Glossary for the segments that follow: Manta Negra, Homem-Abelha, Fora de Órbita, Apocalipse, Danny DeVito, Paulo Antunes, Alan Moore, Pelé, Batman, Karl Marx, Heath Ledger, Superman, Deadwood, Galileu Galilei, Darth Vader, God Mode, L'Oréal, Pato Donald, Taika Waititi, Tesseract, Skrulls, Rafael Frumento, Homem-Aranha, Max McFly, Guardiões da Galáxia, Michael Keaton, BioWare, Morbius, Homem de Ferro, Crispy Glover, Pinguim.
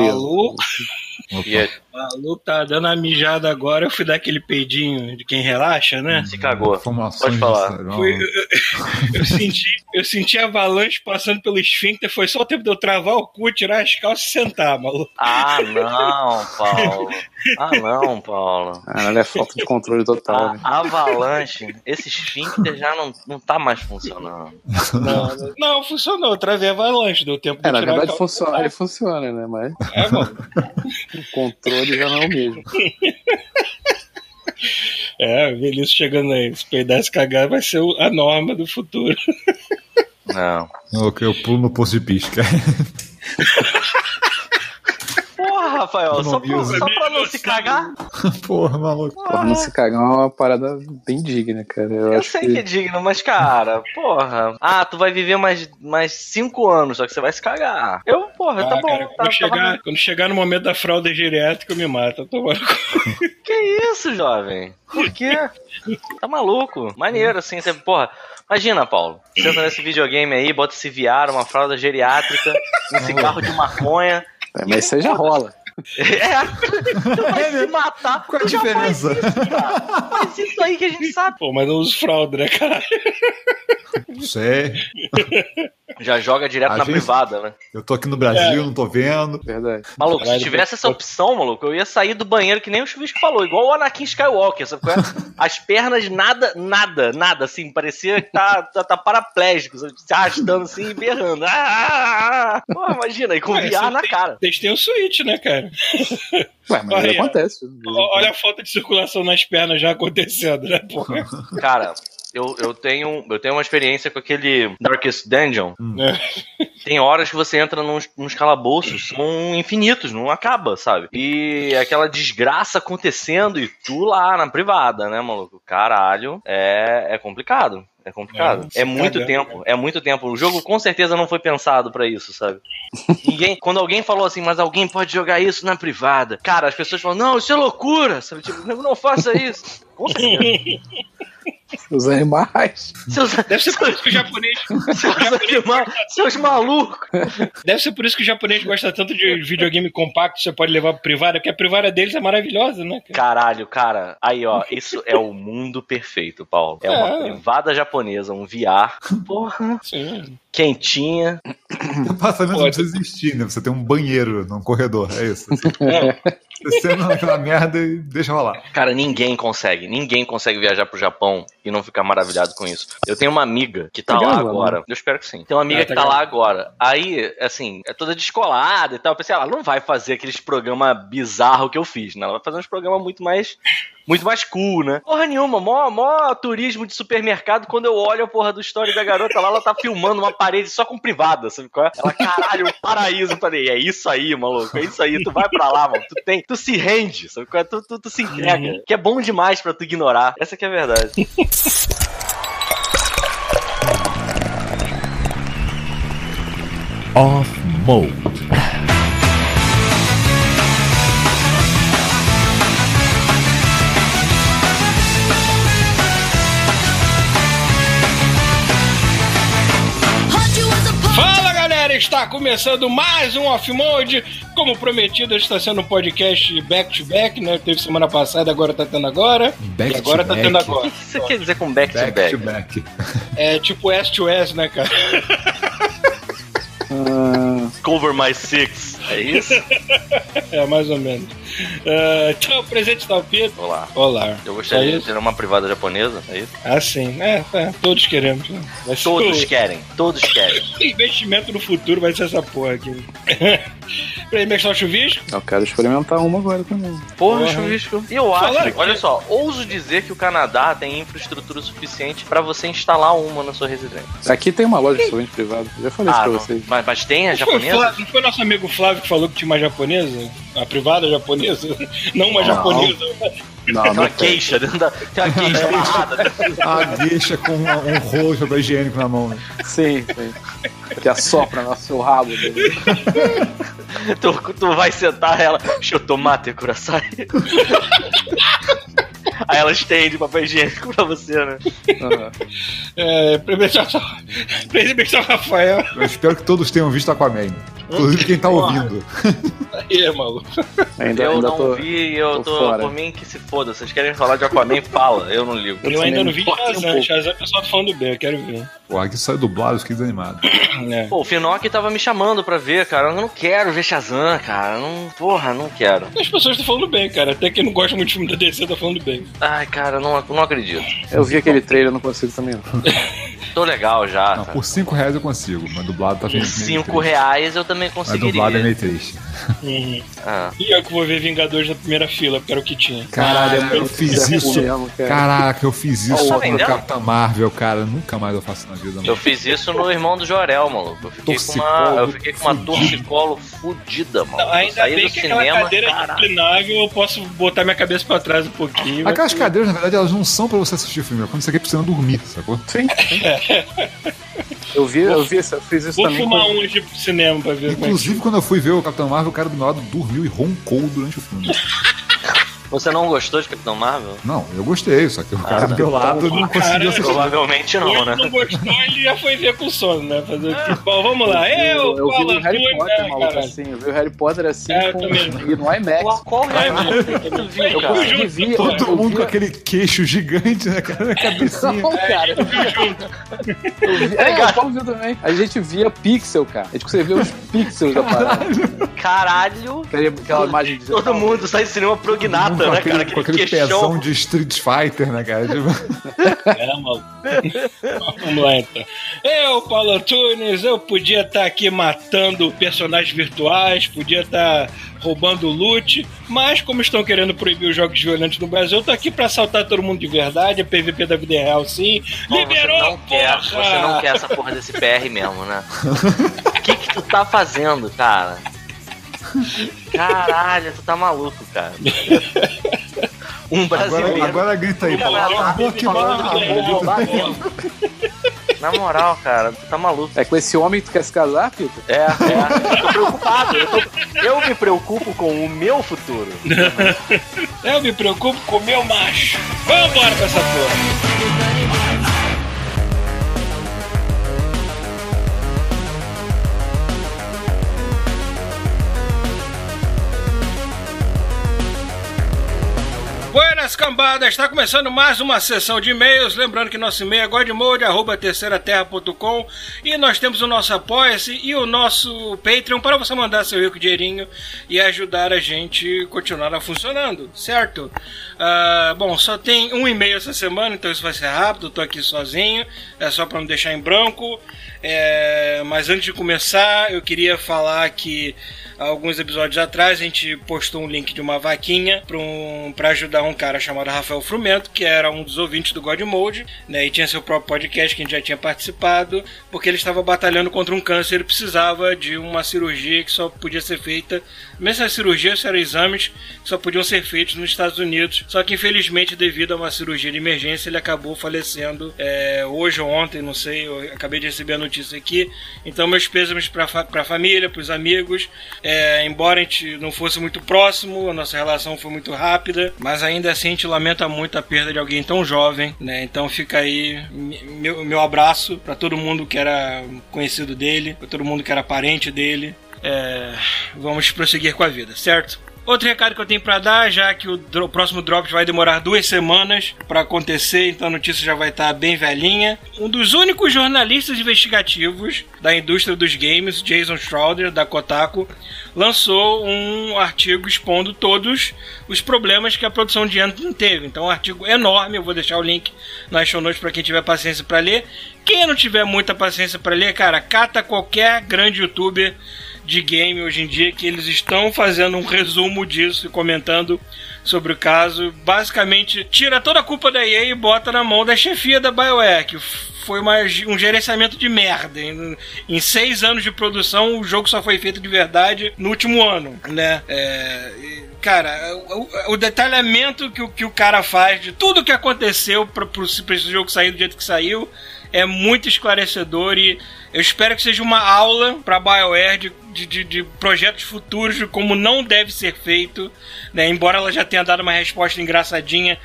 Cris. Alô? Malu tá dando a mijada agora. Eu fui dar aquele peidinho de quem relaxa, né? Se cagou. Pode falar. Eu senti a avalanche passando pelo esfíncter. Foi só o tempo de eu travar o cu, tirar as calças e sentar, maluco. Ah, não, Paulo. Caralho, é falta de controle total. Né? Avalanche. Esse esfíncter já não tá mais funcionando. Não, funcionou. Eu travei a avalanche. Deu tempo de tirar. Na verdade, funciona, né? Mas... É, mano. O controle já não é o mesmo. É, velhice chegando aí. Se peidar e se cagar vai ser a norma do futuro. Não. Ok, eu pulo no poço de pisca. Porra, Rafael, só pra não se cagar? Porra, maluco. Pra não se cagar é uma parada bem digna, cara. Eu acho que é digno, mas, cara, porra. Ah, tu vai viver mais 5 anos, só que você vai se cagar. Tá bom. Cara, quando chegar no momento da fralda geriátrica, eu me mato. Que isso, jovem? Por quê? Tá maluco? Maneiro, assim, você, porra. Imagina, Paulo, senta nesse videogame aí, bota esse VR, uma fralda geriátrica, um cigarro de maconha. Mas isso aí já rola. Tu vai se matar. Qual a diferença? Faz isso aí que a gente sabe. Pô, mas não usa fralda, né, cara? Não sei. Já joga direto na privada, né? Eu tô aqui no Brasil, não tô vendo. Verdade. Maluco, se tivesse essa opção, maluco, eu ia sair do banheiro que nem o Chuvisco falou, igual o Anakin Skywalker, sabe qual é? As pernas nada, assim, parecia que tá paraplégico, sabe? Se arrastando assim e berrando. Porra, imagina, e com VR na cara. Vocês têm o Switch, né, cara? Ué, mas olha, acontece. Olha a falta de circulação nas pernas já acontecendo, né, porra? Cara... Eu tenho uma experiência com aquele Darkest Dungeon. Tem horas que você entra nos calabouços, são infinitos, não acaba, sabe? E aquela desgraça acontecendo e tu lá na privada, né, maluco? Caralho, é complicado. É complicado. É muito tempo. O jogo com certeza não foi pensado pra isso, sabe? Quando alguém falou assim, mas alguém pode jogar isso na privada. Cara, as pessoas falam, não, isso é loucura, sabe? Tipo, não faça isso. Com certeza. Seus animais. Deve ser por isso que o japonês... Seus malucos. Deve ser por isso que o japonês gosta tanto de videogame compacto que você pode levar pro privado, porque a privada deles é maravilhosa, né? Caralho, cara. Aí, ó, isso é o mundo perfeito, Paulo. É uma privada japonesa, um VR. Porra. Sim. Quentinha. Passa mesmo de existir, né? Você tem um banheiro num corredor, é isso. Você senta naquela merda e deixa rolar. Cara, ninguém consegue viajar pro Japão e não ficar maravilhado com isso. Eu tenho uma amiga que tá lá agora. Eu espero que sim. Tem uma amiga que tá lá agora. Aí, assim, é toda descolada e tal. Eu pensei, ela não vai fazer aqueles programas bizarros que eu fiz, né? Ela vai fazer uns programas muito mais cool, né? Porra nenhuma, mó turismo de supermercado. Quando eu olho a porra do story da garota lá, ela tá filmando uma parede só com privada, sabe qual é? Ela, caralho, um paraíso. Eu falei, é isso aí, maluco, é isso aí, tu vai pra lá, mano, tu se rende, sabe qual é? Tu se entrega, que é bom demais pra tu ignorar, essa que é a verdade. Off Mode. Está começando mais um Off Mode. Como prometido, está sendo um podcast back-to-back, né? Teve semana passada, agora tá tendo agora. Back e agora tá tendo agora. O que você quer dizer com back-to-back? É tipo S2S, né, cara? Cover my six. É isso? É, mais ou menos. Então, presente está o Pedro. Olá. Eu gostaria de ter uma privada japonesa, é isso? Ah, sim. Todos queremos. Né? Todos querem. Investimento no futuro vai ser essa porra aqui. Pra investir o Chuvisco? Eu quero experimentar uma agora também. Porra, Chuvisco. E eu acho, olha só, ouso dizer que o Canadá tem infraestrutura suficiente pra você instalar uma na sua residência. Aqui tem uma loja de sorvete privado. Já falei isso pra vocês. Mas tem a japonesa? Não foi nosso amigo Flávio que falou que tinha uma japonesa? A privada japonesa? Não, japonesa. Não, tem uma queixa dentro da... Tem uma queixa amarrada. A queixa com um rolo de papel higiênico na mão. Sim. Que assopra no seu rabo. Tu vai sentar ela... Deixa eu tomar teu curaçao. Aí ela estende papel higiênico pra você, né? Primeiro, Rafael. Eu espero que todos tenham visto Aquaman. Inclusive quem tá ouvindo. Aí, maluco. Eu ainda não vi, por mim que se foda. Vocês querem falar de Aquaman? Fala, eu não ligo. Eu ainda não vi Shazam. Shazam, o pessoal tá falando bem, eu quero ver. Pô, aqui sai dublado, fiquei desanimado. É. Pô, o Finoc tava me chamando pra ver, cara. Eu não quero ver Shazam, cara. Não quero. As pessoas estão falando bem, cara. Até quem não gosta muito de filme da DC tá falando bem. Ai, cara, não acredito. Eu vi aquele trailer, não consigo também. Tô legal já. Não, por 5 reais eu consigo, mas dublado tá feio. Por 5 reais eu também conseguiria. Mas dublado é meio triste. Uhum. Ah. E eu que vou ver Vingadores na primeira fila, porque era o que tinha. Caralho, eu fiz isso. Mesmo, cara. Caraca, eu fiz isso no Capitã Marvel, cara. Nunca mais eu faço na vida. Mano. Eu fiz isso no Irmão do Jorel, maluco. Eu fiquei com uma torcicolo fudida, mano. Não, ainda bem que cinema, aquela cadeira inclinável, eu posso botar minha cabeça pra trás um pouquinho. Aquelas cadeiras, na verdade, elas não são pra você assistir o filme. É quando você quer precisando dormir, sacou? Sim. Eu fiz isso também. Vou fumar um hoje pro cinema pra ver. Inclusive, quando eu fui ver o Capitão Marvel, o cara do meu lado dormiu e roncou durante o filme. Você não gostou de Capitão Marvel? Não, eu gostei, só que o cara do meu lado não conseguiu assistir. Provavelmente não, né? Se não gostou, ele já foi ver com sono, né? Fazer tipo, bom, vamos lá. Eu vi o Harry Potter, maluco, assim. Eu vi o Harry Potter assim, e no IMAX. Qual IMAX? Todo mundo com aquele queixo gigante, né, cara? Na cabecinha. Não, cara. Eu Paulo viu também. A gente via pixel, cara. A gente conseguia ver os pixels da parada. Caralho. Aquela imagem de todo mundo sai de cinema prognata. Com aquele, né, cara, com aquele pezão de Street Fighter, né, cara? É, maluco. Vamos lá, então. Eu, Paulo Antunes, eu podia estar aqui matando personagens virtuais, podia estar roubando loot, mas como estão querendo proibir os jogos violentos no Brasil, eu tô aqui pra assaltar todo mundo de verdade, é PVP da vida real, sim. Bom, liberou, você não porra! Você não quer essa porra desse PR mesmo, né? O que tu tá fazendo, cara? Caralho, tu tá maluco, cara. Um brasileiro. Agora grita aí, na moral, cara, tu tá maluco. É com esse homem que tu quer se casar, Pito? É. Eu tô preocupado. Eu me preocupo com o meu futuro. Eu me preocupo com o meu macho. Vambora com essa porra. Buenas cambadas, está começando mais uma sessão de e-mails, lembrando que nosso e-mail é godmode@terceiraterra.com e nós temos o nosso apoia-se e o nosso Patreon para você mandar seu rico dinheirinho e ajudar a gente continuar funcionando, certo? Bom, só tem um e-mail essa semana, então isso vai ser rápido, eu tô aqui sozinho, é só para não deixar em branco, mas antes de começar eu queria falar que alguns episódios atrás a gente postou um link de uma vaquinha pra ajudar um cara chamado Rafael Frumento, que era um dos ouvintes do God Mode, né, e tinha seu próprio podcast que a gente já tinha participado, porque ele estava batalhando contra um câncer, ele precisava de uma cirurgia que só podia ser feita, mesmo essa cirurgia, se eram exames que só podiam ser feitos nos Estados Unidos, só que infelizmente devido a uma cirurgia de emergência ele acabou falecendo hoje ou ontem, não sei, eu acabei de receber a notícia aqui, então meus pêsames pra família, pros amigos. Embora a gente não fosse muito próximo, a nossa relação foi muito rápida, mas ainda assim a gente lamenta muito a perda de alguém tão jovem, né? Então fica aí meu abraço para todo mundo que era conhecido dele, para todo mundo que era parente dele. Vamos prosseguir com a vida, certo? Outro recado que eu tenho pra dar, já que o próximo Drops vai demorar 2 semanas pra acontecer, então a notícia já vai estar bem velhinha. Um dos únicos jornalistas investigativos da indústria dos games, Jason Schroeder, da Kotaku, lançou um artigo expondo todos os problemas que a produção de Anthem teve. Então, um artigo enorme, eu vou deixar o link nas show notes pra quem tiver paciência pra ler. Quem não tiver muita paciência pra ler, cara, cata qualquer grande youtuber de game hoje em dia, que eles estão fazendo um resumo disso e comentando sobre o caso. Basicamente, tira toda a culpa da EA e bota na mão da chefia da BioWare, que foi um gerenciamento de merda. Em 6 anos de produção, o jogo só foi feito de verdade no último ano, né? Cara, o detalhamento que o cara faz de tudo que aconteceu para esse jogo sair do jeito que saiu é muito esclarecedor e eu espero que seja uma aula para a BioWare de projetos futuros, de como não deve ser feito, né? Embora ela já tenha dado uma resposta engraçadinha,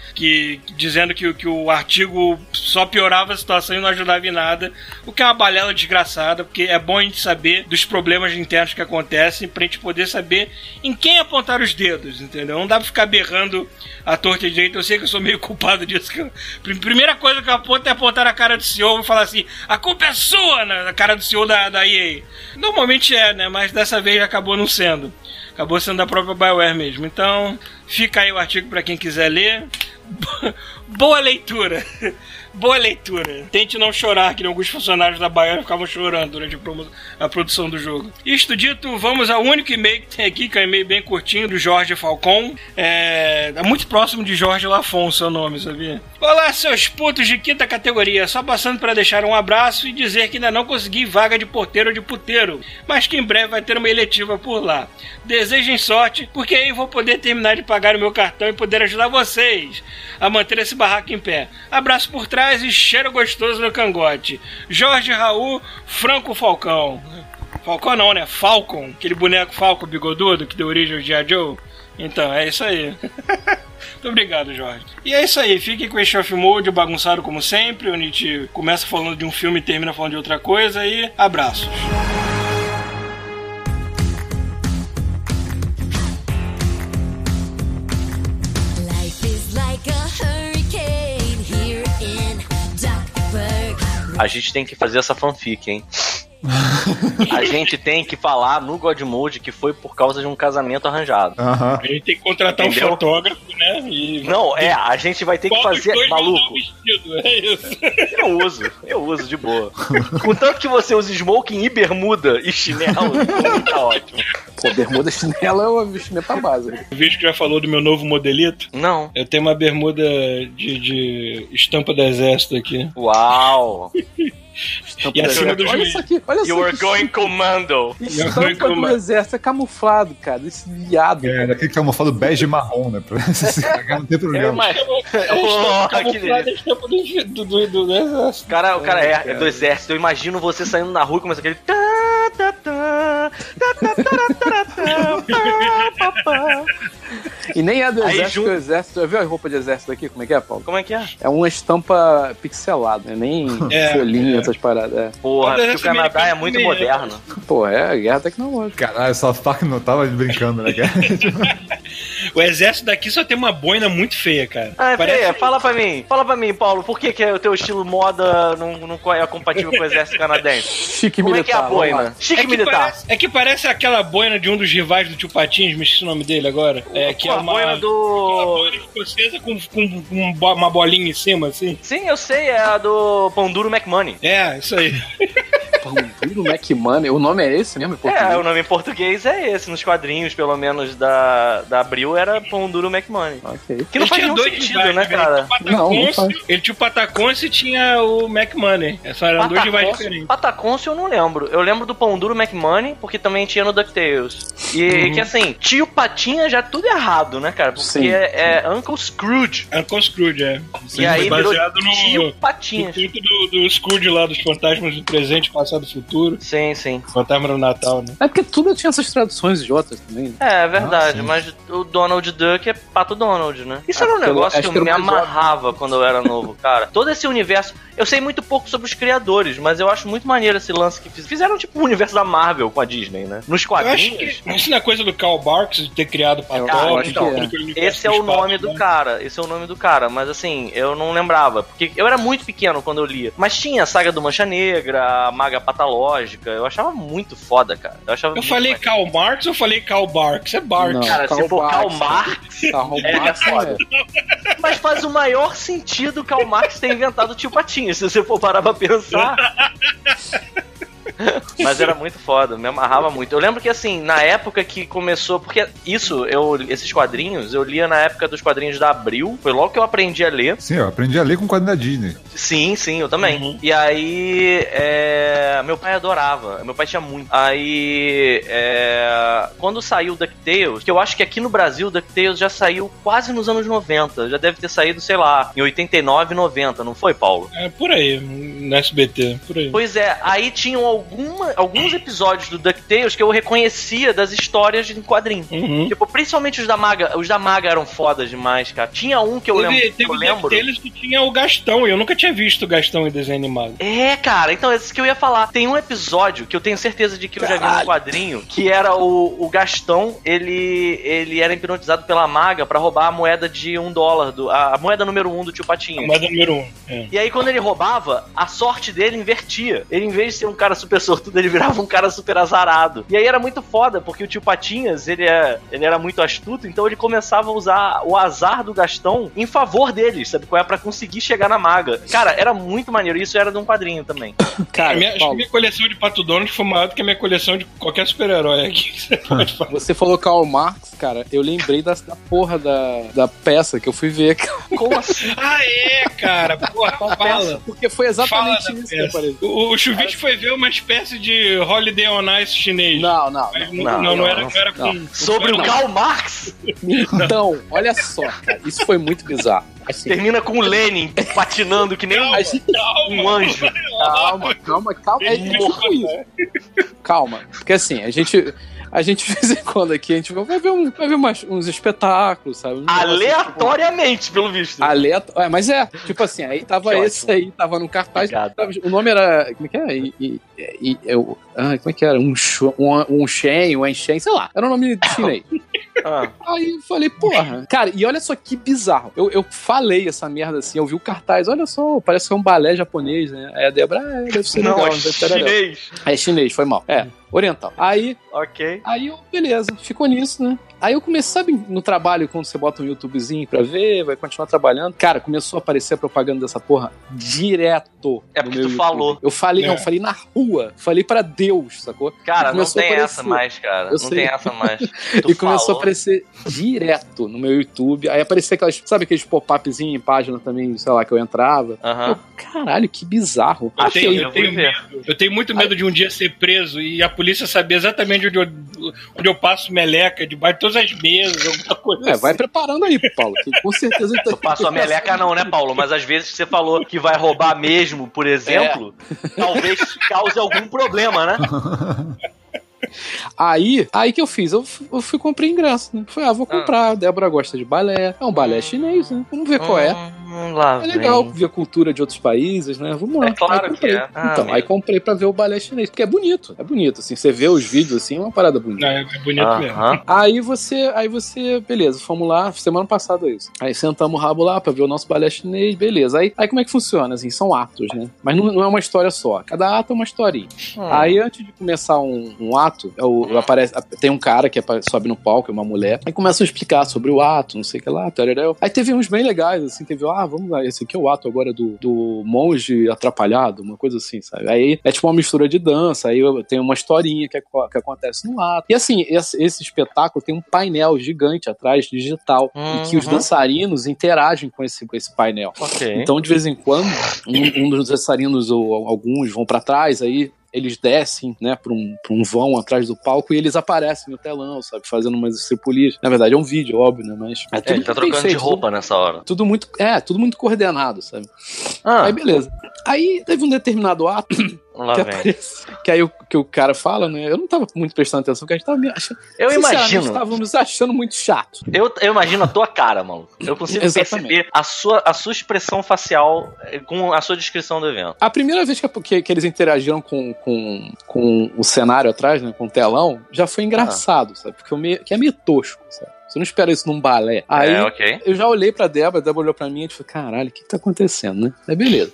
dizendo que o artigo só piorava a situação e não ajudava em nada, o que é uma balela desgraçada, porque é bom a gente saber dos problemas internos que acontecem pra gente poder saber em quem apontar os dedos, entendeu? Não dá pra ficar berrando a torta direita. Eu sei que eu sou meio culpado disso. A primeira coisa que eu aponto é apontar a cara do CEO e falar assim, a culpa é sua, na cara do CEO da EA. Normalmente é, né? Mas dessa vez acabou não sendo. Acabou sendo da própria BioWare mesmo. Então, fica aí o artigo pra quem quiser ler. Boa leitura! Boa leitura. Tente não chorar, que alguns funcionários da BioWare ficavam chorando durante a produção do jogo. Isto dito, vamos ao único e-mail que tem aqui, que é um e-mail bem curtinho, do Jorge Falcon. É muito próximo de Jorge Lafon, seu nome, sabia? Olá, seus putos de quinta categoria. Só passando para deixar um abraço e dizer que ainda não consegui vaga de porteiro ou de puteiro, mas que em breve vai ter uma eletiva por lá. Desejem sorte, porque aí vou poder terminar de pagar o meu cartão e poder ajudar vocês a manter esse barraco em pé. Abraço por trás e cheiro gostoso no cangote. Jorge Raul Franco Falcão. Falcão não, né? Falcon. Aquele boneco Falcon bigodudo que deu origem ao G.I. Joe. Então, é isso aí. Muito obrigado, Jorge. E é isso aí. Fiquem com esse off-mode bagunçado como sempre, onde a gente começa falando de um filme e termina falando de outra coisa. E abraços. A gente tem que fazer essa fanfic, hein? A gente tem que falar no God Mode que foi por causa de um casamento arranjado. Uhum. A gente tem que contratar, entendeu, um fotógrafo, né? E... Não, a gente vai ter que fazer... Maluco. Vestido, é isso. Eu uso de boa. Contanto que você usa smoking e bermuda e chinelo, tá ótimo. Pô, bermuda e chinelo é uma vestimenta básica. O vídeo que já falou do meu novo modelito? Não. Eu tenho uma bermuda de estampa do exército aqui. Uau! E acima dos olha isso aqui, olha só. You're going commando. Estampa do exército é camuflado, cara. Esse viado. É, aquele camuflado bege e marrom, né? Pra se cagar não tem problema. É estampa do exército. Cara, o cara é do exército. Eu imagino você saindo na rua e começa aquele. E nem é do exército, que é o exército. Já viu a roupa de exército aqui? Como é que é, Paulo? Como é que é? É uma estampa pixelada, né? Nem folhinha, essas paradas. É. Porra, porque o Canadá é muito moderno. Porra, é guerra tecnológica. Caralho, só tá que não tava brincando, né, cara? O exército daqui só tem uma boina muito feia, cara. Ah, é feia? Fala pra mim, Paulo, por que o teu estilo moda não é compatível com o exército canadense? Chique como militar. Como é que é a boina? Chique militar. Parece aquela boina de um dos rivais do Tio Patins, me esqueci o nome dele agora. É, que é uma boina escocesa com uma bolinha em cima, assim. Sim, eu sei, é a do Pão Duro McMoney. É, isso aí. Pão Duro McMoney, o nome é esse mesmo em português? É, o nome em português é esse, nos quadrinhos, pelo menos, da Abril, era Pão Duro McMoney. Okay. Que não faz nenhum sentido, né, cara? Ele tinha o Pataconcio e tinha o McMoney. Só eram dois rivais diferentes. Pataconcio eu não lembro. Eu lembro do Pão Duro McMoney, porque também tinha no DuckTales. E que assim, Tio Patinha já tudo errado, né, cara? Porque sim. É Uncle Scrooge. Uncle Scrooge, é. Sim, e aí baseado no Tio Patinha. Do Scrooge lá, dos fantasmas do presente, passado, futuro. Sim, sim. Fantasma do Natal, né? É porque tudo tinha essas traduções idiotas também. Né? É verdade, mas o Donald Duck é Pato Donald, né? Isso era um negócio que eu me amarrava quando eu era novo, cara. Todo esse universo... Eu sei muito pouco sobre os criadores, mas eu acho muito maneiro esse lance que fizeram, tipo, o universo da Marvel com a Disney, né? Nos quadrinhos... Isso não é coisa do Karl Barks de ter criado o Pato Donald? Então, esse é o nome do cara. Esse é o nome do cara, mas assim, eu não lembrava. Porque eu era muito pequeno quando eu lia. Mas tinha a saga do Manta Negra, a Maga Patalógica. Eu achava muito foda, cara. Eu falei Karl Marx ou falei Karl Barks? É Barks. Não, cara, se for Karl Marx... é foda. Mas faz o maior sentido Karl Marx ter inventado o Tio Patinho, se você for parar pra pensar. Mas era muito foda, me amarrava muito. Eu lembro que assim, na época que começou, porque esses quadrinhos eu lia na época dos quadrinhos da Abril. Foi logo que eu aprendi a ler. Sim, eu aprendi a ler com o quadrinho da Disney. Sim, eu também. Uhum. E aí meu pai adorava. Meu pai tinha muito. Aí quando saiu o DuckTales, que eu acho que aqui no Brasil o DuckTales já saiu quase nos anos 90. Já deve ter saído, sei lá, em 89, 90, não foi, Paulo? É, por aí. no SBT, por aí. Pois é, aí tinham alguns episódios do DuckTales que eu reconhecia das histórias de quadrinho. Uhum. Tipo, principalmente os da Maga eram fodas demais, cara. Tinha um que eu lembro. Teve DuckTales que tinha o Gastão, e eu nunca tinha visto o Gastão em desenho animado. É, cara, então é isso que eu ia falar. Tem um episódio que eu tenho certeza de que eu já vi no quadrinho, que era o Gastão, ele era hipnotizado pela Maga pra roubar a moeda de $1, a moeda número 1 do Tio Patinho. A moeda número 1, é. E aí quando ele roubava, a sorte dele invertia. Ele, em vez de ser um cara super sortudo, ele virava um cara super azarado. E aí era muito foda, porque o Tio Patinhas, ele era muito astuto, então ele começava a usar o azar do Gastão em favor dele, sabe? Pra conseguir chegar na Maga. Cara, era muito maneiro. Isso era de um quadrinho também. Cara, acho que minha coleção de Pato Donald foi maior do que a minha coleção de qualquer super-herói aqui. Você falou Karl Marx, cara, eu lembrei da porra da peça que eu fui ver, cara. Como assim? Ah, é, cara. Porra, fala. Porque foi exatamente isso que apareceu. O Chuvite foi ver uma espécie de Holiday on Ice chinês. Não. Sobre o Karl Marx? Então, olha só, cara, isso foi muito bizarro. Assim, termina com o Lenin patinando que nem um anjo. Calma. Calma. Porque assim, a gente de vez em quando aqui, a gente vai ver uns espetáculos, sabe? Aleatoriamente, pelo visto. É, mas é, tipo assim, aí tava que esse ótimo. Aí, tava no cartaz, o nome era, como é que é? Como é que era? Um Shen, sei lá. Era o nome de chinês. Aí eu falei, porra. Cara, e olha só que bizarro. Eu falei essa merda assim, eu vi o cartaz, olha só, parece que é um balé japonês, né? Aí a Débora, deve ser legal. É chinês, foi mal. É. Oriental. Aí, ok. Aí, beleza, ficou nisso, né? Aí eu comecei, sabe, no trabalho, quando você bota um YouTubezinho pra ver, vai continuar trabalhando. Cara, começou a aparecer a propaganda dessa porra direto. É porque tu falou. Eu falei, não, falei na rua. Falei pra Deus, sacou? Cara, não tem essa mais, cara. Não tem essa mais. E começou a aparecer direto no meu YouTube. Aí aparecia aquelas, sabe, aqueles pop-upzinhos em página também, sei lá, que eu entrava. Eu, caralho, que bizarro. Eu tenho muito medo de um dia ser preso e a polícia saber exatamente onde eu passo meleca, debaixo de todas as mesas, alguma coisa assim. Vai preparando aí, Paulo, que com certeza ele tá... Eu passo a meleca não, né, Paulo? Mas às vezes que você falou que vai roubar mesmo, por exemplo, talvez cause algum problema, né? Aí que eu fiz? Eu fui comprar ingresso, né? Falei, vou comprar, a Débora gosta de balé, é um balé chinês, né? Vamos ver qual é. Lá é legal ver a cultura de outros países, né? Vamos lá. É claro que é. Então, aí comprei pra ver o balé chinês, porque é bonito, assim, você vê os vídeos, assim, é uma parada bonita. É bonito mesmo. Aí você, beleza, fomos lá, semana passada isso. Aí sentamos o rabo lá pra ver o nosso balé chinês, beleza. Aí como é que funciona, assim, são atos, né? Mas não é uma história só, cada ato é uma historinha. Aí antes de começar um ato, tem um cara que sobe no palco, é uma mulher, aí começa a explicar sobre o ato, não sei o que lá, tararel. Aí teve uns bem legais, assim, teve vamos lá, esse aqui é o ato agora do monge atrapalhado, uma coisa assim, sabe? Aí é tipo uma mistura de dança, aí tem uma historinha que acontece no ato. E assim, esse espetáculo tem um painel gigante atrás, digital, em que os dançarinos interagem com esse painel. Okay. Então, de vez em quando, um dos dançarinos ou alguns vão pra trás, aí eles descem, né, pra um vão atrás do palco e eles aparecem no telão, sabe, fazendo umas estripulias. Na verdade, é um vídeo, óbvio, né, mas... ele tá trocando de roupa nessa hora. Tudo muito coordenado, sabe. Aí, beleza. Aí, teve um determinado ato... que aí que o cara fala, né? Eu não tava muito prestando atenção, porque a gente tava me achando... Eu imagino. Tava nos achando muito chato. Eu imagino a tua cara, maluco. Eu consigo perceber a sua expressão facial com a sua descrição do evento. A primeira vez que eles interagiram com o cenário atrás, né? Com o telão, já foi engraçado, sabe? Porque é meio tosco, sabe? Você não espera isso num balé. Aí eu já olhei pra Débora, a Débora olhou pra mim e a gente falou, caralho, o que tá acontecendo, né? Aí beleza.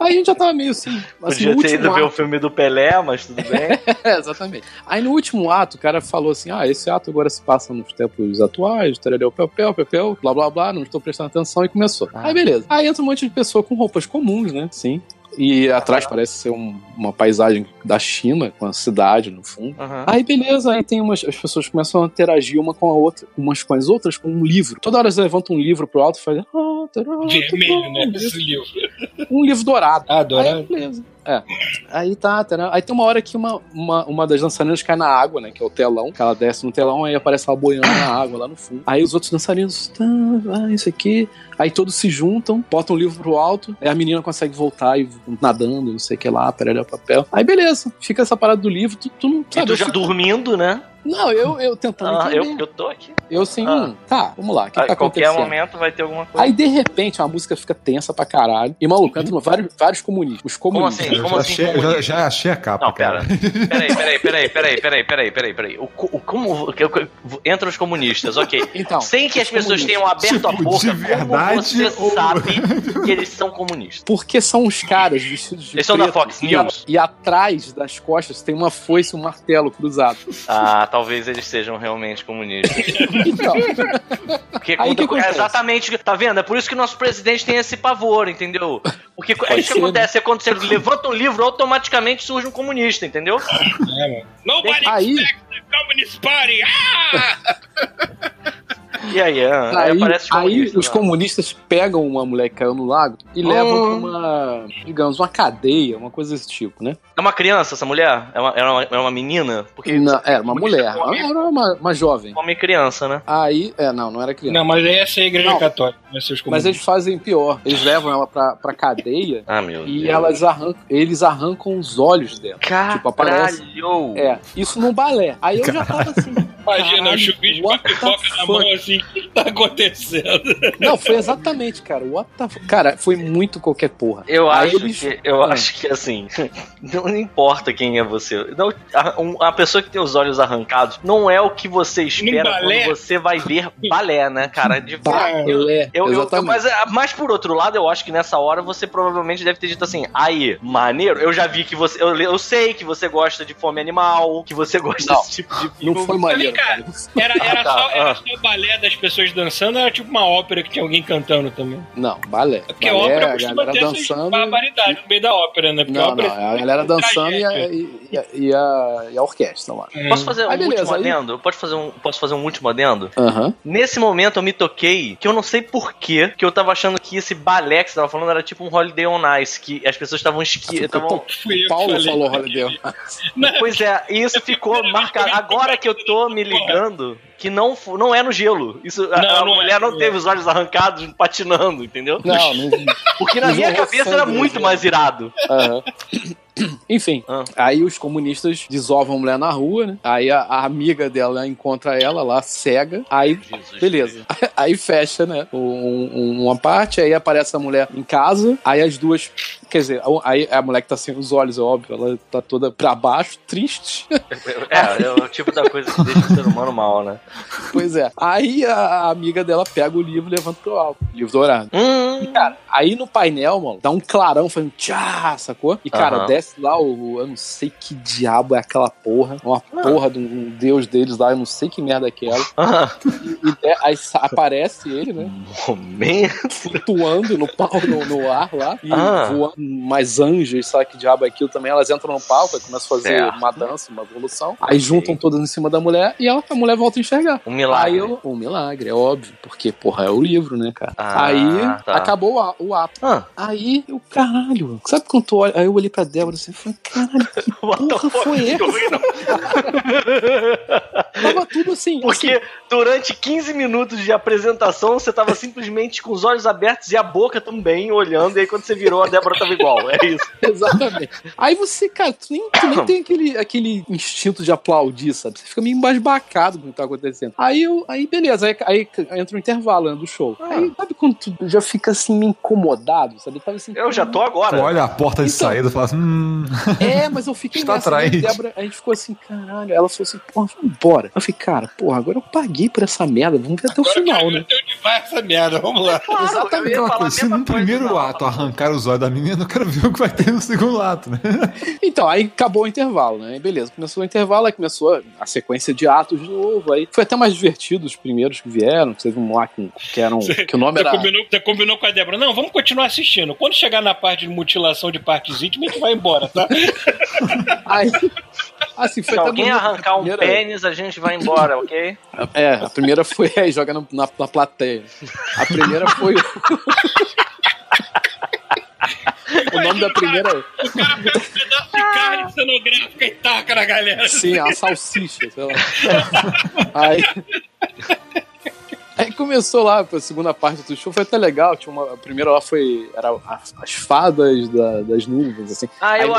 Aí a gente já tava meio assim podia ter ido ver o filme do Pelé, mas tudo bem. Exatamente. Aí no último ato, o cara falou assim, esse ato agora se passa nos tempos atuais, terereu, pepeu, blá, blá, blá, não estou prestando atenção, e começou. Aí beleza. Aí entra um monte de pessoa com roupas comuns, né? Sim. E atrás parece ser uma paisagem da China, com a cidade no fundo. Aí beleza, aí tem as pessoas começam a interagir uma com a outra, umas com as outras, com um livro. Toda hora eles levantam um livro pro alto e fazem... vermelho, né? Esse livro. Um livro dourado. Ah, dourado. Aí beleza. É. Aí tá, né? Aí tem uma hora que uma das dançarinas cai na água, né? Que é o telão. Que ela desce no telão, aí aparece ela boiando na água, lá no fundo. Aí os outros dançarinos, tá, ah, isso aqui. Aí todos se juntam, botam o livro pro alto, aí a menina consegue voltar e nadando, não sei o que lá, peralha papel. Aí beleza, fica essa parada do livro, tu não sabe. E tu já dormindo, né? Não, eu tentando entender. Eu tô aqui. Eu assim, tá, vamos lá, o que tá acontecendo? Qualquer momento vai ter alguma coisa. Aí, de repente, a música fica tensa pra caralho. E, maluco, entram vários comunistas. Os comunistas. Como assim? Já achei a capa, não, cara. Peraí. Entra os comunistas, ok. Então, sem que as pessoas tenham aberto tipo, a boca, de verdade, como você sabe que eles são comunistas? Porque são os caras vestidos de preto. Eles são da Fox News. E atrás das costas tem uma foice e um martelo cruzado. Ah, tá. Talvez eles sejam realmente comunistas. Então, porque é exatamente, tá vendo? É por isso que o nosso presidente tem esse pavor, entendeu? Porque é isso que acontece, né? Quando você levanta um livro, automaticamente surge um comunista, entendeu? É, mano. Nobody expects the Communist Party! Ah! E aí, aparece comunista, aí os comunistas pegam uma mulher que caiu no lago e levam pra uma, digamos, uma cadeia, uma coisa desse tipo, né? É uma criança essa mulher? É uma menina? Porque não, é uma mulher. Era uma jovem. Uma criança, né? Aí, não era criança. Não, mas aí essa é a igreja católica. Mas eles fazem pior. Eles levam ela pra cadeia e eles arrancam os olhos dela. Caralho! Tipo, aparece. É, isso num balé. Aí eu já tava assim... Imagina, o chupisco com a pipoca na mão assim, o que tá acontecendo? Não, foi exatamente, cara. Cara, foi muito qualquer porra. Eu acho que assim, não importa quem é você. Não, a pessoa que tem os olhos arrancados não é o que você espera quando você vai ver balé, né, cara? De balé. Mas por outro lado, eu acho que nessa hora você provavelmente deve ter dito assim, aí, maneiro, eu já vi que você... Eu sei que você gosta de fome animal, que você gosta desse tipo de filme. Não foi maneiro. Cara, era só balé das pessoas dançando, era tipo uma ópera que tinha alguém cantando também. Não, balé. Porque balé, a ópera costuma ter essas barbaridades no meio da ópera, né? Porque a galera dançando e a orquestra lá. Posso fazer um último adendo? Posso fazer um último adendo? Uhum. Nesse momento eu me toquei, que eu não sei porquê, que eu tava achando que esse balé que você tava falando era tipo um Holiday on Ice, que as pessoas estavam esquiando. O Paulo falou Holiday on Ice. Pois é, isso ficou marcado. Agora que eu tô me ligando que não é no gelo. A mulher não teve os olhos arrancados patinando, entendeu? Não. Porque na minha cabeça era muito mais irado. Aham. Enfim, aí os comunistas desovam a mulher na rua, né? Aí a amiga dela encontra ela lá, cega. Aí, beleza. Aí fecha, né? Uma parte, aí aparece a mulher em casa. Aí as duas... Quer dizer, aí a mulher que tá sem os olhos, é óbvio, ela tá toda pra baixo, triste. É o tipo da coisa que deixa o ser humano mal, né? Pois é. Aí a amiga dela pega o livro e levanta pro alto. Livro dourado. E, cara, aí no painel, mano, dá um clarão fazendo tchá, sacou? E, cara, desce lá eu não sei que diabo é aquela porra. Uma porra de um deus deles lá, eu não sei que merda é aquela. E aí aparece ele, né? Flutuando no ar lá. E voando. Mais anjos, sabe que diabo é aquilo também, elas entram no palco e começam a fazer uma dança, uma evolução, aí juntam todas em cima da mulher e a mulher volta a enxergar. Um milagre. Um milagre, é óbvio, porque, porra, é o livro, né, cara? Aí, acabou o ato. Aí, eu, caralho, sabe quando tu olha? Aí eu olhei pra Débora e falei, caralho, que porra foi essa? Tava tudo assim. Porque durante 15 minutos de apresentação, você tava simplesmente com os olhos abertos e a boca também olhando, e aí quando você virou, a Débora tava igual, é isso. Exatamente. Aí você, cara, tu nem tem aquele instinto de aplaudir, sabe? Você fica meio embasbacado com o que tá acontecendo. Aí beleza, aí entra um intervalo, né, do show. Aí, sabe quando tu já fica assim, incomodado, sabe? Tava assim, eu já tô agora. Tu olha a porta de saída e fala assim, mas eu fiquei nessa, né, Débora, a gente ficou assim, caralho. Ela falou assim, porra, vamos embora. Eu falei, cara, porra, agora eu paguei por essa merda, vamos ver até agora o final, né? Essa merda, vamos lá. Claro, exatamente. Se no primeiro ato arrancar os olhos da menina, eu quero ver o que vai ter no segundo ato, né? Então, aí acabou o intervalo, né? Beleza, começou o intervalo, aí começou a sequência de atos de novo, aí foi até mais divertido os primeiros que vieram, vocês vão lá que o nome era... Você combinou com a Débora, não, vamos continuar assistindo, quando chegar na parte de mutilação de partes íntimas, a gente vai embora, tá? Aí... Assim, foi se alguém arrancar um pênis, a gente vai embora, ok? A primeira foi... Aí joga na plateia. A primeira foi... O nome da primeira... O cara pega um pedaço de carne cenográfica e taca na galera. Sim, a salsicha, sei lá. Aí começou lá, a segunda parte do show foi até legal, tinha uma, a primeira lá foi, era as fadas das nuvens, assim. Ah, eu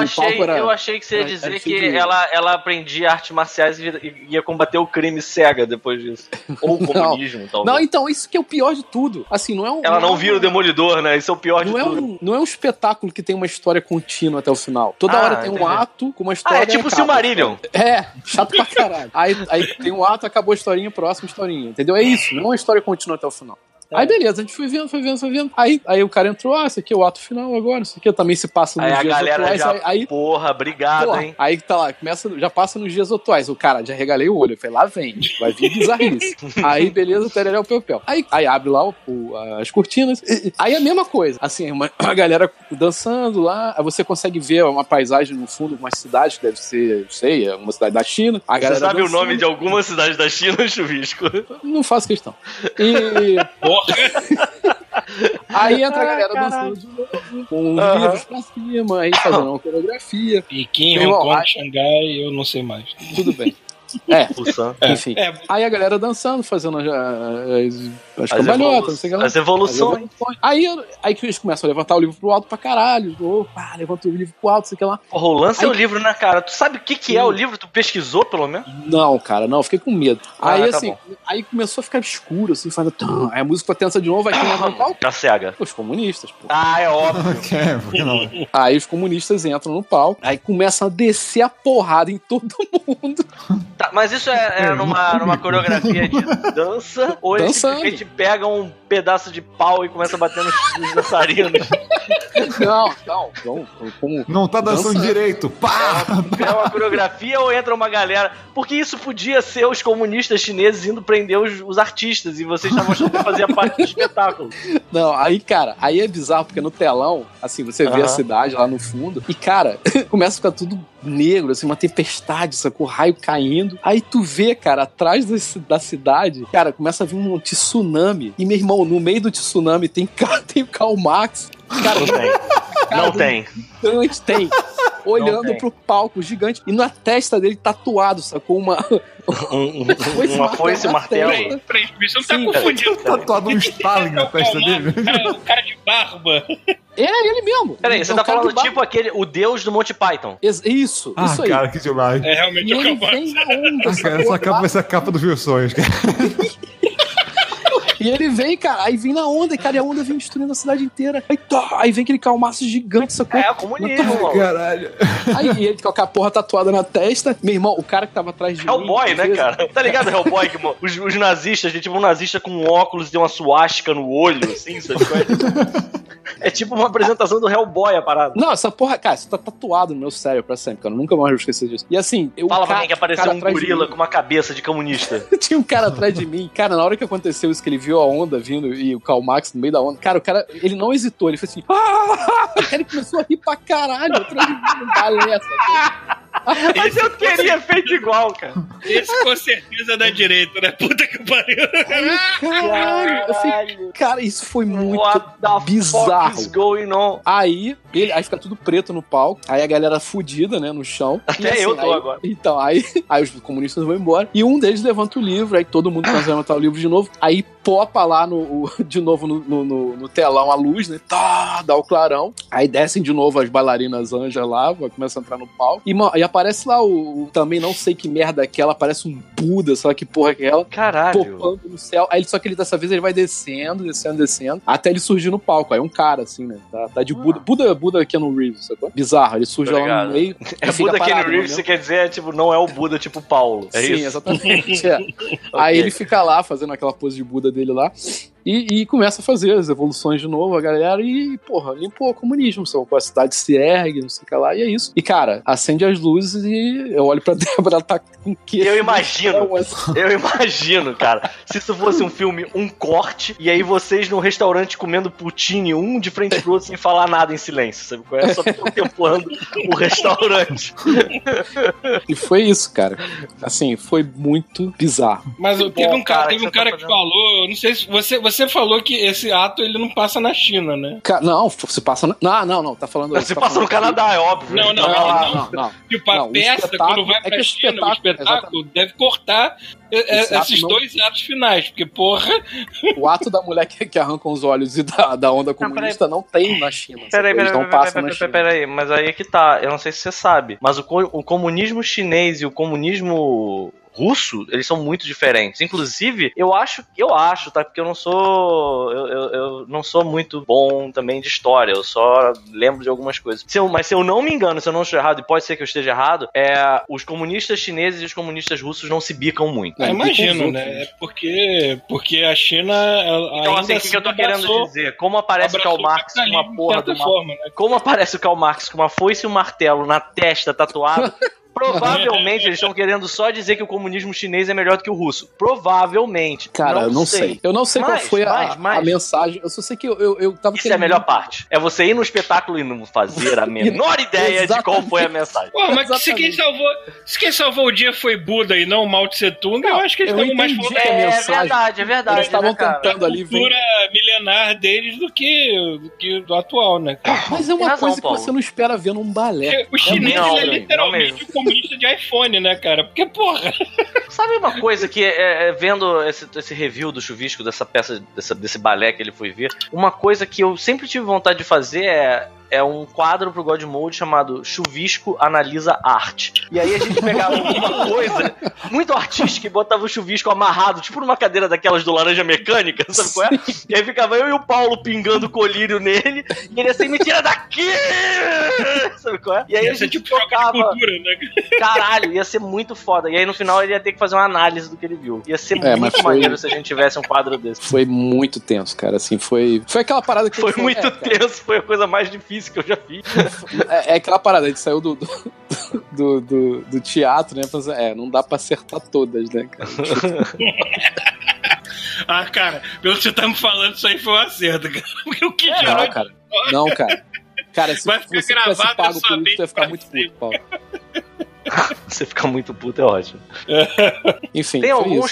achei que você ia dizer que ela aprendia artes marciais e ia combater o crime cega depois disso, ou o comunismo, talvez. Não, então, isso que é o pior de tudo, assim, não é um... Ela não vira o Demolidor, né, isso é o pior de tudo. Não é um espetáculo que tem uma história contínua até o final, toda hora tem um ato com uma história... Ah, é tipo o Silmarillion. É, chato pra caralho. Aí tem um ato, acabou a historinha, próxima historinha, entendeu? É isso, não é uma história. A história continua até o final. Aí beleza, a gente foi vendo. Aí o cara entrou, isso aqui é o ato final agora, isso aqui também se passa nos dias atuais. Aí a galera já, porra, obrigado, hein. Aí tá lá, já passa nos dias atuais. O cara, já regalei o olho, eu falei, lá vem, vai vir bizarrice. Aí beleza, tereré o peu-peu. Aí abre lá as cortinas, aí a mesma coisa. Assim, a galera dançando lá, aí você consegue ver uma paisagem no fundo, uma cidade que deve ser, não sei, uma cidade da China. A galera você sabe dançando. O nome de alguma cidade da China, Chuvisco? Não faço questão. E... Aí entra a galera dançando de novo, com os livros pra cima, aí fazendo uma coreografia. Pequim, Hong Kong, Xangai, eu não sei mais. Tudo bem. Enfim. Aí a galera dançando, fazendo as cambalhotas, não sei o que lá. As evoluções. Aí que eles começam a levantar o livro pro alto pra caralho. Levanta o livro pro alto, sei o que lá. Porra, o lance é o livro, né, cara? Tu sabe o que é o livro? Tu pesquisou, pelo menos? Não, cara, não. Eu fiquei com medo. Aí começou a ficar escuro, assim, fazendo... Aí a música tensa de novo, vai queimando qual? Tá cega. Os comunistas, pô. Ah, é óbvio. Por que não? Aí os comunistas entram no palco, aí começam a descer a porrada em todo mundo. Tá, mas isso é numa coreografia de dança, ou eles simplesmente pegam um pedaço de pau e começam a bater nos dançarinos? Não tá dançando direito. Pá! É uma coreografia ou entra uma galera? Porque isso podia ser os comunistas chineses indo prender os artistas e vocês estavam achando que fazia parte do espetáculo. Não, aí, cara, aí é bizarro, porque no telão, assim, você vê a cidade lá no fundo e, cara, começa a ficar tudo negro, assim, uma tempestade, sacou? Raio caindo. Aí tu vê, cara, atrás da cidade, cara, começa a vir um tsunami. E, meu irmão, no meio do tsunami tem o Karl Marx. Cara, Não tem. Olhando pro palco gigante. E na testa dele tatuado, sacou? Uma foice e martelo. Peraí, você não tá confundindo. Tatuado um Stalin na testa dele. Cara de barba. É ele mesmo. Peraí, você tá falando tipo aquele, o deus do Monty Python. Isso, isso aí. Ah, cara, que demais. É realmente o Calvax. Essa capa dos meus sonhos, cara. E ele vem, cara, aí vem na onda, cara, e a onda vem destruindo a cidade inteira. Aí vem aquele calmaço gigante, sacou? É, comunismo, caralho. Aí ele com a porra tatuada na testa. Meu irmão, o cara que tava atrás de mim... Hellboy, né, cara? Tá ligado, Hellboy? Que, mano, os nazistas, a gente tipo um nazista com um óculos e uma suástica no olho, assim, essas coisas. É tipo uma apresentação do Hellboy, a parada. Não, essa porra, cara, isso tá tatuado no meu cérebro pra sempre, cara. Eu nunca mais vou esquecer disso. E assim, fala pra mim que apareceu um gorila com uma cabeça de comunista. Tinha um cara atrás de mim. Cara, na hora que aconteceu isso, que ele viu a onda vindo e o Karl Marx no meio da onda, cara, o cara, ele não hesitou, ele fez assim, ele começou a rir pra caralho, atrás de mim, balé, mas eu teria feito igual, cara. Esse com certeza é da direita, né? Puta que pariu. Caralho. Cara, isso foi muito bizarro. What the fuck is going on? Aí fica tudo preto no palco. Aí a galera fudida, né? No chão. Até assim, eu tô aí, agora. Então, aí os comunistas vão embora. E um deles levanta o livro. Aí todo mundo vai levantar o livro de novo. Aí popa lá de novo no telão a luz, né? Tá, dá o clarão. Aí descem de novo as bailarinas anjas lá. Começam a entrar no palco. E aparece lá o também não sei que merda é aquela, aparece um Buda, sei lá que porra é aquela. Caralho. Popando no céu. Aí só que ele dessa vez ele vai descendo, até ele surgir no palco. Aí um cara, assim, né? Tá de Buda. Buda Keanu Reeves, sacou? Bizarro, ele surge lá no meio. É Buda Keanu Reeves, você quer dizer, tipo, não é o Buda, tipo Paulo. É sim, isso? Exatamente. É. Okay. Aí ele fica lá fazendo aquela pose de Buda dele lá. E começa a fazer as evoluções de novo, a galera, e, porra, limpou o comunismo, só a cidade se ergue, não sei o que lá, e é isso. E, cara, acende as luzes e eu olho pra Débora, ela tá com queijo. Eu imagino, cara, se isso fosse um filme, um corte, e aí vocês num restaurante comendo poutine, um de frente pro outro, sem falar nada, em silêncio, sabe? É só contemplando o restaurante. E foi isso, cara. Assim, foi muito bizarro. Mas teve um cara que falou, não sei se você Você falou que esse ato ele não passa na China, né? Não, se passa na... Não, tá falando... Você tá passa falando no Canadá, é óbvio. Não. Tipo, a peça, quando vai pra China, o espetáculo deve cortar esses dois atos finais, porque, porra... O ato da mulher que arranca os olhos e da onda comunista não tem na China. Peraí, mas aí é que tá. Eu não sei se você sabe, mas o comunismo chinês e o comunismo... russo, eles são muito diferentes. Inclusive, eu acho, tá? Porque eu não sou muito bom também de história, eu só lembro de algumas coisas. Mas se eu não me engano, se eu não estou errado, e pode ser que eu esteja errado, os comunistas chineses e os comunistas russos não se bicam muito. Eu imagino, né? É porque a China... Então, assim, o que eu tô querendo dizer? Como aparece o Karl Marx com uma porra de uma... forma, né? Como aparece o Karl Marx com uma foice e um martelo na testa tatuado... Provavelmente eles estão querendo só dizer que o comunismo chinês é melhor do que o russo. Provavelmente. Cara, eu não sei. Eu não sei qual foi a mensagem. Eu só sei que eu tava querendo... Isso é a melhor parte. É você ir no espetáculo e não fazer a menor ideia de qual foi a mensagem. Pô, mas se quem salvou o dia foi Buda e não Mao Tse-tung, eu acho que eles estavam mais falando. É verdade. Eles estavam cantando ali. A cultura milenar deles do que do atual, né? Mas é uma coisa que você não espera ver num balé. O chinês é literalmente... comunista de iPhone, né, cara? Porque, porra... Sabe uma coisa que, vendo esse review do Chuvisco, dessa peça, desse balé que ele foi ver, uma coisa que eu sempre tive vontade de fazer é um quadro pro God Mode chamado Chuvisco Analisa Arte. E aí a gente pegava uma coisa muito artística e botava o Chuvisco amarrado, tipo numa cadeira daquelas do Laranja Mecânica, sabe qual é? E aí ficava eu e o Paulo pingando o colírio nele, e ele assim, me tira daqui! Sabe qual é? E aí a gente trocava... Cultura, né? Caralho, ia ser muito foda. E aí no final ele ia ter que fazer uma análise do que ele viu. Ia ser muito maneiro se a gente tivesse um quadro desse. Foi muito tenso, cara, assim, foi aquela parada que... Foi muito tenso, foi a coisa mais difícil que eu já fiz. É aquela parada, a gente saiu do teatro, né? Pensando, não dá pra acertar todas, né, cara? Ah, cara, pelo que você tá me falando, isso aí foi um acerto, cara. Porque o que já não, cara. Não, cara. Cara, se você tivesse pago por isso, tu ia ficar muito puto, Paulo. Você ficar muito puto é ótimo. Enfim, tem alguns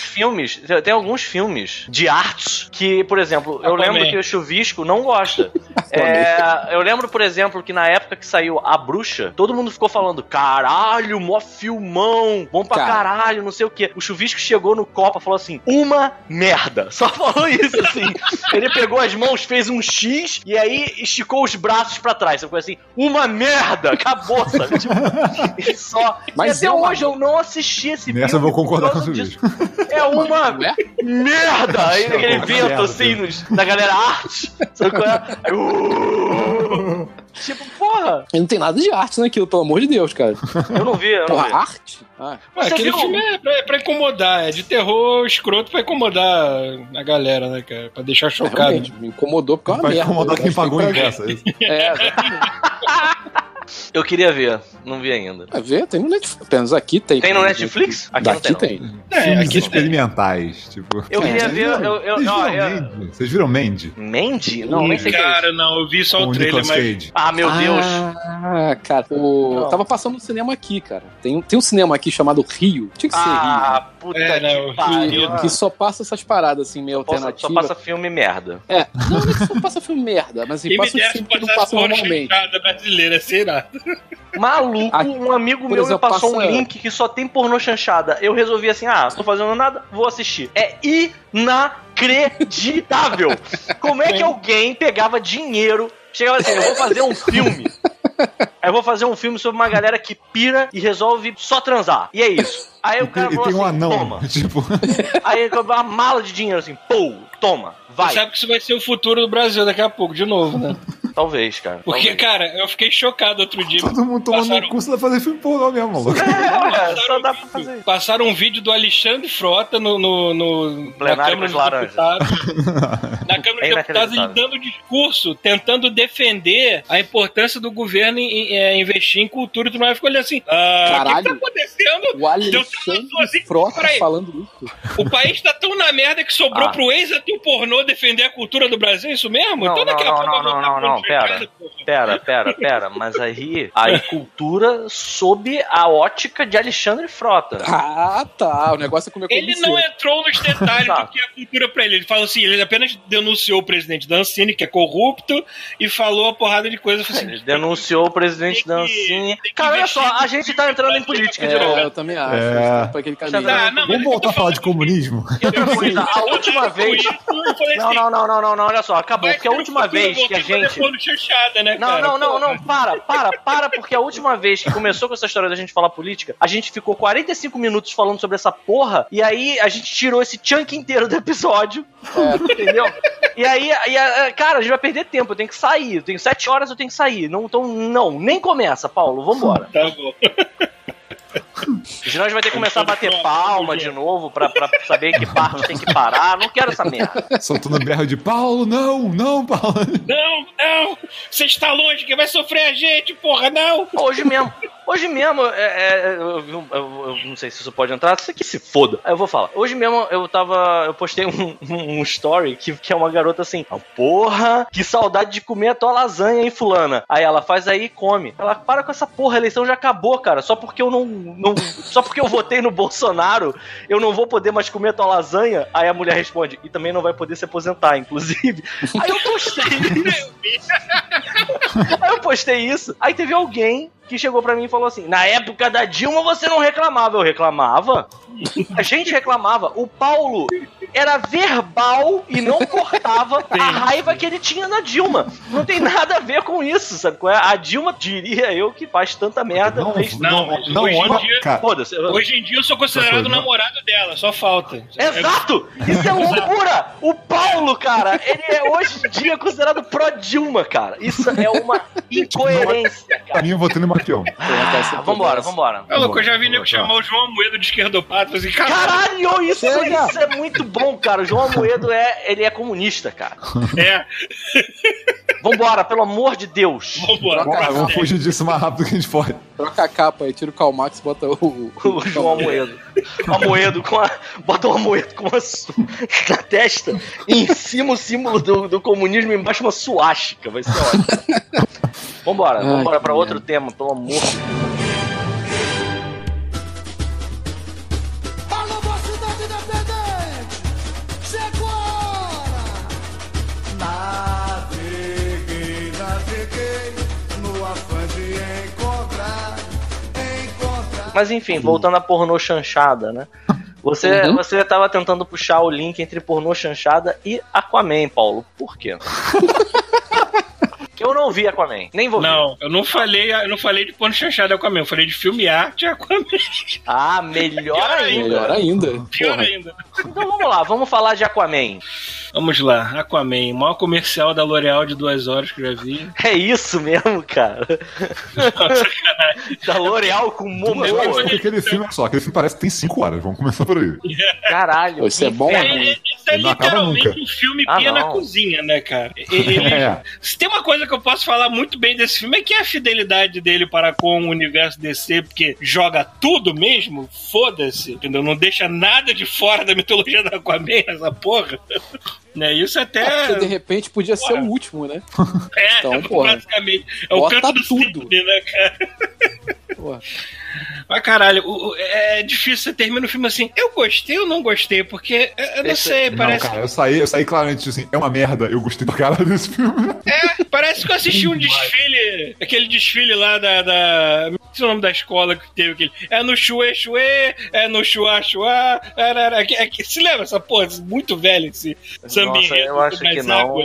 filmes de artes que, por exemplo, eu lembro que o Chuvisco não gosta. Eu lembro, por exemplo, que na época que saiu A Bruxa, todo mundo ficou falando, caralho, mó filmão, bom pra caralho, não sei o quê. O Chuvisco chegou no Copa e falou assim, uma merda. Só falou isso, assim. Ele pegou as mãos, fez um X e aí esticou os braços pra trás. Você ficou assim, uma merda, acabou, sabe? Tipo, ele só... Mas até hoje eu não assisti esse filme. Nessa eu vou concordar com o Chuvisco. É uma merda! Aí naquele evento, assim, da galera arte. Sabe qual é? Aí, tipo, porra! E não tem nada de arte naquilo, pelo amor de Deus, cara. Eu não vi, Porra, arte? Ah. Mas aquele filme é pra incomodar, é de terror escroto pra incomodar a galera, né, cara? Pra deixar chocado. Realmente, me incomodou porque é uma merda. Pra incomodar quem pagou o ingresso. É, exatamente. Eu queria ver, não vi ainda. Ver? Tem no Netflix. Apenas aqui tem. Tem no Netflix? Aqui não tem. Filmes experimentais, tipo. Eu queria ver. Vocês viram Mandy? Mandy? Não, nem sei o que é isso. Cara, não, eu vi só o trailer, mas... Ah, meu Deus. Ah, cara, eu tava passando no cinema aqui, cara. Tem um cinema aqui chamado Rio. Tinha que ser Rio. Ah, puta que pariu. Que só passa essas paradas, assim, meio alternativa. Só passa filme merda. Não, não é que só passa filme merda, mas assim, passa um filme que não passa normalmente. Brasileira, será? Maluco, um amigo meu me passou um link que só tem pornô chanchada. Eu resolvi assim, não tô fazendo nada, vou assistir. É inacreditável. Como é que alguém pegava dinheiro, chegava assim, eu vou fazer um filme. Aí eu vou fazer um filme sobre uma galera que pira e resolve só transar. E é isso. Aí o cara falou assim, toma. Tipo... Aí ele comprou uma mala de dinheiro assim, pô, toma, vai. Você sabe que isso vai ser o futuro do Brasil daqui a pouco, de novo, né? Talvez, cara. Porque, cara, eu fiquei chocado outro dia. Todo mundo tomando um curso pra fazer filme pornô mesmo, maluco. Só dá pra fazer. Passaram um vídeo do Alexandre Frota no plenário dos Laranjas. Na Câmara dos Deputados, ele dando discurso, tentando defender a importância do governo em investir em cultura. Tu não vai ficar olhando assim, caralho, o que tá acontecendo? O Alexandre Frota falando isso. O país tá tão na merda que sobrou pro ex-ator pornô defender a cultura do Brasil, é isso mesmo? Então daqui a pouco... Não, pera. pera, mas aí cultura sob a ótica de Alexandre Frota. Ah, tá, o negócio é comer como ele não ser. Entrou nos detalhes do que é cultura pra ele. Ele falou assim, ele apenas denunciou o presidente da Ancine, que é corrupto, e falou a porrada de coisa. Assim, ele denunciou o presidente da Ancine. Cara, olha só, a gente tá entrando em política de novo. Eu também acho. Vamos voltar a falar de comunismo? A última vez... Não, olha só, acabou, porque a última vez que a gente... Não, para, porque a última vez que começou com essa história da gente falar política, a gente ficou 45 minutos falando sobre essa porra, e aí a gente tirou esse chunk inteiro do episódio, entendeu? E aí, cara, a gente vai perder tempo, eu tenho que sair, eu tenho 7 horas, eu tenho que sair, então, nem começa, Paulo, vambora. Tá bom. Senão a gente vai ter que começar a bater palma de novo pra saber que parte tem que parar. Não quero essa merda. Soltando berro de Paulo, não, Paulo. Não. Você está longe, que vai sofrer a gente, porra, não. Hoje mesmo, eu não sei se isso pode entrar, isso aqui se foda. Eu vou falar. Hoje mesmo eu postei um story que é uma garota assim, oh, porra, que saudade de comer a tua lasanha, hein, fulana. Aí ela faz aí e come. Ela, para com essa porra, a eleição já acabou, cara. Só porque eu não só porque eu votei no Bolsonaro, eu não vou poder mais comer a tua lasanha. Aí a mulher responde, e também não vai poder se aposentar, inclusive. Aí eu postei isso. Aí teve alguém que chegou pra mim e falou assim, na época da Dilma você não reclamava. Eu reclamava? A gente reclamava. O Paulo era verbal e não cortava a raiva que ele tinha na Dilma. Não tem nada a ver com isso, sabe? A Dilma, diria eu, que faz tanta merda. Não, hoje em dia eu sou considerado namorado dela, só falta. Exato! Isso é loucura! O Paulo, cara, ele é hoje em dia considerado pró-Dilma, cara. Isso é uma incoerência, cara. Pra mim eu votei no Maquião. Vambora. É louco, eu já vi nego chamar o João Amoedo de esquerdopata. Assim, caralho, isso é muito bom, cara. O João Amoedo ele é comunista, cara. É. Vambora, pelo amor de Deus. Vambora. Vamos fugir disso mais rápido que a gente pode. Troca a capa aí, tira o Karl Marx, bota o João Amoedo. Bota o Amoedo com uma na testa e em cima o símbolo do comunismo e embaixo uma suástica. Vai ser ótimo. Vambora pra outro tema, pelo amor de Deus. Mas enfim, voltando à pornô chanchada, né? Você tava tentando puxar o link entre pornô chanchada e Aquaman, Paulo. Por quê? Porque eu não vi Aquaman. Nem vou ver. Não, eu não falei de pornô chanchada Aquaman. Eu falei de filme arte Aquaman. Ah, Melhor ainda. Então vamos lá, vamos falar de Aquaman. Vamos lá, Aquaman, o maior comercial da L'Oréal de 2 horas que eu já vi. É isso mesmo, cara. Nossa, da L'Oréal com Momoa. Aquele filme parece que tem 5 horas, vamos começar por aí. Caralho. Isso é bom, né? Isso é literalmente um filme pia na cozinha, né, cara? Se tem uma coisa que eu posso falar muito bem desse filme é que a fidelidade dele para com o universo DC, porque joga tudo mesmo, foda-se, entendeu? Não deixa nada de fora da mitologia da Aquaman, essa porra. Né? Isso até... É, porque de repente podia ser o último, né? É, então, basicamente. É o canto do tudo, né, cara? Porra. Mas caralho, é difícil você terminar o filme assim, eu gostei ou não gostei, porque eu não sei, parece... Não, cara, eu saí claramente assim, é uma merda, eu gostei do cara desse filme. É, parece que eu assisti um desfile, aquele desfile lá da... Não sei o nome da escola que teve aquele... É no Chue Chue, é no Chua Chua... Se lembra essa porra? Muito velho esse... Nossa, eu acho que não.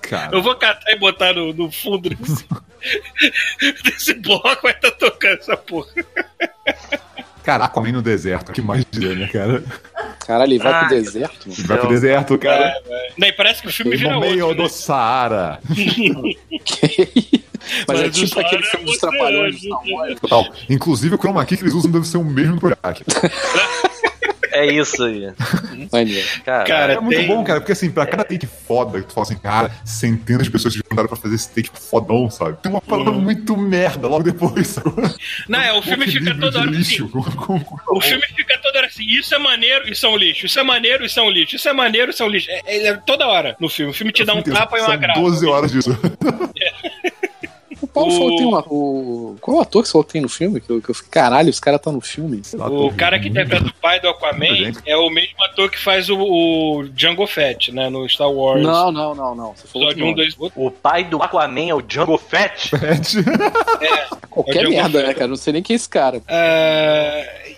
Cara. Eu vou catar e botar no fundo desse bloco, vai estar tocando essa porra. Caraca, homem no deserto, que mais dizer, né, cara? Caralho, ele vai pro deserto? Ele vai pro deserto, cara. Daí parece que o filme vira outro. No meio do Saara. Que Mas é tipo aquele filme dos Trapalhões. Inclusive, o chroma key que eles usam deve ser o mesmo do Iraque. É isso aí. Cara, é muito bom, cara, porque assim, pra cada take foda que tu fala assim, cara, centenas de pessoas te mandaram pra fazer esse take fodão, sabe? Tem uma palavra muito merda logo depois, sabe? Não, é, o filme fica toda hora assim. O filme fica toda hora assim, isso é maneiro e são lixo, isso é maneiro e são lixo, isso é maneiro e são lixo. É toda hora no filme. O filme te dá um tapa e uma grava. 12 horas disso. O Paulo falou tem uma. Qual é o ator que falou tem no filme? Que eu fiquei, caralho, os caras estão no filme. O cara que interpreta o pai do Aquaman é o mesmo ator que faz o Jango Fett, né? No Star Wars. Não. Você falou de um, dois, outro. O pai do Aquaman é o Jango Fett? É. Qualquer é merda, né, cara? Não sei nem quem é esse cara.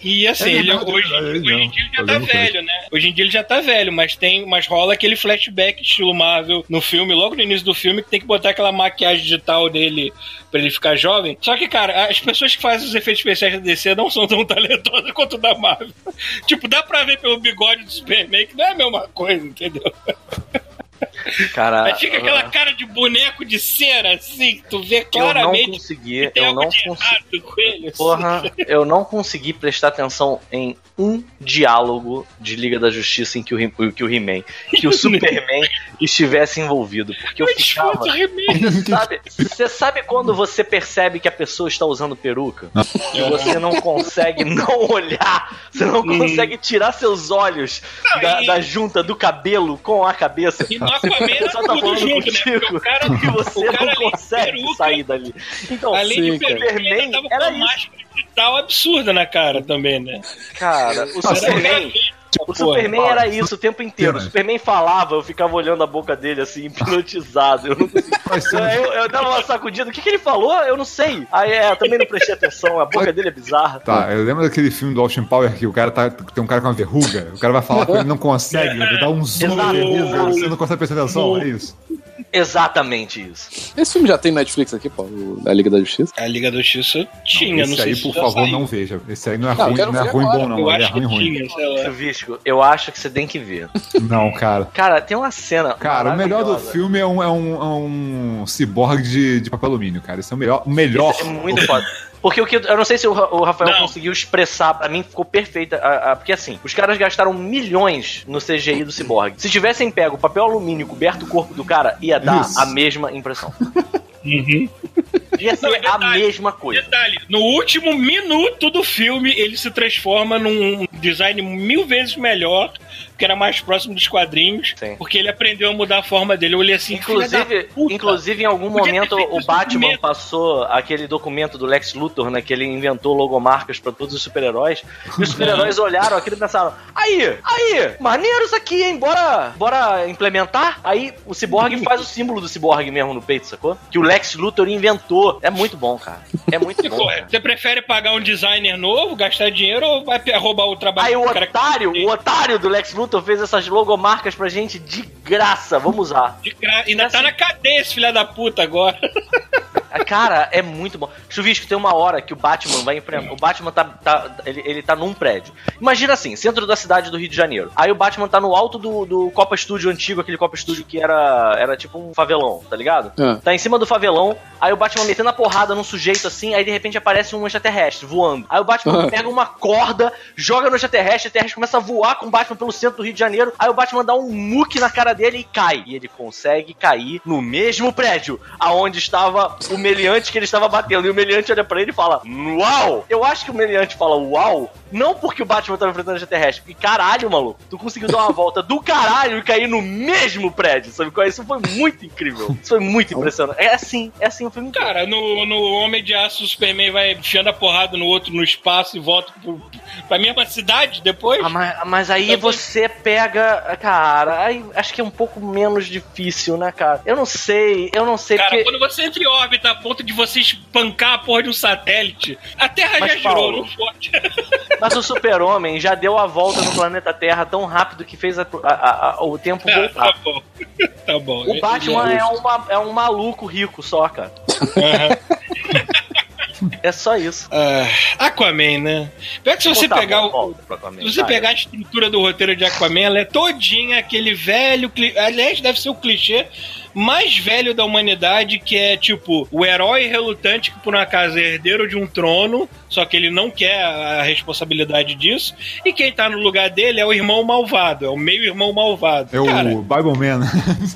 E assim, hoje em dia ele já tá velho, né? Hoje em dia ele já tá velho, mas tem, mas rola aquele flashback estilo Marvel no filme, logo no início do filme, que tem que botar aquela maquiagem digital dele pra ele ficar jovem. Só que, cara, as pessoas que fazem os efeitos especiais da DC não são tão talentosas quanto da Marvel. Tipo, dá pra ver pelo bigode do Superman que não é a mesma coisa, entendeu? Cara, fica aquela cara de boneco de cera, assim, tu vê claramente. Eu não consegui prestar atenção em um diálogo de Liga da Justiça em que o He-Man, que o Superman estivesse envolvido, porque eu ficava, sabe, você sabe quando você percebe que a pessoa está usando peruca? E você não consegue não olhar, você não consegue tirar seus olhos da junta do cabelo com a cabeça. E no Aquaman era tudo junto, né? Porque o cara não consegue sair dali. Então, além de Superman, era isso. Tal absurda na cara também, né? Cara, o Superman era isso o tempo inteiro. O Superman falava, eu ficava olhando a boca dele assim, hipnotizado. Eu não conseguia. Eu dava uma sacudida. O que ele falou? Eu não sei. Aí eu também não prestei atenção. A boca dele é bizarra. Tá, eu lembro daquele filme do Austin Power que o cara tem um cara com uma verruga. O cara vai falar que ele não consegue. Ele dá um zoom na verruga. Você não consegue prestar atenção. É isso. Exatamente isso. Esse filme já tem Netflix aqui, pô, da Liga da Justiça? A Liga da Justiça tinha, não sei se por favor, não veja. Esse aí não é ruim, não é ruim bom, não. Ele é ruim, ruim. Visco, eu acho que você tem que ver. Não, cara. Cara, tem uma cena. Cara, o melhor do filme é um ciborgue de papel alumínio, cara. Esse é o melhor. Esse é muito foda. Porque eu não sei se o Rafael conseguiu expressar, pra mim ficou perfeita, porque assim, os caras gastaram milhões no CGI do Cyborg. Se tivessem pego papel alumínio coberto o corpo do cara, ia dar a mesma impressão. Uhum. Essa é a mesma coisa. Detalhe, no último minuto do filme, ele se transforma num design 1000 vezes melhor, que era mais próximo dos quadrinhos. Sim. Porque ele aprendeu a mudar a forma dele. Eu olhei assim, inclusive em algum momento o Batman passou aquele documento do Lex Luthor, né, que ele inventou logomarcas pra todos os super-heróis, e os super-heróis olharam aquilo e pensaram, aí, maneiro isso aqui, hein, bora implementar. Aí o Cyborg faz o símbolo do Cyborg mesmo no peito, sacou? Que o Lex Luthor inventou. É muito bom, cara. É muito bom. Cara. Você prefere pagar um designer novo, gastar dinheiro, ou vai roubar o trabalho? Aí o otário do Lex Luthor fez essas logomarcas pra gente de graça. Vamos usar. De graça. Ainda tá na cadeia esse filho da puta agora. Cara, é muito bom. Chuvisco, tem uma hora que o Batman vai enfrentar. O Batman ele tá num prédio. Imagina assim, centro da cidade do Rio de Janeiro. Aí o Batman tá no alto do Copa Estúdio antigo, aquele Copa Estúdio que era tipo um favelão, tá ligado? É. Tá em cima do favelão, aí o Batman metendo a porrada num sujeito assim, aí de repente aparece um extraterrestre voando. Aí o Batman pega uma corda, joga no extraterrestre, o extraterrestre começa a voar com o Batman pelo centro do Rio de Janeiro, aí o Batman dá um muque na cara dele e cai. E ele consegue cair no mesmo prédio, aonde estava o meliante que ele estava batendo, e o meliante olha pra ele e fala, uau! Eu acho que o meliante fala uau, não porque o Batman tava enfrentando o extraterrestre, porque caralho, maluco, tu conseguiu dar uma volta do caralho e cair no mesmo prédio, sabe qual é? Isso foi muito incrível, isso foi muito impressionante. É assim o filme. Cara, no Homem de Aço, o Superman vai enfiando a porrada no outro no espaço e volta pra mesma cidade depois. Mas aí você pega, cara, aí acho que é um pouco menos difícil, né, cara? Eu não sei cara, porque... quando você entra em órbita a ponto de você espancar a porra de um satélite, a Terra já girou, não pode. Mas o Super-Homem já deu a volta no planeta Terra tão rápido que fez o tempo voltar. Tá bom. O Batman é um maluco rico só, cara. É só isso. Aquaman, né? Pior que se você pegar a estrutura do roteiro de Aquaman, ela é todinha aquele velho... Aliás, deve ser o clichê mais velho da humanidade, que é tipo o herói relutante que por um acaso é herdeiro de um trono, só que ele não quer a responsabilidade disso, e quem tá no lugar dele é o irmão malvado, é o meio-irmão malvado. É, cara, o Bible Man.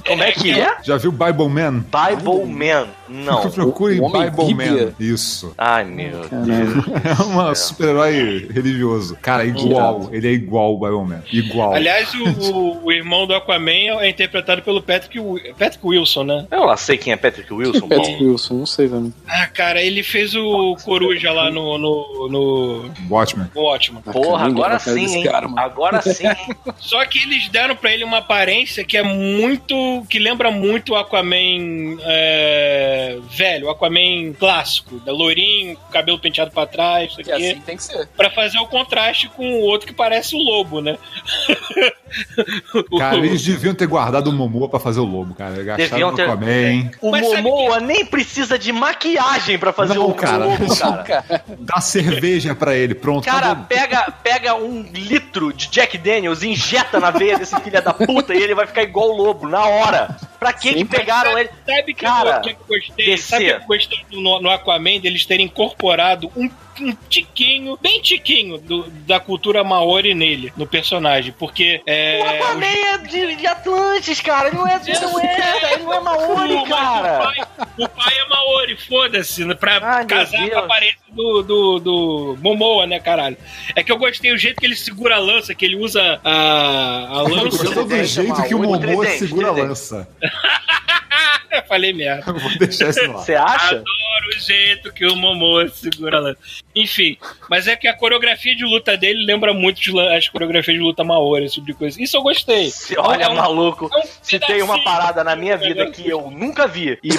Como é que é? Já viu Bible Man? Bible Man. Não. Procure Bible Man. Isso. Ai, meu Deus. É um super-herói religioso. Cara, igual. Ele é igual o Bible Man. Igual. Aliás, o irmão do Aquaman é interpretado pelo Patrick Wilson, né? Eu lá sei quem é Patrick Wilson. É Patrick Wilson, não sei também. Ah, cara, ele fez o Coruja lá no Watchmen. Watchmen. Porra, agora sim, hein? Agora sim. Só que eles deram pra ele uma aparência que é muito... que lembra muito o Aquaman velho, o Aquaman clássico, da loirinho, cabelo penteado pra trás, isso aqui. É assim, tem que ser. Pra fazer o contraste com o outro que parece o lobo, né? Cara, eles deviam ter guardado o Momoa pra fazer o lobo, cara. Gastaram no Aquaman. O Momoa nem precisa de maquiagem pra fazer o lobo, cara. Dá cerveja pra ele, pronto. Cara, pega um litro de Jack Daniels e injeta na veia desse filho da puta e ele vai ficar igual o lobo, na hora. Pra que pegaram ele? Sabe que eu gostei no Aquaman deles terem incorporado um tiquinho, bem tiquinho da cultura Maori nele, no personagem, porque... o Aquaman é de Atlantis, cara, ele não é Maori, cara. O pai é Maori, foda-se, pra casar com a aparência do Momoa, né, caralho. É que eu gostei do jeito que ele segura a lança, que ele usa a lança. Eu do jeito que o Momoa segura a lança. Eu falei merda. Eu vou deixar isso lá. Você acha? Adoro o jeito que o Momoa segura a lança. Enfim, mas é que a coreografia de luta dele lembra muito as coreografias de luta maori, esse tipo de coisa. Isso eu gostei. Olha, maluco, se tem uma parada na minha vida que eu nunca vi, e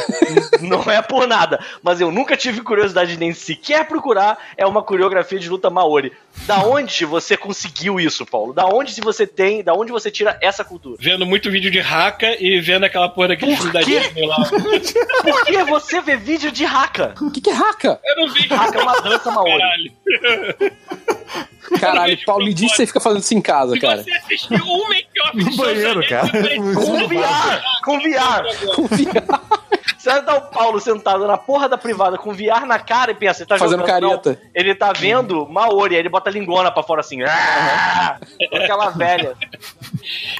não é por nada, mas eu nunca tive curiosidade nem sequer procurar, é uma coreografia de luta maori. Da onde você conseguiu isso, Paulo? Da onde você tira essa cultura? Vendo muito vídeo de haka e vendo aquela porra daquele filme da Disney lá. Por que você vê vídeo de haka? O que é haka? Eu não vi. Haka é uma dança maori. Caralho, Paulo, me diz que você fica fazendo isso em casa, cara. Você assistiu um make-off no banheiro, cara. Com VR. Você vai dar o Paulo sentado na porra da privada com VR na cara e pensa, ele tá fazendo careta. Não, ele tá vendo Maori, aí ele bota a lingona pra fora assim. Aquela velha.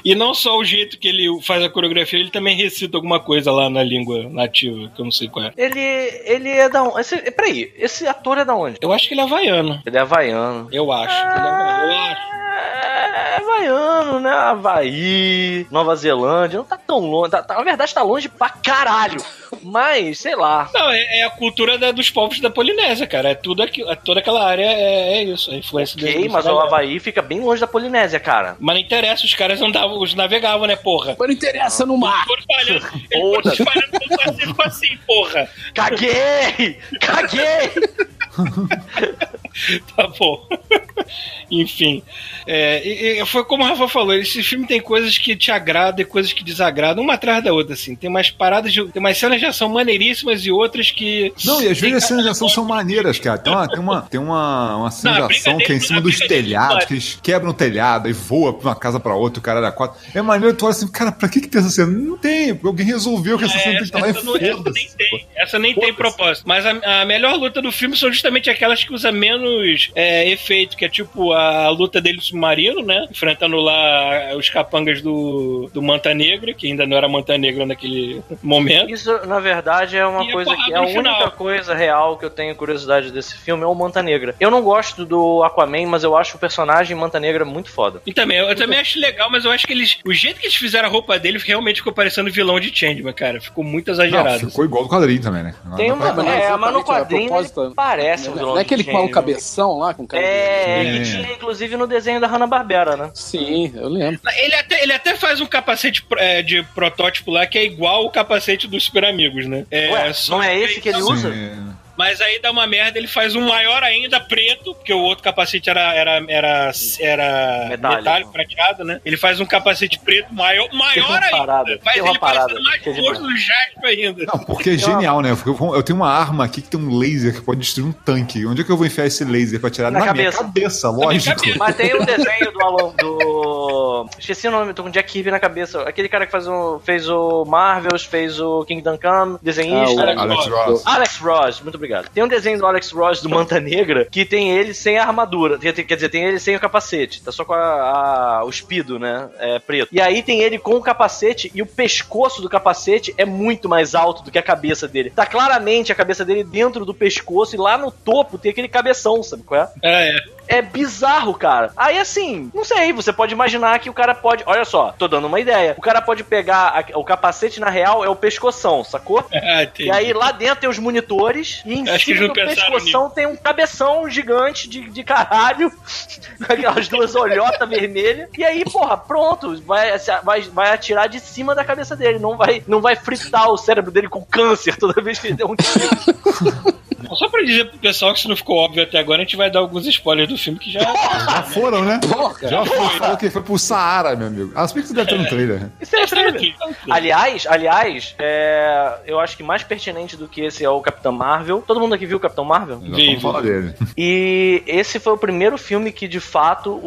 E não só o jeito que ele faz a coreografia, ele também recita alguma coisa lá na língua nativa, que eu não sei qual é. Ele é da onde? Peraí, esse ator é da onde? Eu acho que ele é havaiano. Ele é havaiano. Eu acho. É havaiano, né? Havaí, Nova Zelândia, não tá tão longe. Na verdade, tá longe pra caralho. Mas, sei lá. Não, é a cultura dos povos da Polinésia, cara. É tudo aquilo, toda aquela área é isso. A influência deles. Mas o Havaí fica bem longe da Polinésia, cara. Mas não interessa, os caras andavam, os navegavam, né, porra? Mas não interessa no mar. Eles foram espalhando todo o Pacífico assim, porra. Caguei! Tá bom. Enfim. Foi como o Rafa falou, esse filme tem coisas que te agradam e coisas que desagradam, uma atrás da outra, assim. Tem umas paradas, tem umas cenas de ação maneiríssimas e outras que... Não, e às vezes as cenas de ação são maneiras, cara. Tem uma cena de ação que é em cima dos telhados, que eles quebram o telhado e voam pra uma casa pra outra, o cara era quatro. É maneiro, tu olha assim, cara, pra que tem essa cena? Não tem, alguém resolveu que essa cena tem que estar lá e foda-se. Essa nem tem propósito. Mas a melhor luta do filme são justamente aquelas que usa menos efeito, que é tipo a luta dele no submarino, né? Enfrentando lá os capangas do Manta Negra, que ainda não era Manta Negra naquele momento. Isso, na verdade, é uma coisa que é a única coisa real que eu tenho curiosidade desse filme, é o Manta Negra. Eu não gosto do Aquaman, mas eu acho o personagem Manta Negra muito foda. E também, eu também acho legal, mas eu acho que o jeito que eles fizeram a roupa dele realmente ficou parecendo vilão de Changeman, cara. Ficou muito exagerado. Não, ficou igual do quadrinho também, né? Mas no quadrinho ele parece um vilão. Não é aquele com o cabeção lá, com cabelo. Que tinha, inclusive, no desenho da Hanna-Barbera, né? Sim, eu lembro. Ele até faz um capacete de protótipo lá que é igual o capacete dos Super Amigos, né? Ué, não é esse que ele usa? Sim. Mas aí dá uma merda, ele faz um maior ainda, preto, porque o outro capacete era metálico, prateado, né? Ele faz um capacete preto maior ainda. Faz ele parecendo mais forte do Jasper ainda. Não, porque é genial, né? Eu tenho uma arma aqui que tem um laser que pode destruir um tanque. Onde é que eu vou enfiar esse laser pra tirar? Na minha cabeça, lógico. Mas tem um desenho do Alan, do... Esqueci o nome, tô com Jack Kirby na cabeça. Aquele cara que fez o Marvels, fez o Kingdom Come, desenhista. Alex Ross, muito obrigado. Tem um desenho do Alex Ross do Manta Negra que tem ele sem a armadura. Quer dizer, tem ele sem o capacete. Tá só com o espido, né? É, preto. E aí tem ele com o capacete e o pescoço do capacete é muito mais alto do que a cabeça dele. Tá claramente a cabeça dele dentro do pescoço e lá no topo tem aquele cabeção, sabe qual é? É bizarro, cara. Aí, assim, não sei, você pode imaginar que o cara pode... Olha só, tô dando uma ideia. O cara pode pegar... O capacete, na real, é o pescoção, sacou? E aí, lá dentro tem os monitores e em cima do pescoção tem um cabeção gigante de caralho, com aquelas duas olhotas vermelhas. E aí, porra, pronto. Vai atirar de cima da cabeça dele. Não vai fritar o cérebro dele com câncer toda vez que ele der um tiro. Só pra dizer pro pessoal que isso não ficou óbvio até agora, a gente vai dar alguns spoilers do filme que já foram, né? Porra, já foi. Okay, foi pro Saara, meu amigo. Acho que tu deve ter no trailer. Isso é trailer. Aliás, eu acho que mais pertinente do que esse é o Capitão Marvel. Todo mundo aqui viu o Capitão Marvel? Vi, falar dele. E esse foi o primeiro filme que, de fato,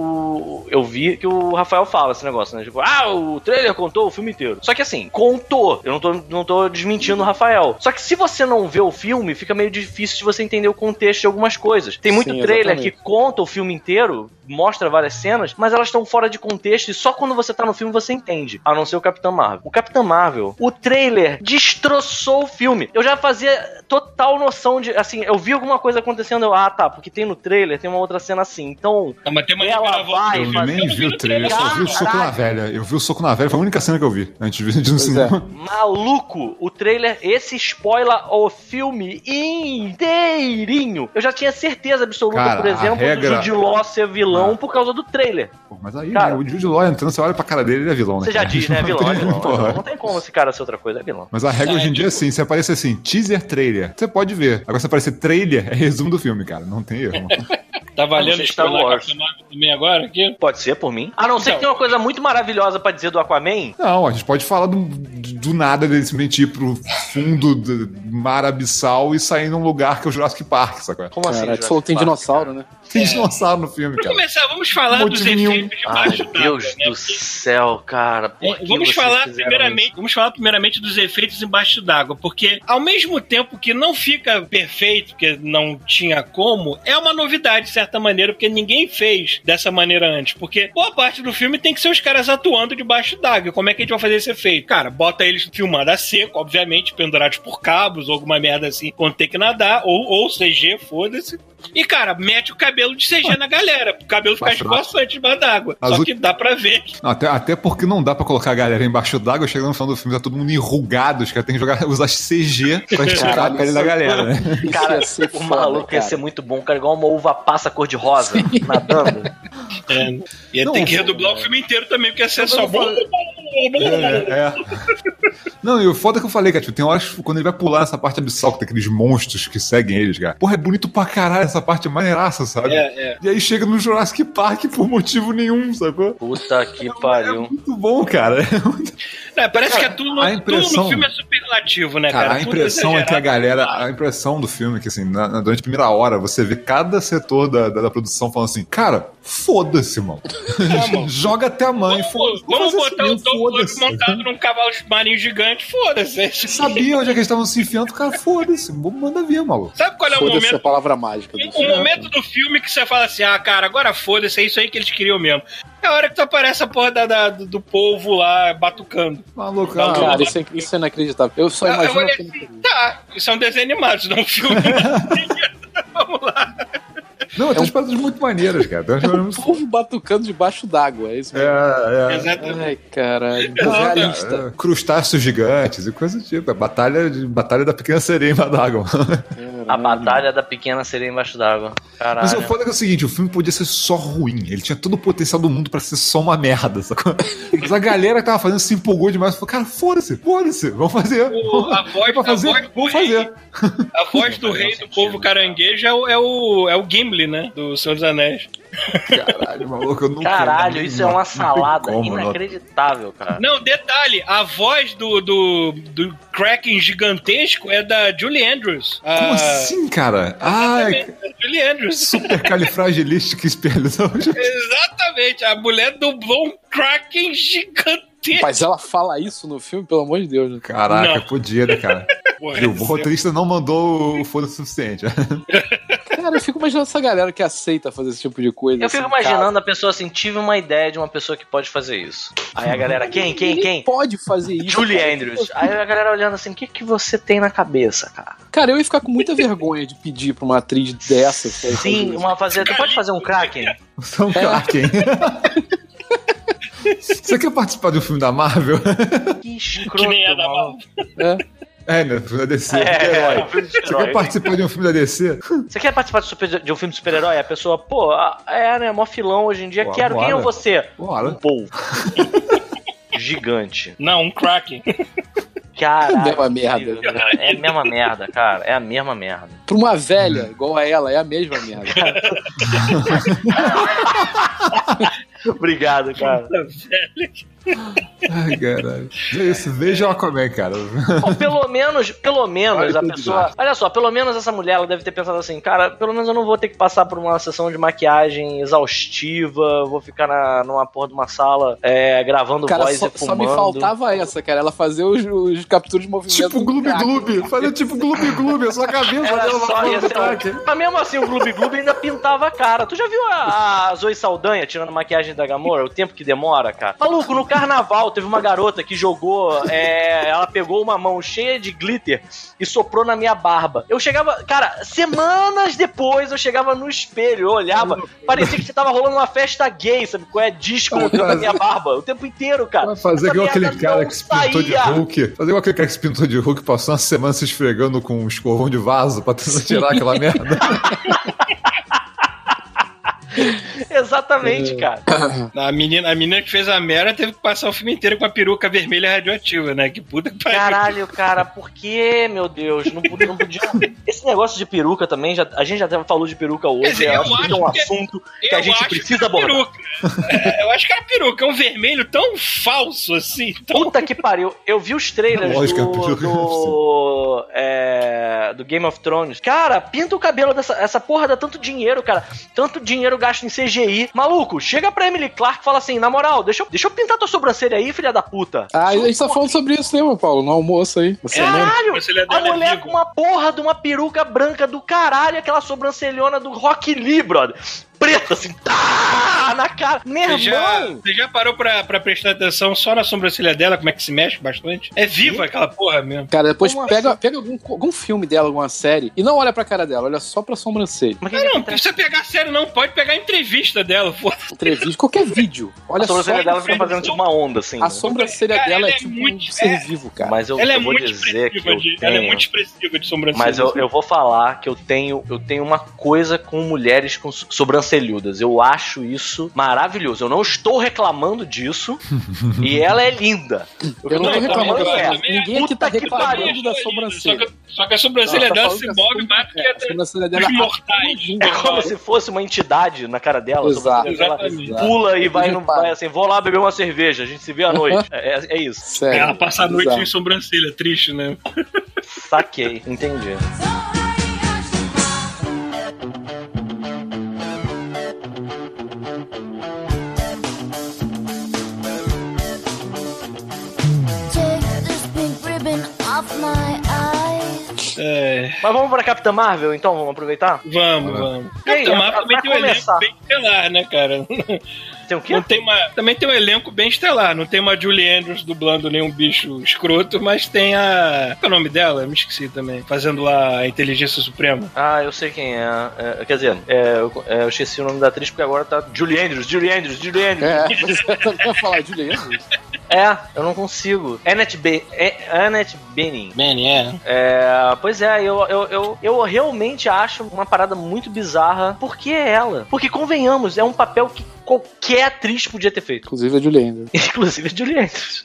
eu vi que o Rafael fala esse negócio, né? Tipo, o trailer contou o filme inteiro. Só que assim, contou. Eu não tô desmentindo o Rafael. Só que se você não vê o filme, fica meio difícil de você entender o contexto de algumas coisas. Tem muito trailer exatamente. Que conta o filme inteiro, mostra várias cenas, mas elas estão fora de contexto e só quando você tá no filme você entende. A não ser o Capitão Marvel. O Capitão Marvel, o trailer destroçou o filme. Eu já fazia total noção de, assim, eu vi alguma coisa acontecendo, porque tem no trailer, tem uma outra cena assim, então... Não, mas tem uma ela vai eu fazer... nem vi o trailer, eu só vi o soco na velha. Eu vi o soco na velha, foi a única cena que eu vi. Antes de ir no cinema. Maluco, o trailer, esse spoiler o filme inteirinho. Eu já tinha certeza absoluta, cara, por exemplo, do Jude Law ser vilão por causa do trailer. Pô, mas aí, cara, o Jude Law entrando, você olha pra cara dele, ele é vilão, né? Você já diz, né? É vilão, vilão. Não tem como esse cara ser outra coisa, é vilão. Mas a regra hoje em dia é assim, se aparecer assim, teaser, trailer, você pode ver. Agora se aparecer trailer, é resumo do filme, cara. Não tem erro. Tá valendo Star Wars também agora aqui? Pode ser, por mim. A não ser que tem uma coisa muito maravilhosa pra dizer do Aquaman. Não, a gente pode falar do nada dele simplesmente ir pro fundo do mar abissal e sair num lugar que é o Jurassic Park, sacou? Como assim? Você falou que tem dinossauro, né? Tem dinossauro no filme, cara. Vamos falar dos efeitos de baixo d'água. Meu Deus do céu, cara. Vamos falar primeiramente dos efeitos embaixo d'água, porque ao mesmo tempo que não fica perfeito, porque não tinha como, é uma novidade, de certa maneira, porque ninguém fez dessa maneira antes, porque boa parte do filme tem que ser os caras atuando debaixo d'água. Como é que a gente vai fazer esse efeito? Cara, bota eles filmando a seco, obviamente, pendurados por cabos ou alguma merda assim, quando tem que nadar, ou CG, foda-se. E, cara, mete o cabelo de CG na galera. O cabelo fica esvoaçante debaixo d'água. Só que dá pra ver. Até porque não dá pra colocar a galera embaixo d'água. Chegando no final do filme, tá todo mundo enrugado. Os caras têm que usar CG pra estirar a pele da galera, né? Cara, o maluco ia ser muito bom, cara. Igual uma uva passa cor de rosa, nadando. E tem que redublar o filme inteiro também, porque ia ser só bom. Não, e o foda que eu falei, cara, tipo, tem horas quando ele vai pular nessa parte abissal, que tem aqueles monstros que seguem eles, cara. Porra, é bonito pra caralho essa parte maneiraça, sabe? E aí chega no Jurassic Park por motivo nenhum, sacou? Puta que pariu. É muito bom, cara. Parece que é tudo no filme é superlativo, né, cara? A impressão é que a galera... A impressão do filme é que, assim, durante a primeira hora, você vê cada setor da produção falando assim, cara, foda-se, mano. Joga até a mãe, foda-se. Vamos botar o Tom montado num cavalo marinho gigante. Foda-se. Sabia onde é que eles estavam se enfiando, cara? Foda-se. Manda ver, maluco. Sabe qual é o momento? Foda-se a palavra mágica. O momento do filme que você fala assim, cara, agora foda-se, é isso aí que eles queriam mesmo. É a hora que tu aparece a porra do povo lá, batucando. Maluco, cara, isso é inacreditável. Eu só imagino... isso é um desenho animado, não um filme. Vamos lá. Não, tem umas paradas muito maneiras, cara. O povo batucando debaixo d'água, é isso mesmo. Exatamente. Ai, caralho. Realista. Crustáceos gigantes e coisa do tipo. Batalha da pequena sereia em Madágua. A batalha da pequena sereia embaixo d'água. Caralho. Mas o foda é o seguinte, o filme podia ser só ruim. Ele tinha todo o potencial do mundo pra ser só uma merda, sacou? Mas a galera que tava fazendo se empolgou demais e falou, cara, foda-se, vamos fazer. Vamos fazer. A voz do rei do povo caranguejo é o Gimli, né? Do Senhor dos Anéis. Caralho, maluco, eu nunca... Caralho, isso é uma salada inacreditável, cara. Não, detalhe, a voz do Kraken gigantesco é da Julie Andrews. Como assim, cara? Ai, Julie Andrews. Super califragilística espelhada. Exatamente, a mulher dublou um Kraken gigantesco. Mas ela fala isso no filme, pelo amor de Deus. Né? Caraca, não. Podia, né, cara? O roteirista não mandou o foda-se o suficiente. Cara, eu fico imaginando essa galera que aceita fazer esse tipo de coisa. Eu fico imaginando a pessoa assim, tive uma ideia de uma pessoa que pode fazer isso. Aí a galera, quem? Pode fazer isso. Julie Andrews. Aí a galera olhando assim, o que que você tem na cabeça, cara? Cara, eu ia ficar com muita vergonha de pedir pra uma atriz dessa. Sim, uma fazer. Tu pode fazer um Kraken? Um Kraken. Você quer participar de um filme da Marvel? Que escroto, que nem é da Marvel. É, né? Filme da DC. É, filme de herói. Você quer participar de um filme da DC? Você quer participar de um filme de super-herói? A pessoa, pô, né? Mó filão hoje em dia. Boa, quero. Bora. Quem é você? Bora. Um polvo. Gigante. Não, um Kraken. Caralho, é a mesma merda, cara. É a mesma merda. Pra uma velha igual a ela, é a mesma merda. Obrigado, cara. Ai, caralho. É isso, veja o Aquaman, cara. Bom, pelo menos a pessoa... Olha só, pelo menos essa mulher, ela deve ter pensado assim, cara, pelo menos eu não vou ter que passar por uma sessão de maquiagem exaustiva, vou ficar numa porra de uma sala gravando cara, voz e fumando. Só me faltava essa, cara, ela fazer os capturas de movimento. Tipo gloob-gloob, fazer tipo gloob-gloob, a sua cabeça dela vai. Mas mesmo assim, o gloob-gloob ainda pintava a cara. Tu já viu a Zoe Saldanha tirando maquiagem da Gamora? O tempo que demora, cara. Maluco, no carnaval teve uma garota que jogou, ela pegou uma mão cheia de glitter e soprou na minha barba. Eu chegava, cara, semanas depois eu chegava no espelho, eu olhava, parecia que você tava rolando uma festa gay, sabe qual é? Disco na minha barba, o tempo inteiro, cara. Fazer igual aquele cara que se pintou de Hulk. Fazer igual aquele cara que se pintou de Hulk, passou uma semana se esfregando com um escorvão de vaso pra tentar tirar aquela merda. Exatamente, cara. A menina que fez a Mera teve que passar o filme inteiro com a peruca vermelha radioativa, né? Que puta que pariu. Caralho, cara, por que, meu Deus? Não podia. Esse negócio de peruca também, a gente já falou de peruca hoje. Eu acho que é um assunto que a gente precisa abordar. Eu acho que era peruca, é um vermelho tão falso assim. Tão... Puta que pariu. Eu vi os trailers do Game of Thrones. Cara, pinta o cabelo essa porra, dá tanto dinheiro, cara. Tanto dinheiro gasto em CGI. Maluco, chega pra Emily Clark e fala assim, na moral, deixa eu pintar tua sobrancelha aí, filha da puta. Ah, a gente tá falando sobre isso, né, meu Paulo? No almoço aí. Caralho, a mulher com uma porra de uma peruca branca do caralho, aquela sobrancelhona do Rock Lee, brother. Preta, assim, tá na cara. Meu irmão! Você já parou pra prestar atenção só na sobrancelha dela, como é que se mexe bastante? É viva aquela porra mesmo. Cara, depois pega algum filme dela, alguma série, e não olha pra cara dela, olha só pra sobrancelha. Mas não precisa pegar série, não. Pode pegar entrevista dela, pô. Entrevista, qualquer vídeo. Olha a sobrancelha dela fica fazendo tipo uma onda, assim. A sobrancelha dela é tipo um ser vivo, cara. Mas eu vou dizer que ela é muito expressiva de sobrancelha. Mas eu vou falar que eu tenho uma coisa com mulheres com sobrancelha. Eu acho isso maravilhoso. Eu não estou reclamando disso. E ela é linda. Eu não estou reclamando dela. Ninguém aqui tá reclamando da sobrancelha. Só que a sobrancelha dela se move mais do que a dos mortais. É como se fosse uma entidade na cara dela. Ela pula e vai assim, vou lá beber uma cerveja, a gente se vê à noite. É isso. Sério, ela passa a noite sem sobrancelha, triste, né? Saquei, entendi. Mas vamos pra Capitã Marvel, então? Vamos aproveitar? Vamos. Capitã Marvel também tem um elenco bem estelar, né, cara? Tem o quê? Também tem um elenco bem estelar. Não tem uma Julie Andrews dublando nenhum bicho escroto, mas tem a... Qual é o nome dela? Me esqueci também. Fazendo lá a Inteligência Suprema. Ah, eu sei quem é. Quer dizer, eu esqueci o nome da atriz porque agora tá... Julie Andrews. É, você também ia falar Julie Andrews? É, eu não consigo. Annette Bening. Bening, é. É. Pois é, eu realmente acho uma parada muito bizarra. Por que ela? Porque, convenhamos, é um papel que qualquer atriz podia ter feito. Inclusive a Julie Andrews.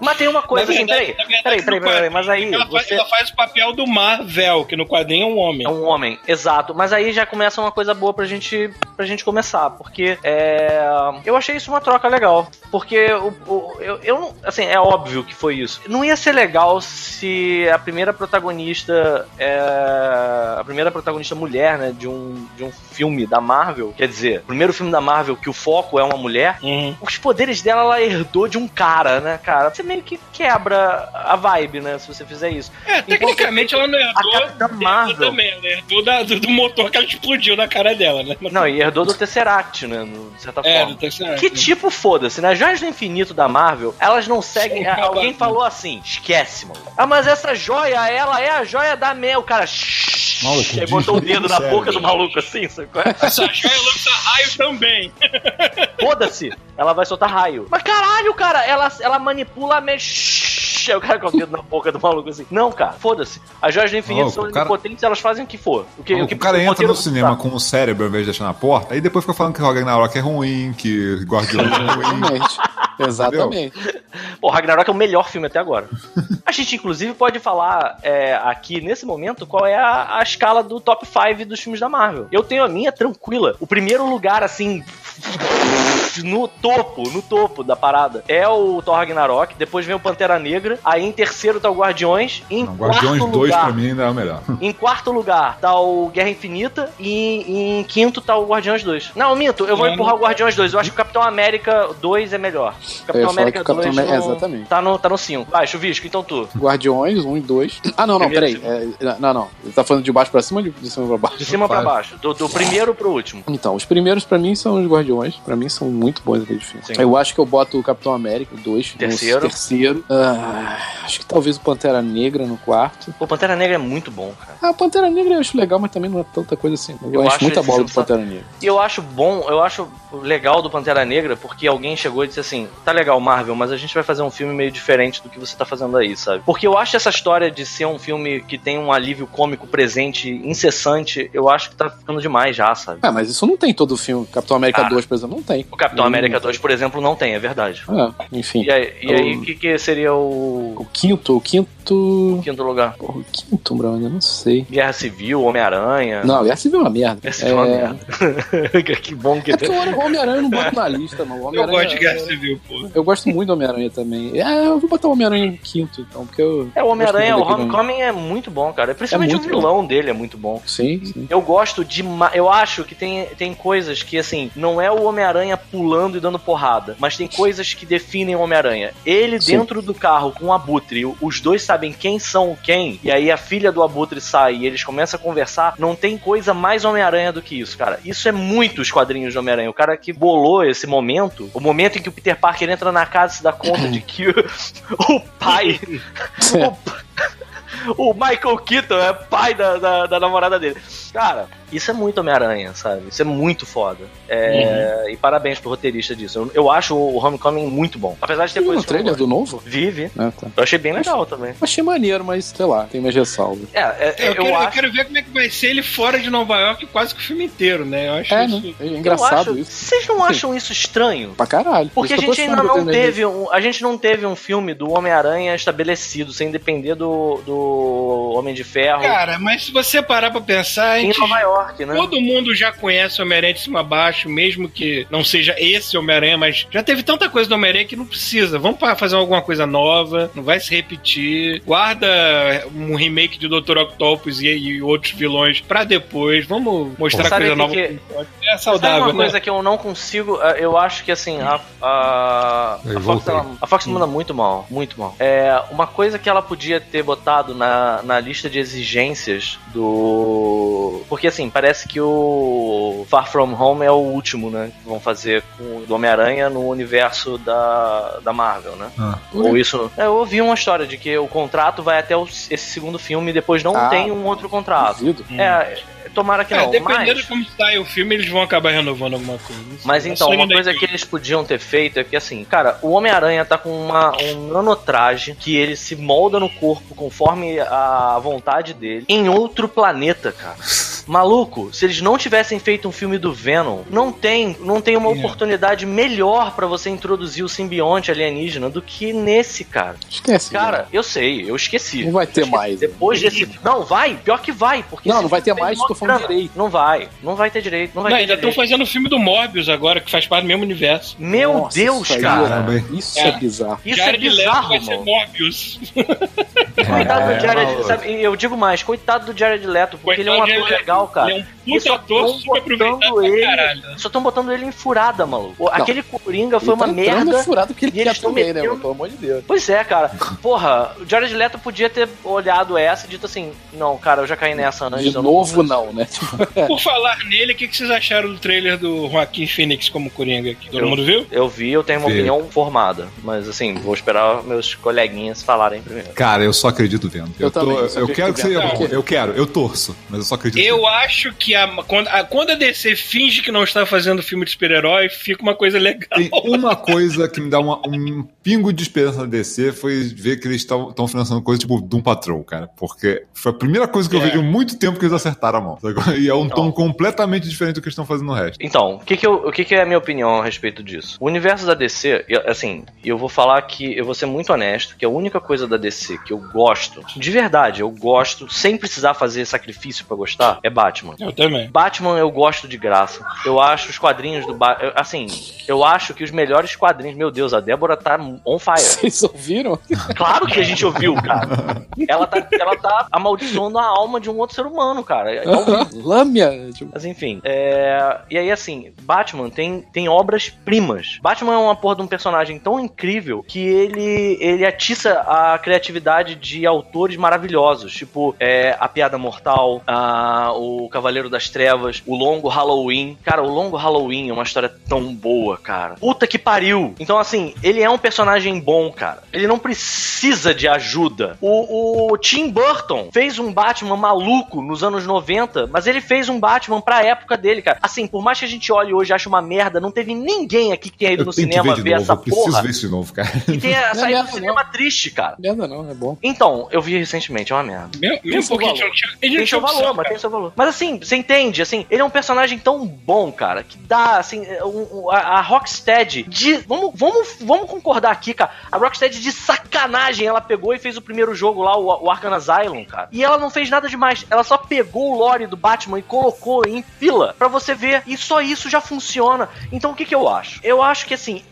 Mas tem uma coisa, assim, peraí, mas aí... Ela faz o papel do Marvel, que no quadrinho é um homem. É um homem, exato. Mas aí já começa uma coisa boa pra gente começar, porque eu achei isso uma troca legal. Porque eu assim, é óbvio que foi isso. Não ia ser legal se a primeira protagonista mulher, né, de um filme da Marvel, quer dizer, o primeiro filme da Marvel que o foco é uma mulher, os poderes dela ela herdou de um cara, né, cara? Você meio que quebra a vibe, né, se você fizer isso. É, tecnicamente ela não herdou. A Capitã Marvel também, ela herdou do motor que ela explodiu na cara dela, né? Não, e herdou do Tesseract, né, de certa forma. Do Tesseract. Que tipo, foda-se, né? As joias do infinito da Marvel, elas não seguem... Alguém falou assim, esquece, mano. Ah, mas essa joia, ela é a joia da Mel. O cara... Maluco, aí botou o dedo na boca do maluco assim, sabe? Essa joia lança raio também. Foda-se, ela vai soltar raio. Mas caralho, cara, ela manipula a o cara com o dedo na boca do maluco assim. Não, cara, foda-se. As joias do infinito são impotentes, elas fazem o que for. O cara entra no cinema com o cérebro ao invés de deixar na porta, aí depois fica falando que o Ragnarok é ruim, que Guardiões é ruim. Exatamente. Pô, Ragnarok é o melhor filme até agora. A gente, inclusive, pode falar aqui, nesse momento, qual é a escala do top 5 dos filmes da Marvel. Eu tenho a minha tranquila. O primeiro lugar, assim... No topo da parada é o Thor Ragnarok, depois vem o Pantera Negra, aí em terceiro tá o Guardiões, Guardiões 2 pra mim ainda é o melhor. Em quarto lugar tá o Guerra Infinita e em quinto tá o Guardiões 2. Não, minto, eu vou empurrar o Guardiões 2, eu acho que o Capitão América 2 é melhor. Capitão América 2 exatamente. Tá no 5. Vai, Chuvisco, então tu. Guardiões 1 e 2. Ah, não, peraí. Não. Ele tá falando de baixo pra cima ou de cima pra baixo? De cima pra baixo, do primeiro pro último. Então, os primeiros pra mim são os Guardiões, pra mim são muito bons aqueles filmes. Sim. Eu acho que eu boto o Capitão América 2 terceiro. Acho que talvez o Pantera Negra no quarto. O Pantera Negra é muito bom, cara. Ah, o Pantera Negra eu acho legal, mas também não é tanta coisa assim. Eu acho muita bola do Pantera Negra. Eu acho legal do Pantera Negra porque alguém chegou e disse assim, tá legal, Marvel, mas a gente vai fazer um filme meio diferente do que você tá fazendo aí, sabe? Porque eu acho essa história de ser um filme que tem um alívio cômico presente, incessante, eu acho que tá ficando demais já, sabe? Ah, mas isso não tem todo o filme. Capitão América 2, por exemplo, não tem. O Capitão América 2, por exemplo, não tem, é verdade. Enfim. E aí que seria o quinto? O quinto lugar. Porra, o quinto, Bruno, eu não sei. Guerra Civil, Homem-Aranha. Não, Guerra Civil é uma merda. Guerra Civil é uma merda. Que bom que tem. É que o Homem-Aranha eu não boto na lista, não. Eu gosto de Guerra Civil, pô. Eu gosto muito do Homem-Aranha também. Eu vou botar o Homem-Aranha em quinto, então, porque eu... É, o Homem-Aranha, o Homecoming é muito bom, cara. Principalmente o vilão dele é muito bom. Sim. Eu gosto demais. Eu acho que tem coisas que, assim, não é o Homem-Aranha pulando e dando porrada, mas tem coisas que definem o Homem-Aranha. Ele dentro do carro com o Abutre, os dois sabem quem são quem, e aí a filha do Abutre sai e eles começam a conversar. Não tem coisa mais Homem-Aranha do que isso, cara. Isso é muito os quadrinhos de Homem-Aranha. O cara que bolou esse momento, o momento em que o Peter Parker entra na casa e se dá conta de que o pai... O Michael Keaton é pai da namorada dele. Cara, isso é muito Homem-Aranha, sabe? Isso é muito foda. E parabéns pro roteirista disso. Eu acho o Homecoming muito bom. Apesar de ter coisas... Viu o trailer do novo? Vi. Ah, tá. Eu achei bem legal também. Achei maneiro, mas sei lá, tem mais ressalva. Eu quero ver como é que vai ser ele fora de Nova York quase que o filme inteiro, né? Eu acho isso... É engraçado isso. Vocês não acham isso estranho? Pra caralho. Porque a gente ainda não teve... A gente não teve um filme do Homem-Aranha estabelecido, sem depender do Homem de Ferro. Cara, mas se você parar pra pensar, em Nova York, né? Todo mundo já conhece o Homem-Aranha de cima a baixo, mesmo que não seja esse Homem-Aranha, mas já teve tanta coisa do Homem-Aranha que não precisa. Vamos fazer alguma coisa nova, não vai se repetir. Guarda um remake de Dr. Octopus e outros vilões pra depois. Vamos mostrar coisa nova. É saudável, sabe uma coisa que eu não consigo, eu acho que assim, a Fox manda muito mal, muito mal. Uma coisa que ela podia ter botado na lista de exigências do... Porque assim, parece que o Far From Home é o último, né? Que vão fazer com o Homem-Aranha no universo da Marvel, né? Ou isso... eu ouvi uma história de que o contrato vai até esse segundo filme e depois não tem um outro contrato. Duvido. tomara que não. Dependendo de como sai o filme, eles vão acabar renovando alguma coisa. Mas então, uma coisa que eles podiam ter feito é que, assim, cara, o Homem-Aranha tá com um nanotraje que ele se molda no corpo conforme a vontade dele em outro planeta, cara. Maluco, se eles não tivessem feito um filme do Venom, não tem uma oportunidade melhor pra você introduzir o simbionte alienígena do que nesse, cara. Esquece. Cara, eu sei, eu esqueci. Não vai ter mais. Depois desse... Não, vai, pior que vai. Porque não vai ter mais, tô falando direito. Não vai ter direito. Não, ainda estão fazendo o filme do Morbius agora, que faz parte do mesmo universo. Meu Nossa, Deus, cara. Isso é bizarro. Isso é bizarro, vai ser Morbius. Coitado do Jared, sabe, eu digo mais, coitado do Jared Leto, porque ele é um ator legal, cara. Ele é um puta ator, super aproveitando ele. Só estão botando ele em furada, maluco. Aquele Coringa foi uma merda. Furado que ele quer também, né, pelo amor de Deus. Pois é, cara. Porra, o Jared Leto podia ter olhado essa e dito assim, não, cara, eu já caí nessa antes. De novo não, né? Por falar nele, o que vocês acharam do trailer do Joaquin Phoenix como Coringa aqui? Todo mundo viu? Eu vi, eu tenho uma opinião formada, mas assim, vou esperar meus coleguinhas falarem primeiro. Cara, eu só acredito vendo. Eu quero que seja bom. Eu quero, eu torço, mas eu só acredito. Eu acho que quando a DC finge que não está fazendo filme de super-herói, fica uma coisa legal. Tem uma coisa que me dá um pingo de esperança na DC foi ver que eles estão financiando coisa tipo Doom Patrol, cara, porque foi a primeira coisa que eu vejo há muito tempo que eles acertaram a mão. E é um tom completamente diferente do que eles estão fazendo no resto. Então, o que é a minha opinião a respeito disso? O universo da DC, assim, eu vou falar que, eu vou ser muito honesto, que a única coisa da DC que eu gosto, de verdade, eu gosto, sem precisar fazer sacrifício pra gostar, é Batman. Eu também. Batman eu gosto de graça. Eu acho os quadrinhos do Batman, assim, eu acho que os melhores quadrinhos, meu Deus, a Débora tá on fire. Vocês ouviram? Claro que a gente ouviu, cara. Ela tá amaldiçoando a alma de um outro ser humano, cara. Lâmia. Mas enfim, e aí assim, Batman tem obras-primas. Batman é uma porra de um personagem tão incrível que ele atiça a criatividade de autores maravilhosos, tipo a Piada Mortal, o Cavaleiro das Trevas, o Longo Halloween. Cara, o Longo Halloween é uma história tão boa, cara. Puta que pariu! Então assim, ele é um personagem bom, cara. Ele não precisa de ajuda. O Tim Burton fez um Batman maluco nos anos 90, mas ele fez um Batman pra época dele, cara. Assim, por mais que a gente olhe hoje e ache uma merda, não teve ninguém aqui que tenha ido no cinema ver essa porra. Eu preciso ver isso de novo, cara. E tenha saído do cinema triste, cara. Merda não, é bom. Então, eu vi recentemente, é uma merda. Tem seu valor, mas tem seu valor. Mas assim, você entende, assim, ele é um personagem tão bom, cara, que dá, assim, a Rocksteady de... Vamos concordar aqui, cara. A Rocksteady de sacanagem, ela pegou e fez o primeiro jogo lá, o Arkham Asylum, cara. E ela não fez nada demais. Ela só pegou o lore do Batman e colocou em fila pra você ver, e só isso já funciona. Então o que eu acho? Eu acho que assim,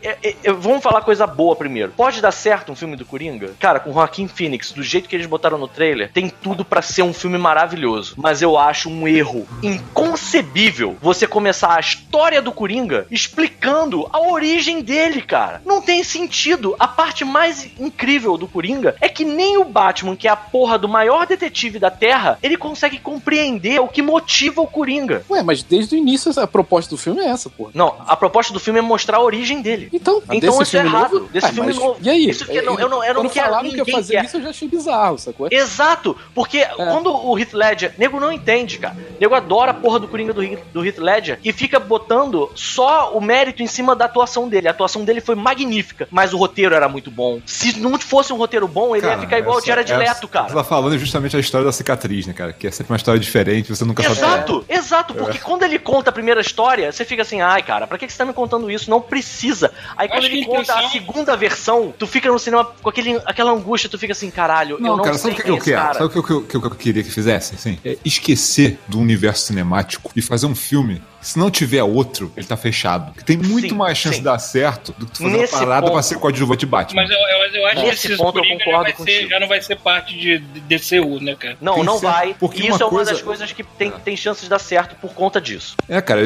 vamos falar coisa boa primeiro. Pode dar certo um filme do Coringa? Cara, com Joaquin Phoenix, do jeito que eles botaram no trailer, tem tudo pra ser um filme maravilhoso. Mas eu acho um erro inconcebível você começar a história do Coringa explicando a origem dele, cara. Não tem sentido. A parte mais incrível do Coringa é que nem o Batman, que é a porra do maior detetive da Terra, ele consegue compreender o que motiva o Coringa. Ué, mas desde o início a proposta do filme é essa, porra. Não, a proposta do filme é mostrar a origem dele. Então isso é errado. Desse filme novo. E aí? Eu não quero ninguém que eu fazer isso, eu já achei bizarro, sacou? Exato, porque quando o Heath Ledger, nego não entende, cara. Nego adora a porra do Coringa do Heath Ledger e fica botando só o mérito em cima da atuação dele. A atuação dele foi magnífica, mas o roteiro era muito bom. Se não fosse um roteiro bom, ele ia ficar igual o Jared Leto, cara. Você tá falando justamente a história da cicatriz, né, cara? Que é sempre uma história diferente, você nunca sabe. Exato, porque quando ele conta a primeira história, você fica assim, ai, cara, pra que você tá me contando isso? Não precisa. Aí quando ele conta a segunda versão, tu fica no cinema com aquela angústia, tu fica assim, caralho, eu não sei quem é esse cara. Sabe o que eu queria que fizessem, assim? É esquecer do universo cinemático e fazer um filme. Se não tiver outro, ele tá fechado. Tem muito mais chance de dar certo do que tu fazer uma parada pra ser coadjuvante Batman. Mas eu acho que esse ponto eu concordo contigo. Já não vai ser parte de DCU, né, cara? Não vai. Isso é uma das coisas que tem chances de dar certo por conta disso. É, cara,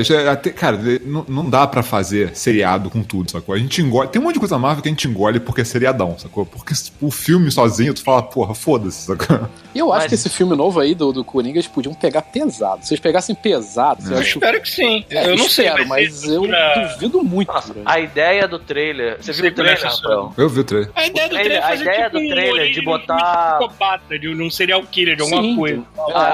não dá pra fazer seriado com tudo, sacou? A gente engole. Tem um monte de coisa Marvel que a gente engole porque é seriadão, sacou? Porque o filme sozinho, tu fala, porra, foda-se, sacou? Eu acho que esse filme novo aí do Coringa, eles podiam pegar pesado. Se eles pegassem pesado, eu espero que sim. Sim, é, eu não sei, mas eu duvido muito. Nossa, a ideia do trailer... Você viu o trailer, Rafael? Eu vi o trailer. A ideia do trailer, de botar... de um serial killer, de alguma coisa.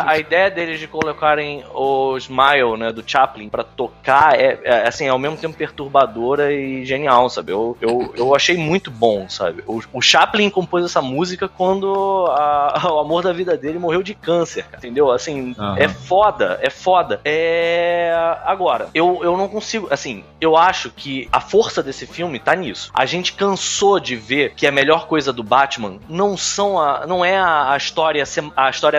A ideia deles de colocarem o Smile, né, do Chaplin, pra tocar, é assim, ao mesmo tempo perturbadora e genial, sabe? Eu achei muito bom, sabe? O Chaplin compôs essa música quando o amor da vida dele morreu de câncer, entendeu? Assim, é foda, é foda. Agora, eu não consigo, assim, eu acho que a força desse filme tá nisso. A gente cansou de ver que a melhor coisa do Batman não é a história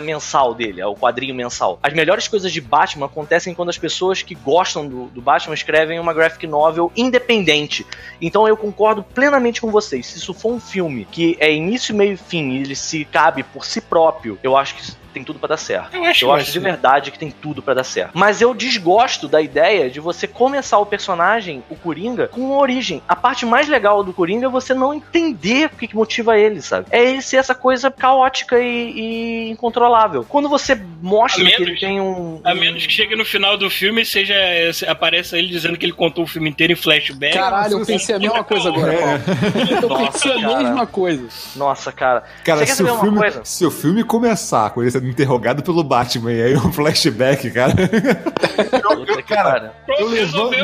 mensal dele, é o quadrinho mensal. As melhores coisas de Batman acontecem quando as pessoas que gostam do Batman escrevem uma graphic novel independente. Então eu concordo plenamente com vocês. Se isso for um filme que é início, meio e fim, e ele se cabe por si próprio, eu acho que tem tudo pra dar certo. Eu acho de verdade que tem tudo pra dar certo. Mas eu desgosto da ideia de você começar o personagem, o Coringa, com uma origem. A parte mais legal do Coringa é você não entender o que motiva ele, sabe? É ele ser essa coisa caótica e incontrolável. Quando você mostra que ele tem um... A menos que chegue no final do filme e apareça ele dizendo que ele contou o filme inteiro em flashback. Caralho, eu pensei a mesma coisa agora, Paulo. Eu pensei a mesma coisa. Nossa, cara. Você quer saber uma coisa? Se o filme começar com esse interrogado pelo Batman, e aí um flashback, cara. Eu levanto,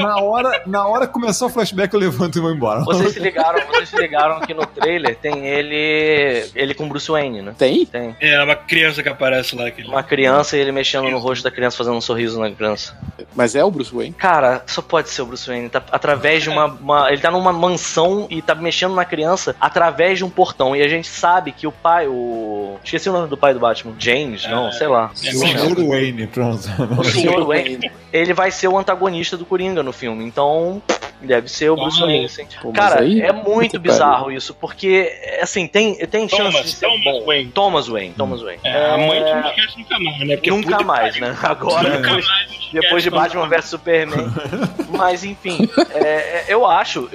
na hora que começou o flashback, eu levanto e vou embora. Vocês se ligaram que no trailer tem ele com Bruce Wayne, né? Tem. É uma criança que aparece lá. Uma criança e ele mexendo no rosto da criança, fazendo um sorriso na criança. Mas é o Bruce Wayne? Cara, só pode ser o Bruce Wayne. Tá através de ele tá numa mansão e tá mexendo na criança através de um portão. E a gente sabe que o pai, esqueci o nome do pai do Batman, James, sei lá. Senhor Wayne, pronto. O Senhor Wayne, ele vai ser o antagonista do Coringa no filme, então deve ser o Bruce Wayne, assim. Cara, aí, é muito bizarro isso, porque assim, tem chance de ser bom. Thomas Wayne. A mãe não esquece nunca mais, né? Porque nunca mais, né? Agora, depois de Batman vs Superman. Mas, enfim, eu acho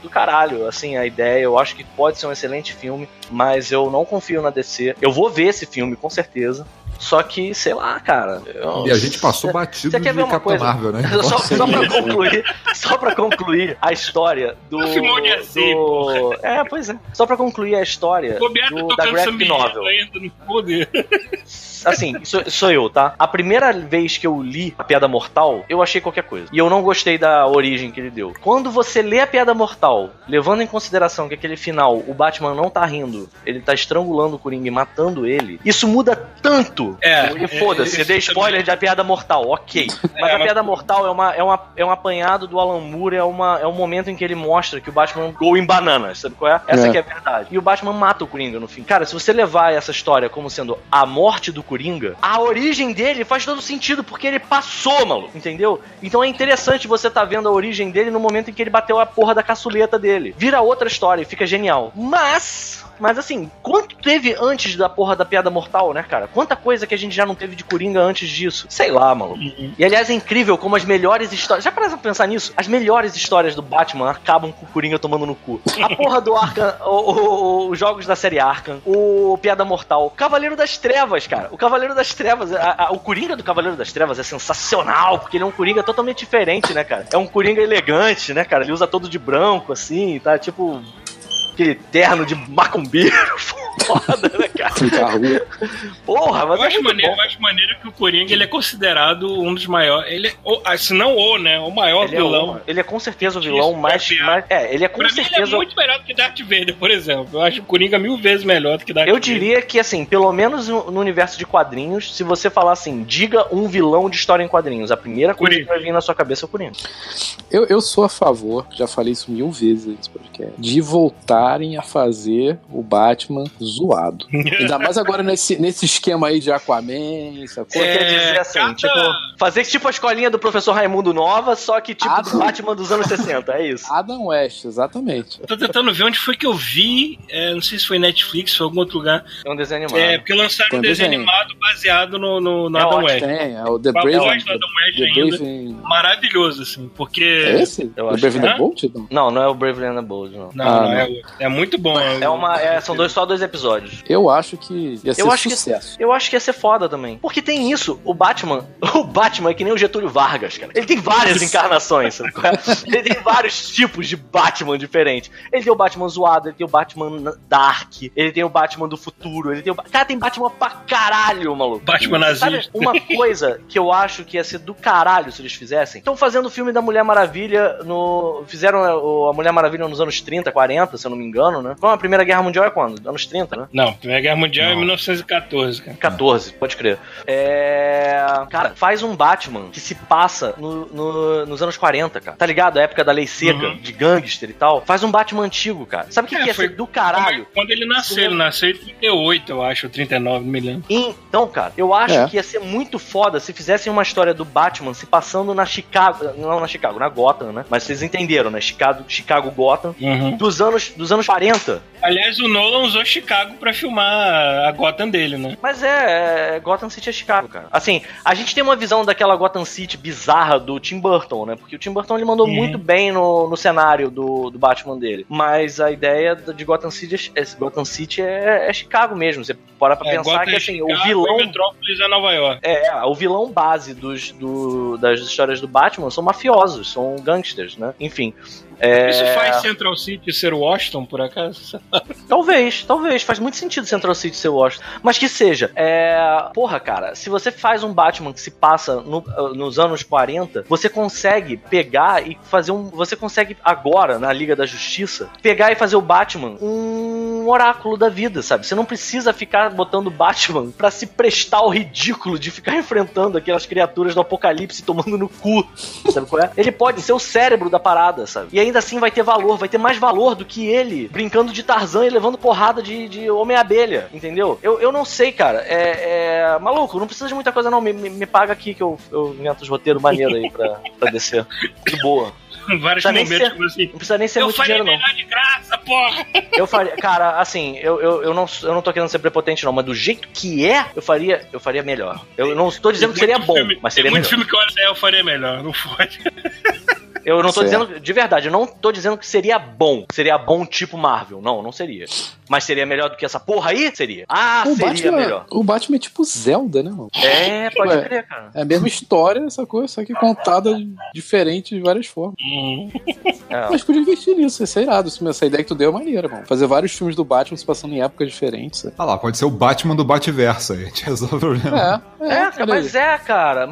do caralho, assim, a ideia. Eu acho que pode ser um excelente filme, mas eu não confio na DC. Eu vou ver esse filme, com certeza. Só que, sei lá, cara... E a gente passou batido no Capitã Marvel, né? Só pra concluir a história do... Só pra concluir a história da graphic novel. Assim, sou eu, tá? A primeira vez que eu li a Piada Mortal, eu achei qualquer coisa. E eu não gostei da origem que ele deu. Quando você lê a Piada Mortal, levando em consideração que aquele final, o Batman não tá rindo, ele tá estrangulando o Coringa e matando ele, isso muda tanto. E foda-se, eu dei spoiler da Piada Mortal, ok. Mas a Piada Mortal é um apanhado do Alan Moore, é um momento em que ele mostra que o Batman go em bananas, sabe qual é? Essa que é a verdade. E o Batman mata o Coringa no fim. Cara, se você levar essa história como sendo a morte do Coringa, a origem dele faz todo sentido, porque ele passou, maluco, entendeu? Então é interessante você tá vendo a origem dele no momento em que ele bateu a porra da caçuleta dele. Vira outra história e fica genial. Mas assim, quanto teve antes da porra da Piada Mortal, né, cara? Quanta coisa que a gente já não teve de Coringa antes disso. Sei lá, maluco. E aliás, é incrível como as melhores histórias... Já parece pensar nisso? As melhores histórias do Batman acabam com o Coringa tomando no cu. A porra do Arkham, os jogos da série Arkham, o Piada Mortal, o Cavaleiro das Trevas, cara. O Cavaleiro das Trevas, o Coringa do Cavaleiro das Trevas é sensacional, porque ele é um Coringa totalmente diferente, né, cara? É um Coringa elegante, né, cara? Ele usa todo de branco, assim, tá, tipo... Aquele terno de macumbeiro, foda, né, cara? Porra, mas eu acho maneiro que o Coringa, ele é considerado um dos maiores, ele é, se não o, né, o maior vilão. Ele é com certeza o vilão mais... ele é com certeza... Pra mim, ele é muito melhor do que Darth Vader, por exemplo. Eu acho o Coringa 1000 vezes melhor do que Darth Vader. Eu diria que, assim, pelo menos no universo de quadrinhos, se você falar assim, diga um vilão de história em quadrinhos, a primeira coisa que vai vir na sua cabeça é o Coringa. Eu sou a favor, já falei isso 1000 vezes nesse podcast, de voltar a fazer o Batman zoado. Ainda mais agora nesse esquema aí de Aquaman, sacou? Quer dizer assim, tipo, fazer tipo a escolinha do professor Raimundo Nova, só que tipo do Batman dos anos 60, é isso. Adam West, exatamente. Tô tentando ver onde foi que eu vi, não sei se foi Netflix ou algum outro lugar. É um desenho animado. É, porque lançaram um desenho animado baseado no Adam West. É o The Brave. Maravilhoso, assim, porque É esse? Eu acho. O Bravely Default? Então? Não, não é o Bravely Default, não. Não, não, não. É muito bom. São só dois episódios. Eu acho que ia ser sucesso. Eu acho que ia ser foda também. Porque tem isso, o Batman é que nem o Getúlio Vargas, cara. Ele tem várias encarnações, sabe? Ele tem vários tipos de Batman diferentes. Ele tem o Batman zoado, ele tem o Batman dark, ele tem o Batman do futuro, ele tem o... Cara, tem Batman pra caralho, maluco. Batman nazista. Sabe uma coisa que eu acho que ia ser do caralho se eles fizessem? Estão fazendo o filme da Mulher Maravilha no... Fizeram a Mulher Maravilha nos anos 30, 40, se eu não me engano, né? Bom, a Primeira Guerra Mundial é quando? Anos 30, né? Não, a Primeira Guerra Mundial é 1914, cara. 14, pode crer. Cara, faz um Batman que se passa nos anos 40, cara. Tá ligado? A época da lei seca, de gangster e tal. Faz um Batman antigo, cara. Sabe o que ia ser do caralho? Quando ele nasceu em 38, eu acho, 39, não me lembro. Então, cara, eu acho que ia ser muito foda se fizessem uma história do Batman se passando na Chicago, não na Chicago, na Gotham, né? Mas vocês entenderam, né? Chicago Gotham, dos anos 40. Aliás, o Nolan usou Chicago pra filmar a Gotham dele, né? Mas Gotham City é Chicago, cara. Assim, a gente tem uma visão daquela Gotham City bizarra do Tim Burton, né? Porque o Tim Burton, ele mandou muito bem no cenário do Batman dele. Mas a ideia de Gotham City é Chicago mesmo. Você para pra pensar Gotham que, assim, Chicago, o vilão... Metrópolis é Nova York. O vilão base das histórias do Batman são mafiosos, são gangsters, né? Enfim... Isso faz Central City ser Washington, por acaso? Talvez. Faz muito sentido Central City ser Washington. Mas que seja. Porra, cara, se você faz um Batman que se passa nos anos 40, você consegue pegar e fazer um... Você consegue agora, na Liga da Justiça, pegar e fazer o Batman um oráculo da vida, sabe? Você não precisa ficar botando Batman pra se prestar ao ridículo de ficar enfrentando aquelas criaturas do apocalipse tomando no cu, sabe qual é? Ele pode ser o cérebro da parada, sabe? E ainda assim vai ter valor, vai ter mais valor do que ele brincando de Tarzan e levando porrada de Homem-Abelha, entendeu? Eu não sei, cara. Maluco, não precisa de muita coisa não, me paga aqui que eu invento os roteiros maneiros aí pra descer. De boa. Vários momentos como assim. Não precisa nem ser muito dinheiro, não. Eu faria melhor de graça, porra! Eu faria... Cara, assim, eu não tô querendo ser prepotente, não, mas do jeito que eu faria melhor. Eu não tô dizendo que seria bom, mas seria melhor. Tem muito filme que eu faria melhor, não pode. Eu não tô dizendo, de verdade, eu não tô dizendo que seria bom tipo Marvel, não seria, mas seria melhor do que essa porra aí? Seria. Seria melhor. O Batman é tipo Zelda, né, mano? Pode crer, cara. É a mesma história, essa coisa, só que contada diferente de várias formas. Mas podia investir nisso, ia ser irado, essa ideia que tu deu é maneira, mano. Fazer vários filmes do Batman se passando em épocas diferentes. Ah lá, pode ser o Batman do Bativerso, aí a gente resolve o problema. Mas é, cara.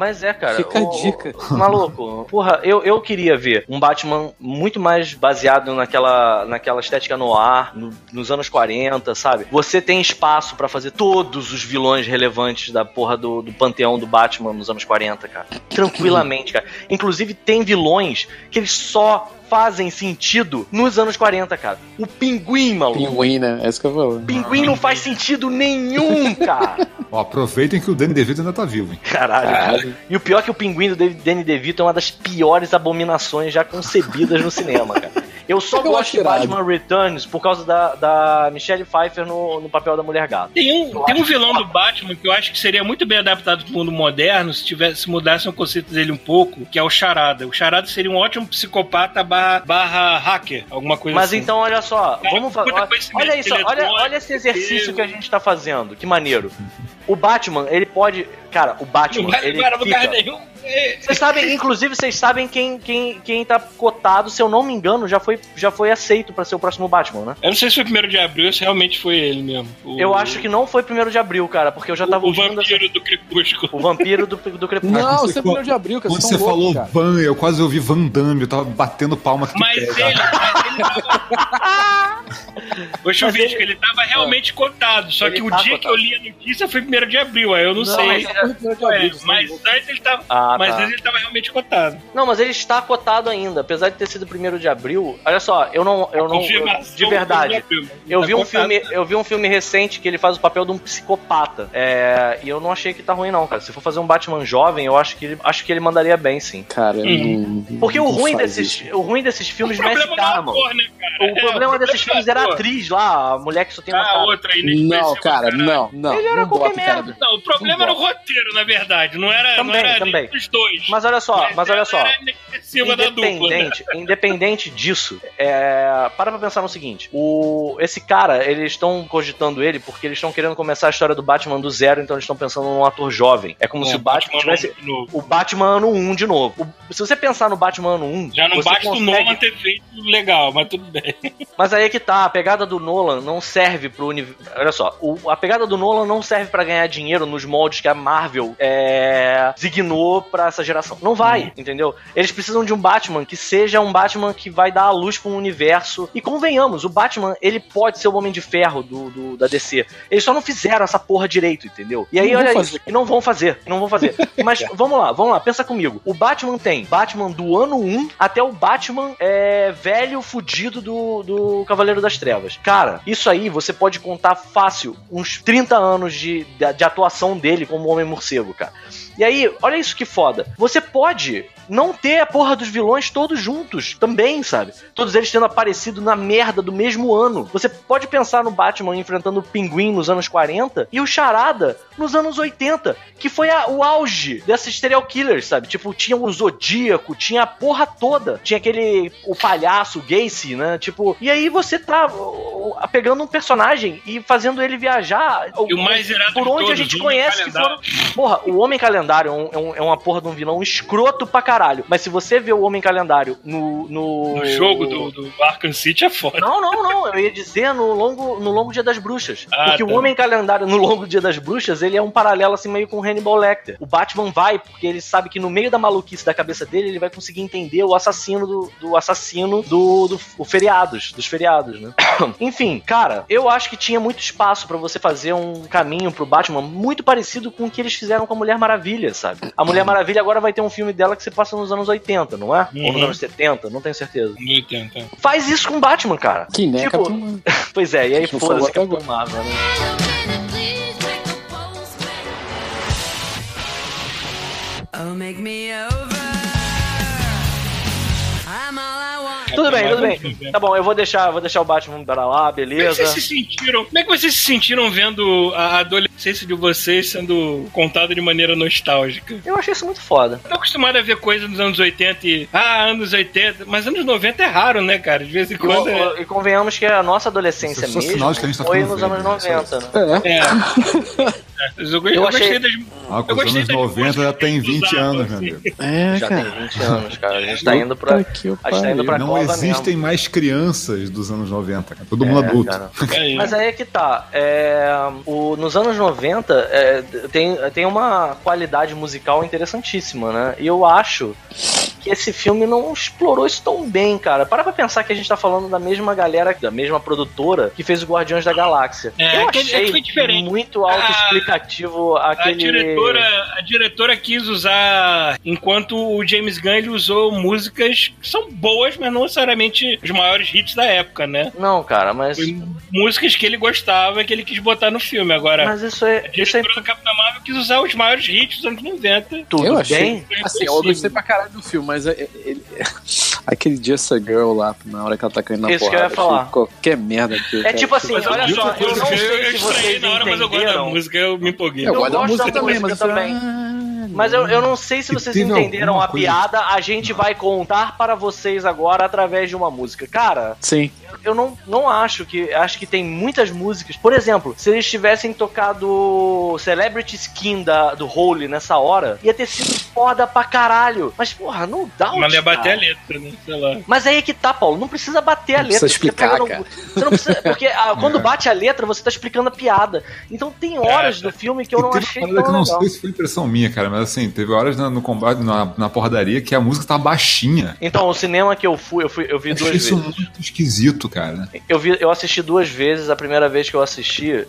Fica a dica. Maluco, porra, eu queria ver um Batman muito mais baseado naquela estética noir, nos anos 40, sabe? Você tem espaço pra fazer todos os vilões relevantes da porra do panteão do Batman nos anos 40, cara. Tranquilamente, cara. Inclusive, tem vilões que eles só fazem sentido nos anos 40, cara. O Pinguim, maluco. Pinguim, né? É isso que eu falo. Pinguim não faz sentido nenhum, cara. Ó, aproveitem que o Danny DeVito ainda tá vivo, hein? Caralho. Cara. E o pior é que o Pinguim do Danny DeVito é uma das piores abominações já concebidas no cinema, cara. Eu só gosto de Batman Returns por causa da Michelle Pfeiffer no papel da Mulher Gato. Tem um vilão do Batman que eu acho que seria muito bem adaptado pro mundo moderno se mudassem o conceito dele um pouco, que é o Charada. O Charada seria um ótimo psicopata barra hacker, alguma coisa assim. Mas então, olha só, vamos fazer... Olha isso, olha esse exercício que a gente tá fazendo. Que maneiro. O Batman, ele pode... Cara, o Batman, ele fica... Vocês sabem quem tá cotado, se eu não me engano, já foi aceito pra ser o próximo Batman, né? Eu não sei se foi 1º de abril ou se realmente foi ele mesmo. Eu acho que não foi 1º de abril, cara, porque eu já tava... O vampiro do Crepúsculo. O vampiro do Crepúsculo. Não, isso é 1º de abril, cara. Quando você falou Van, eu quase ouvi Van Damme, eu tava batendo palma aqui. Mas ele tava... Poxa, eu vejo que ele tava realmente cotado, só que o dia que eu li a notícia foi 1º de abril, aí eu não sei. Mas antes ele tava... Mas ele estava realmente cotado. Não, mas ele está cotado ainda. Apesar de ter sido 1º de abril... Olha só, eu não de verdade. Eu vi um filme recente que ele faz o papel de um psicopata. E eu não achei que tá ruim, não, cara. Se for fazer um Batman jovem, eu acho que ele mandaria bem, sim. Cara, porque o ruim desses filmes não é esse cara, mano. O problema desses filmes era a atriz lá, a mulher que só tem uma cara. Outra aí, não, cara, não. Ele era qualquer merda. Não, o problema era o roteiro, na verdade. Não era... Também. Os dois. Mas olha só. cima da dupla. Independente disso, para pensar no seguinte, esse cara, eles estão cogitando ele porque eles estão querendo começar a história do Batman do zero, então eles estão pensando num ator jovem. É como se o Batman tivesse o Batman ano 1 de novo. Se você pensar no Batman ano 1... Já não basta o Nolan ter feito legal, mas tudo bem. Mas aí é que tá, a pegada do Nolan não serve pro universo... Olha só, a pegada do Nolan não serve pra ganhar dinheiro nos moldes que a Marvel designou pra essa geração. Não vai, entendeu? Eles precisam de um Batman que seja um Batman que vai dar a luz pra um universo. E convenhamos, o Batman, ele pode ser o Homem de Ferro da DC. Eles só não fizeram essa porra direito, entendeu? E aí, olha isso, e não vão fazer. Mas vamos lá, pensa comigo. O Batman tem Batman do ano 1 até o Batman velho fudido do Cavaleiro das Trevas. Cara, isso aí você pode contar fácil uns 30 anos de atuação dele como Homem-Morcego, cara. E aí, olha isso que foda. Você pode não ter a porra dos vilões todos juntos também, sabe? Todos eles tendo aparecido na merda do mesmo ano. Você pode pensar no Batman enfrentando o Pinguim nos anos 40 e o Charada nos anos 80, que foi o auge desses serial killers, sabe? Tipo, tinha o Zodíaco, tinha a porra toda. Tinha o palhaço, o Gacy, né? Tipo, e aí você tá pegando um personagem e fazendo ele viajar por onde a gente conhece que foram... Porra, o Homem Calendário é uma porra de um vilão escroto pra caralho. Mas se você vê o Homem Calendário no jogo do Arkham City, é foda. Não. Eu ia dizer no longo Dia das Bruxas. Porque o Homem Calendário no Longo Dia das Bruxas, ele é um paralelo assim meio com o Hannibal Lecter. O Batman vai porque ele sabe que no meio da maluquice da cabeça dele, ele vai conseguir entender o assassino dos feriados, né? Enfim, cara, eu acho que tinha muito espaço pra você fazer um caminho pro Batman muito parecido com o que eles fizeram com a Mulher Maravilha, sabe? A Mulher Maravilha agora vai ter um filme dela que se passa nos anos 80, não é? Ou nos anos 70, não tenho certeza. 80. Faz isso com Batman, cara. Que né, tipo... Pois é, e aí foda-se Capitã Marvel, né? Oh, make me over. Tudo bem. Tá bom, eu vou deixar o Batman pra lá, beleza. Como é que vocês se sentiram vendo a adolescência de vocês sendo contada de maneira nostálgica? Eu achei isso muito foda. Eu tô acostumado a ver coisas nos anos 80 e... anos 80, mas anos 90 é raro, né, cara? De vez em quando... E convenhamos que a nossa adolescência mesmo foi nos anos 90, né? Eu gostei das... os anos 90 já tem 20 anos, meu amigo. Já tem 20 anos, cara. A gente tá indo pra... Não existem mais crianças dos anos 90, cara. Todo mundo adulto. Mas aí é que tá. Nos anos 90 tem uma qualidade musical interessantíssima, né? E eu acho que esse filme não explorou isso tão bem, cara. Para pra pensar que a gente tá falando da mesma galera, da mesma produtora que fez o Guardiões da Galáxia. Eu achei muito autoexplicativo aquele... A diretora quis usar, enquanto o James Gunn ele usou músicas que são boas, mas não necessariamente os maiores hits da época, né? Não, cara, mas... músicas que ele gostava, que ele quis botar no filme. Agora, mas isso é... A diretora do Capitã Marvel quis usar os maiores hits dos anos 90. Tudo bem? Assim, eu gostei pra caralho do filme, mas aquele Just a Girl lá, na hora que ela tá caindo na porrada, que eu ia falar. Qualquer merda que eu... tipo assim, olha só, eu não sei se vocês entenderam. Mas eu gosto da música, eu me empolguei. Eu gosto da música também, mas eu não sei se vocês entenderam a piada. A gente vai contar para vocês agora através de uma música. Cara, sim. Eu não acho que... Acho que tem muitas músicas. Por exemplo, se eles tivessem tocado Celebrity Skin do Hole nessa hora, ia ter sido foda pra caralho. Mas, porra, não dá. Mas ia bater a letra, né? Sei lá. Mas aí é que tá, Paulo. Não precisa bater a letra. Precisa explicar, cara. Você não precisa... Porque quando bate a letra, você tá explicando a piada. Então tem horas do filme que eu não achei tão legal. Eu não sei se foi impressão minha, cara, mas assim, teve horas no combate, na porradaria, que a música tá baixinha. Então, o cinema que eu vi duas vezes. Isso é muito esquisito, cara. Eu assisti duas vezes. A primeira vez que eu assisti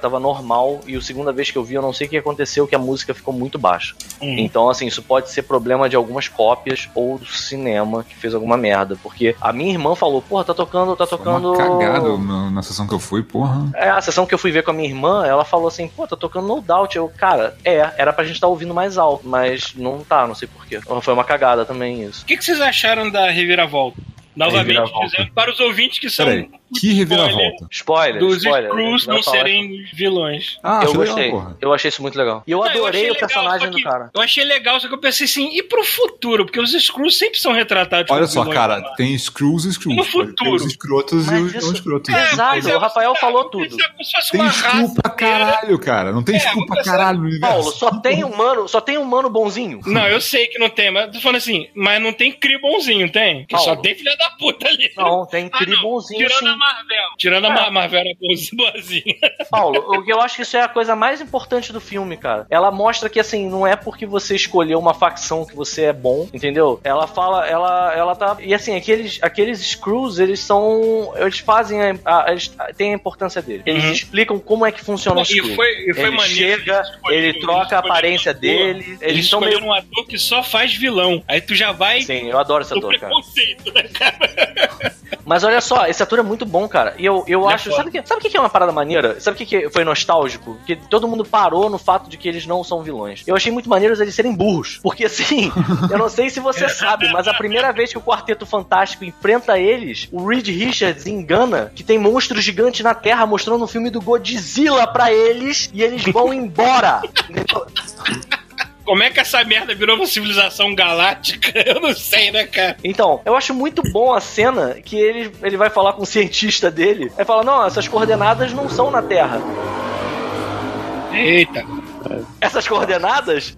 tava normal, e a segunda vez que eu vi, eu não sei o que aconteceu, que a música ficou muito baixa. Então, assim, isso pode ser problema de algumas cópias ou do cinema que fez alguma merda, porque a minha irmã falou, porra, tá tocando... Foi uma cagada na sessão que eu fui, porra. A sessão que eu fui ver com a minha irmã, ela falou assim, pô, tá tocando No Doubt. Eu, cara, era pra gente estar ouvindo mais alto, mas não tá, não sei porquê. Foi uma cagada também isso. O que vocês acharam da reviravolta? Novamente, dizendo para os ouvintes que são... Peraí, que reviravolta? Spoiler. Dos Skrulls não serem vilões. Ah, eu gostei. Legal, eu achei isso muito legal. E eu adorei o personagem do cara. Eu achei legal, só que eu pensei assim, e pro futuro? Porque os Skrulls sempre são retratados. Olha só, cara, tem Skrulls e Skrulls. No futuro. Os escrotos e os não escrotos. Exato, o Rafael falou tudo. Tem Skrull pra caralho, cara. Não tem Skrull pra caralho no universo. Paulo, só tem humano bonzinho? Não, eu sei que não tem, mas tô falando assim, mas não tem Kree bonzinho, tem? Que só tem filha da puta ali. Não, tem Kree bonzinho, tirando sim. Tirando a Marvel era boazinha. Paulo, eu acho que isso é a coisa mais importante do filme, cara. Ela mostra que, assim, não é porque você escolheu uma facção que você é bom, entendeu? Ela fala, ela tá... E, assim, aqueles Skrulls, eles são... Eles fazem eles têm a importância deles. Eles explicam como é que funciona o Skrull. Ele maneiro, chega, ele troca a aparência dele. Eles escolheram um ator que só faz vilão. Aí tu já vai... Sim, eu adoro esse ator, cara. Né, cara? Mas olha só, esse ator é muito bom, cara. E eu acho... Sabe o que é uma parada maneira? Sabe o que foi nostálgico? Que todo mundo parou no fato de que eles não são vilões. Eu achei muito maneiro eles serem burros. Porque, assim, eu não sei se você sabe, mas a primeira vez que o Quarteto Fantástico enfrenta eles, o Reed Richards engana que tem monstro gigante na Terra mostrando um filme do Godzilla pra eles e eles vão embora. Entendeu? Como é que essa merda virou uma civilização galáctica? Eu não sei, né, cara? Então, eu acho muito bom a cena que ele vai falar com o cientista dele. Aí fala, não, essas coordenadas não são na Terra. Eita. Essas coordenadas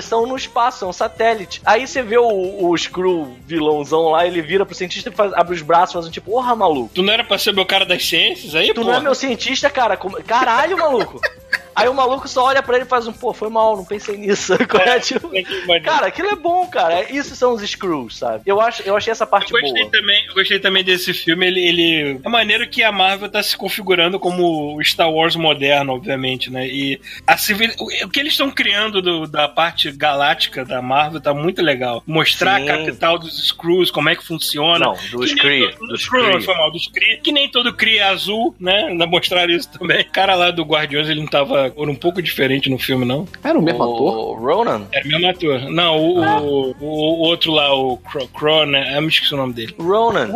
são no espaço, é um satélite. Aí você vê o Skrull vilãozão lá, ele vira pro cientista e abre os braços, faz um tipo, porra, maluco. Tu não era pra ser meu cara das ciências aí, pô? Tu porra. Não é meu cientista, cara. Caralho, maluco. Aí o maluco só olha pra ele e faz um, pô, foi mal, não pensei nisso. Cara, aquilo é bom, cara. Isso são os Skrulls, sabe? Eu achei essa parte boa. Eu gostei também desse filme. Ele é maneiro que a Marvel tá se configurando como o Star Wars moderno, obviamente, né? E o que eles estão criando da parte galáctica da Marvel tá muito legal. Mostrar a capital dos Skrulls, como é que funciona. Não, dos Kree. Dos Kree. Que nem todo Kree é azul, né? Ainda mostraram isso também. O cara lá do Guardiões, ele não tava... Era um pouco diferente no filme, não? Era o mesmo ator? O Ronan? Era o mesmo ator. Não, o outro lá, o Cronan, eu me esqueci o nome dele. Ronan?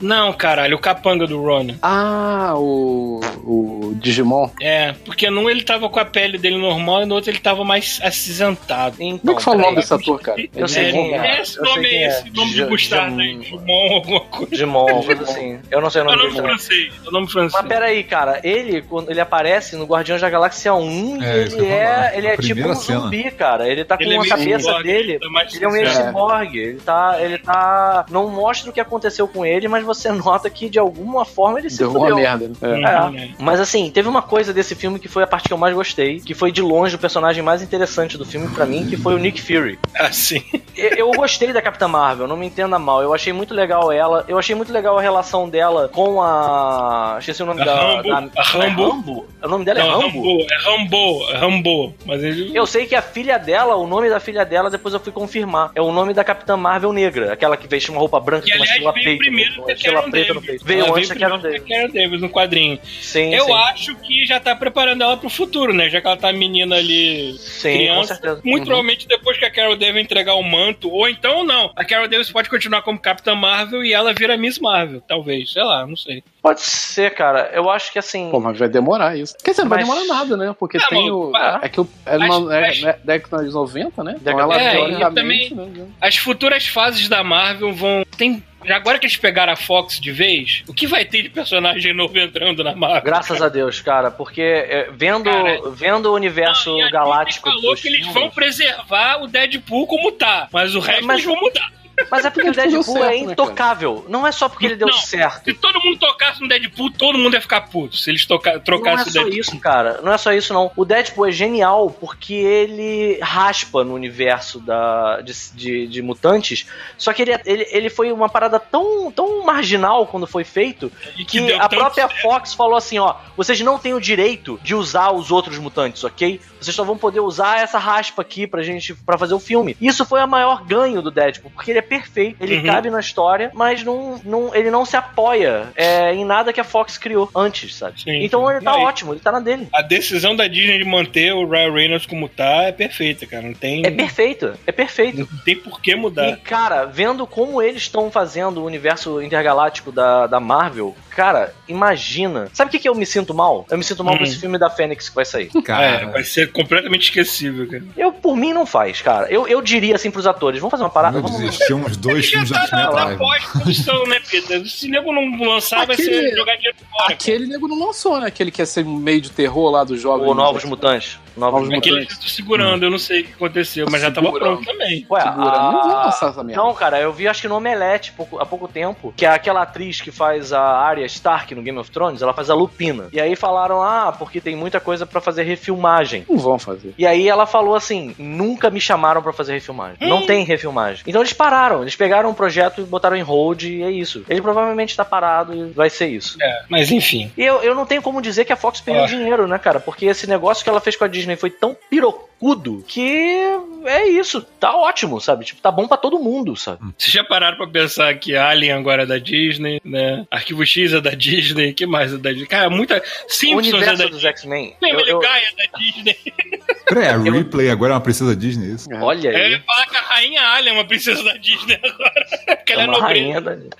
Não, caralho, o capanga do Ronan. Ah, o Digimon? É, porque num ele tava com a pele dele normal e no outro ele tava mais acinzentado. Então, como é que fala o nome desse ator, cara? Eu sei quem é. Esse nome é esse, nome de Gustavo, né? Digimon, alguma coisa. Digimon, coisa assim. Eu não sei o nome dele. É o nome francês. Mas peraí, cara, ele, quando ele aparece no Guardiões da Galáxia 1, ele é tipo um zumbi, cara. Ele tá com a cabeça dele. Ele é um cyborg. Ele tá. Não mostra o que aconteceu com ele, mas você nota que de alguma forma ele se fudeu. Deu uma merda. Mas assim, teve uma coisa desse filme que foi a parte que eu mais gostei, que foi de longe o personagem mais interessante do filme pra mim, que foi o Nick Fury. Ah, sim. Eu gostei da Capitã Marvel, não me entenda mal. Eu achei muito legal ela. Eu achei muito legal a relação dela com a... Esqueci o nome dela. Rambo? O nome dela é Rambo? É Rambo. Mas ele... Eu sei que a filha dela, o nome da filha dela, depois eu fui confirmar. É o nome da Capitã Marvel negra. Aquela que vestia uma roupa branca com uma estrela preta no peito. Veio antes da Carol Davis no quadrinho. Sim, eu acho que já tá preparando ela pro futuro, né? Já que ela tá menina ali, criança. Com certeza. Muito provavelmente depois que a Carol Davis entregar o manto, ou então não. A Carol Davis pode continuar como Capitã Marvel e ela vira Miss Marvel, talvez. Sei lá, não sei. Pode ser, cara. Eu acho que assim... Pô, mas vai demorar isso. Quer dizer, não vai demorar nada, né? Porque não, tem o... É que é década de 90, né? Então ela teoricamente... Né? As futuras fases da Marvel vão... Tem... Agora que eles pegaram a Fox de vez, o que vai ter de personagem novo entrando na Marvel? Graças a Deus, cara, porque vendo o universo galáctico... Ele falou que eles vão preservar o Deadpool como tá, mas o resto eles vão mudar. Mas é porque o Deadpool é intocável. Não é só porque ele deu certo. Se todo mundo tocasse no Deadpool, todo mundo ia ficar puto. Se eles trocassem o Deadpool. Não é só isso, cara. Não é só isso, não. O Deadpool é genial porque ele raspa no universo de mutantes. Só que ele foi uma parada tão, tão marginal quando foi feito que a própria Fox falou assim, ó, vocês não têm o direito de usar os outros mutantes, ok? Vocês só vão poder usar essa raspa aqui pra gente, pra fazer o filme. Isso foi o maior ganho do Deadpool, porque ele é perfeito, ele cabe na história, mas ele não se apoia em nada que a Fox criou antes, sabe? Sim, então ele tá ótimo, ele tá na dele. A decisão da Disney de manter o Ryan Reynolds como tá é perfeita, cara. Não tem... É perfeito. Não tem por que mudar. E, cara, vendo como eles estão fazendo o universo intergaláctico da Marvel, cara, imagina. Sabe o que eu me sinto mal? Eu me sinto mal com esse filme da Fênix que vai sair. Cara, vai ser completamente esquecível, cara. Por mim, não faz, cara. Eu diria assim pros atores, vamos fazer uma parada? Vamos desistir uns dois filmes da pós-produção, né, Pedro? Se o nego não lançar, vai ser jogar dinheiro fora. Aquele nego não lançou, né? Aquele que ia ser meio de terror lá dos jogos. Ou Novos Mutantes. Aquele que eu tô segurando, eu não sei o que aconteceu, mas já tava pronto também. Ué, não vou lançar essa merda. Não, cara, eu vi, acho que no Omelete, há pouco tempo, que é aquela atriz que faz a Arya Stark no Game of Thrones, ela faz a Lupina. E aí falaram, porque tem muita coisa pra fazer refilmagem. Não vão fazer. E aí ela falou assim, nunca me chamaram pra fazer refilmagem. Não tem refilmagem. Então eles pararam, eles pegaram um projeto e botaram em hold e é isso. Ele provavelmente tá parado e vai ser isso. É, mas enfim. E eu não tenho como dizer que a Fox perdeu dinheiro, né, cara? Porque esse negócio que ela fez com a Disney foi tão pirocudo que é isso. Tá ótimo, sabe? Tipo, tá bom pra todo mundo, sabe? Vocês já pararam pra pensar que Alien agora é da Disney, né? Arquivo X é da Disney, que mais é da Disney? Cara, muita... Simpsons o universo é da dos X-Men. Gaia é da Disney. Peraí, a Ripley agora é uma princesa Disney, isso? Olha aí. Eu ia falar que a Rainha Alien é uma princesa da Disney agora. Porque ela é uma rainha da Disney.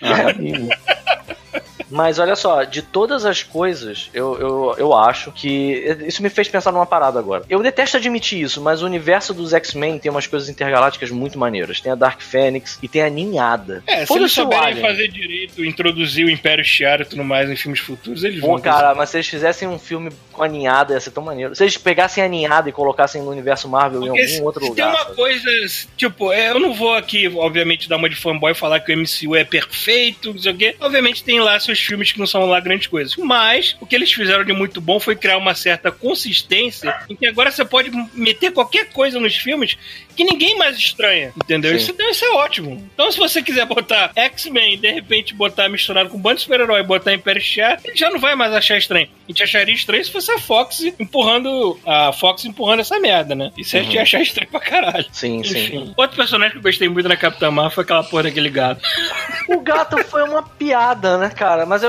Mas olha só, de todas as coisas, eu acho que... Isso me fez pensar numa parada agora. Eu detesto admitir isso, mas o universo dos X-Men tem umas coisas intergalácticas muito maneiras. Tem a Dark Fênix e tem a Ninhada. É, se eles souberem fazer direito, introduzir o Império Shi'ar e tudo mais em filmes futuros, eles vão... Pô, cara, mas se eles fizessem um filme com a Ninhada, ia ser tão maneiro. Se eles pegassem a Ninhada e colocassem no universo Marvel em algum outro lugar... Tem uma coisa... Tipo, eu não vou aqui, obviamente, dar uma de fanboy e falar que o MCU é perfeito, não sei o quê. Obviamente tem lá seus filmes que não são lá grandes coisas, mas o que eles fizeram de muito bom foi criar uma certa consistência, em que agora você pode meter qualquer coisa nos filmes que ninguém mais estranha, entendeu? Isso deve ser ótimo. Então se você quiser botar X-Men e de repente botar misturado com um bando de super-herói, botar Império Shi'ar, ele já não vai mais achar estranho. A gente acharia estranho se fosse a Fox empurrando essa merda, né? Isso a gente ia achar estranho pra caralho. Sim, enfim. Sim. Outro personagem que eu gostei muito na Capitã Marvel foi aquela porra daquele gato. O gato foi uma piada, né, cara? Mas Você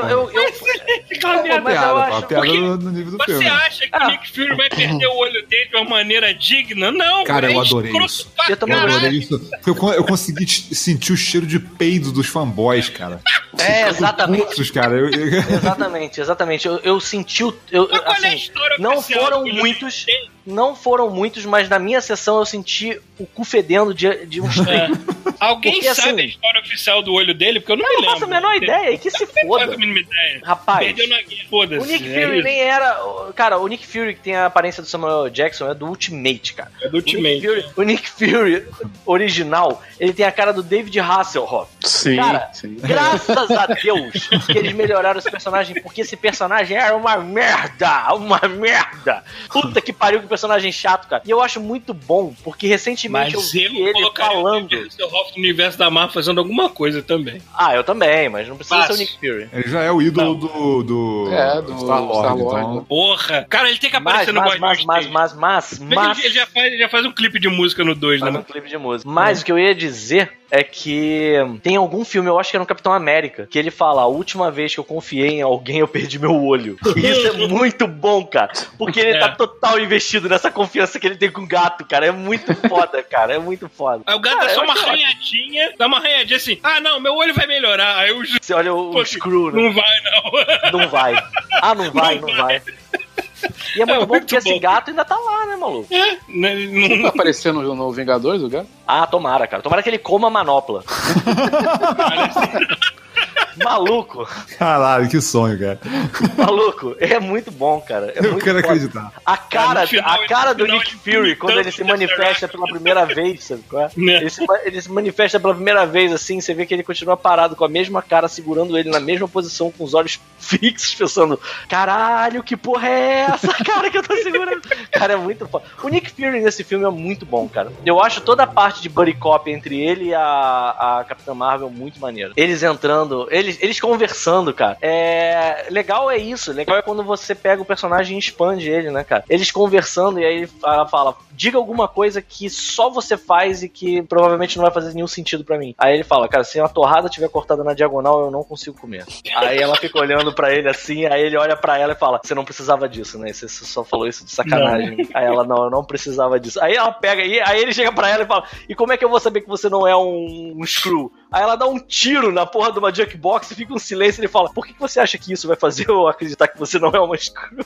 acha que o Nick Fury vai perder o olho dele de uma maneira digna? Não, cara, eu adorei isso. Eu também adorei isso. Eu consegui sentir o cheiro de peido dos fanboys, cara. É, exatamente. Cursos, cara. Exatamente. Eu senti o... Qual é a história oficial? Não foram muitos, mas na minha sessão eu senti o cu fedendo de uns três. Alguém sabe a história oficial do olho dele? Porque eu não me lembro. Eu não faço a menor ideia. E que se foda. Rapaz, foda-se, o Nick Fury nem era... Cara, o Nick Fury que tem a aparência do Samuel Jackson é do Ultimate, cara. É do Ultimate. O Nick Fury original, ele tem a cara do David Hasselhoff. Sim. Cara, graças a Deus que eles melhoraram esse personagem, porque esse personagem era uma merda. Puta que pariu, que personagem chato, cara. E eu acho muito bom, porque recentemente eu vi ele falando... O Hasselhoff no universo da Marvel fazendo alguma coisa também. Eu também, mas não precisa ser o Nick Fury. Ele já é o ídolo do Star Wars. Então. Porra! Cara, ele tem que aparecer no Guardiões. Ele já faz um clipe de música no 2, né? O que eu ia dizer é que tem algum filme, eu acho que era no Capitão América, que ele fala, a última vez que eu confiei em alguém, eu perdi meu olho. E isso é muito bom, cara. Porque ele tá total investido nessa confiança que ele tem com o gato, cara. É muito foda, cara. Aí o gato dá só uma arranhadinha, assim, meu olho vai melhorar. Aí você olha o Skrull, né? Não vai. E é muito bom porque esse gato ainda tá lá, né, maluco? Não tá aparecendo no Vingadores, o gato? Tomara, cara. Tomara que ele coma a manopla. Maluco. Caralho, que sonho, cara. Maluco, é muito bom, cara. Eu quero acreditar. A cara do Nick Fury, quando ele se manifesta pela primeira vez, sabe qual é? Ele se manifesta pela primeira vez, assim, você vê que ele continua parado com a mesma cara, segurando ele na mesma posição, com os olhos fixos, pensando, caralho, que porra é essa, cara, que eu tô segurando? Cara, é muito foda. O Nick Fury nesse filme é muito bom, cara. Eu acho toda a parte de buddy cop entre ele e a Capitã Marvel muito maneira. Eles entrando... eles conversando, cara. É... legal é isso. Legal é quando você pega o personagem e expande ele, né, cara? Eles conversando e aí ela fala, diga alguma coisa que só você faz e que provavelmente não vai fazer nenhum sentido pra mim. Aí ele fala, cara, se uma torrada tiver cortada na diagonal, eu não consigo comer. Aí ela fica olhando pra ele assim, aí ele olha pra ela e fala, você não precisava disso, né? Você só falou isso de sacanagem. Não. Aí ela, não, eu não precisava disso. Aí ela pega, e aí ele chega pra ela e fala, e como é que eu vou saber que você não é um Skrull? Aí ela dá um tiro na porra de uma junkbox e fica um silêncio e ele fala, por que você acha que isso vai fazer eu acreditar que você não é uma Skrull?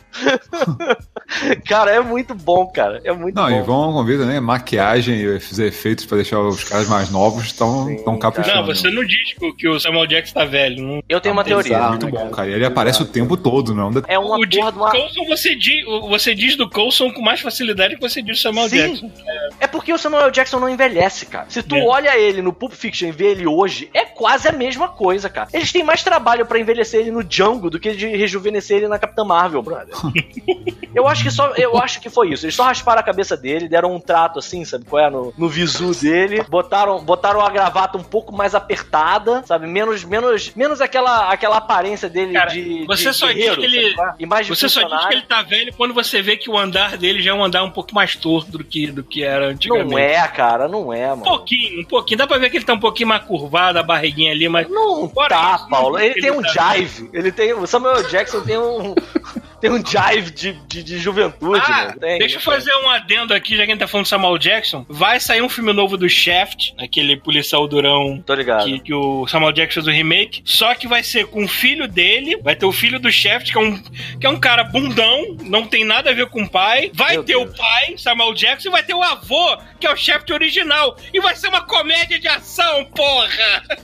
Cara, é muito bom, cara. É muito bom. Não, e vão convidar, né? Maquiagem e fazer efeitos pra deixar os caras mais novos estão caprichando. Não, você não diz que o Samuel Jackson tá velho. Não... Eu tenho uma teoria. Exato, muito bom, cara. Ele aparece o tempo todo, não? É uma porra de uma... Coulson, você diz do Coulson com mais facilidade que você diz do Samuel Jackson. É porque o Samuel Jackson não envelhece, cara. Se tu olha ele no Pulp Fiction e vê ele hoje, é quase a mesma coisa, cara. Eles têm mais trabalho pra envelhecer ele no Django do que de rejuvenescer ele na Capitã Marvel, brother. Eu acho que foi isso. Eles só rasparam a cabeça dele, deram um trato assim, sabe qual é? No visu dele, botaram a gravata um pouco mais apertada, sabe? Menos aquela aparência dele, cara, de você de só guerreiro, diz que ele, sabe? Você só diz que ele tá velho quando você vê que o andar dele já é um andar um pouco mais torto do que era antigamente. Não é, cara, não é, mano. Um pouquinho. Dá pra ver que ele tá um pouquinho mais curvado, a barriguinha ali, mas... Não tá, isso, Paulo. Não, ele tem um jive. Ele tem... O Samuel Jackson tem um jive de juventude. Ah, tem, deixa eu fazer um adendo aqui, já que a gente tá falando do Samuel Jackson. Vai sair um filme novo do Shaft, aquele policial durão. Tô ligado. Que o Samuel Jackson fez o remake. Só que vai ser com o filho dele. Vai ter o filho do Shaft, que é um cara bundão, não tem nada a ver com o pai. Vai Meu ter Deus. O pai, Samuel Jackson, e vai ter o avô, que é o Shaft original. E vai ser uma comédia de ação, porra!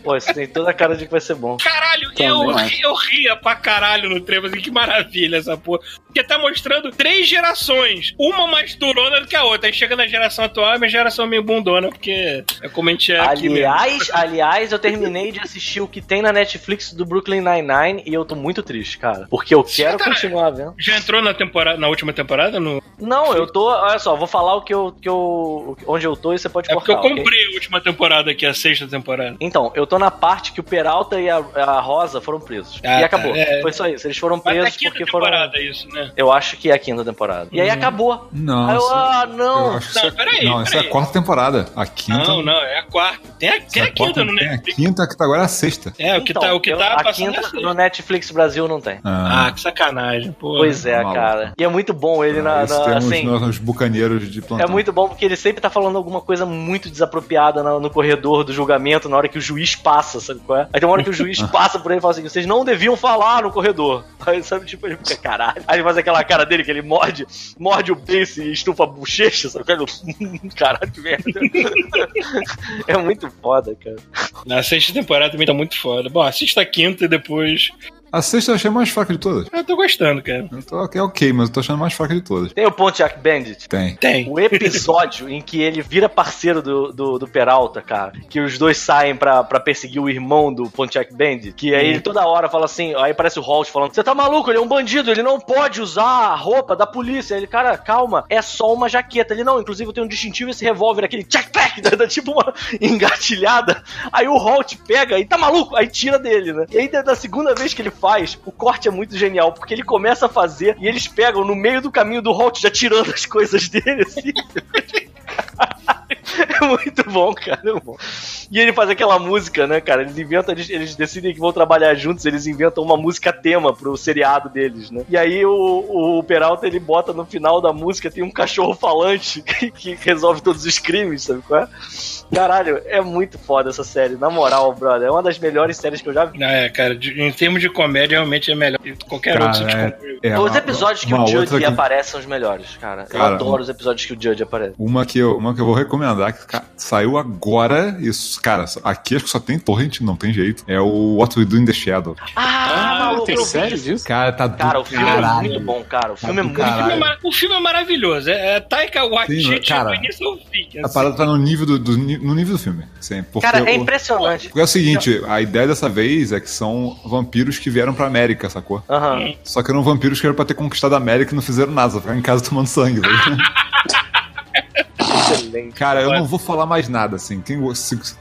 Pô, isso tem toda a cara de que vai ser bom. Caralho, eu ria pra caralho no trevo, assim, que maravilha essa porra. Porque tá mostrando 3 gerações. Uma mais durona do que a outra. Aí chega na geração atual e minha geração é meio bundona, porque é como a gente é aqui mesmo. Aliás, eu terminei de assistir o que tem na Netflix do Brooklyn Nine-Nine e eu tô muito triste, cara. Porque eu quero continuar vendo. Já entrou na última temporada? Não, eu tô... Olha só, vou falar onde eu tô e você pode cortar. É porque eu comprei a última temporada aqui, a 6ª temporada. Então, eu tô na parte que o Peralta e a Rosa foram presos. E acabou. Foi só isso. Eles foram presos porque foram... Isso, né? Eu acho que é a 5ª temporada. E aí acabou. Não. Aí eu, não. Não, peraí. Não, essa é a 4ª temporada. A 5ª. Não, é a 4ª. Tem a 5ª no Netflix. Tem a 5ª que tá agora é a 6ª. É, o que tá passando. A 5ª no Netflix Brasil não tem. Ah, que sacanagem. Pô. Pois é, cara. E é muito bom ele nos bucaneiros de plantão. É muito bom porque ele sempre tá falando alguma coisa muito desapropriada no corredor do julgamento, na hora que o juiz passa, sabe qual é? Aí tem uma hora que o juiz passa por ele e fala assim, vocês não deviam falar no corredor. Aí, sabe, tipo, ele fica, caralho. Aí ele faz aquela cara dele que ele morde o beiço e estufa a bochecha, sabe? Caralho, que merda. É muito foda, cara. Na 6ª temporada também tá muito foda. Bom, assista a 5ª e depois... A 6ª eu achei mais fraca de todas. Eu tô gostando, cara. Ok, mas eu tô achando mais fraca de todas. Tem o Pontiac Bandit? Tem. O episódio em que ele vira parceiro do Peralta, cara, que os dois saem pra perseguir o irmão do Pontiac Bandit, que aí ele toda hora fala assim, aí parece o Holt falando, você tá maluco, ele é um bandido, ele não pode usar a roupa da polícia. Ele, cara, calma, é só uma jaqueta. Ele, não, inclusive eu tenho um distintivo e esse revólver, aquele tchac-tac, dá tipo uma engatilhada. Aí o Holt pega e tá maluco, aí tira dele, né? E aí da segunda vez que ele faz, o corte é muito genial, porque ele começa a fazer e eles pegam no meio do caminho do Holt já tirando as coisas dele, assim. É muito bom, cara. É bom. E ele faz aquela música, né, cara? Eles decidem que vão trabalhar juntos, eles inventam uma música tema pro seriado deles, né? E aí o Peralta, ele bota no final da música, tem um cachorro falante que resolve todos os crimes, sabe qual é? Caralho, é muito foda essa série, na moral, brother. É uma das melhores séries que eu já vi. É, cara, em termos de comédia, realmente é melhor que qualquer outro. Os episódios que o Judge aparece são os melhores, cara. Eu adoro os episódios que o Judge aparece. Uma que eu vou recomendar, que saiu agora, isso, cara, aqui acho que só tem torrent, não tem jeito, é o What We Do in the Shadow. Maluco, tem sério disso? Cara, tá do caralho. O filme é muito bom, cara. O filme é muito bom. O filme é maravilhoso. É Taika Waititi, o início do filme. A parada tá no nível do filme. Assim, cara, é impressionante. Porque é o seguinte, a ideia dessa vez é que são vampiros que vieram pra América, sacou? Uhum. Só que eram vampiros que eram pra ter conquistado a América e não fizeram nada, só ficaram em casa tomando sangue. Excelente. Cara, eu não vou falar mais nada, assim.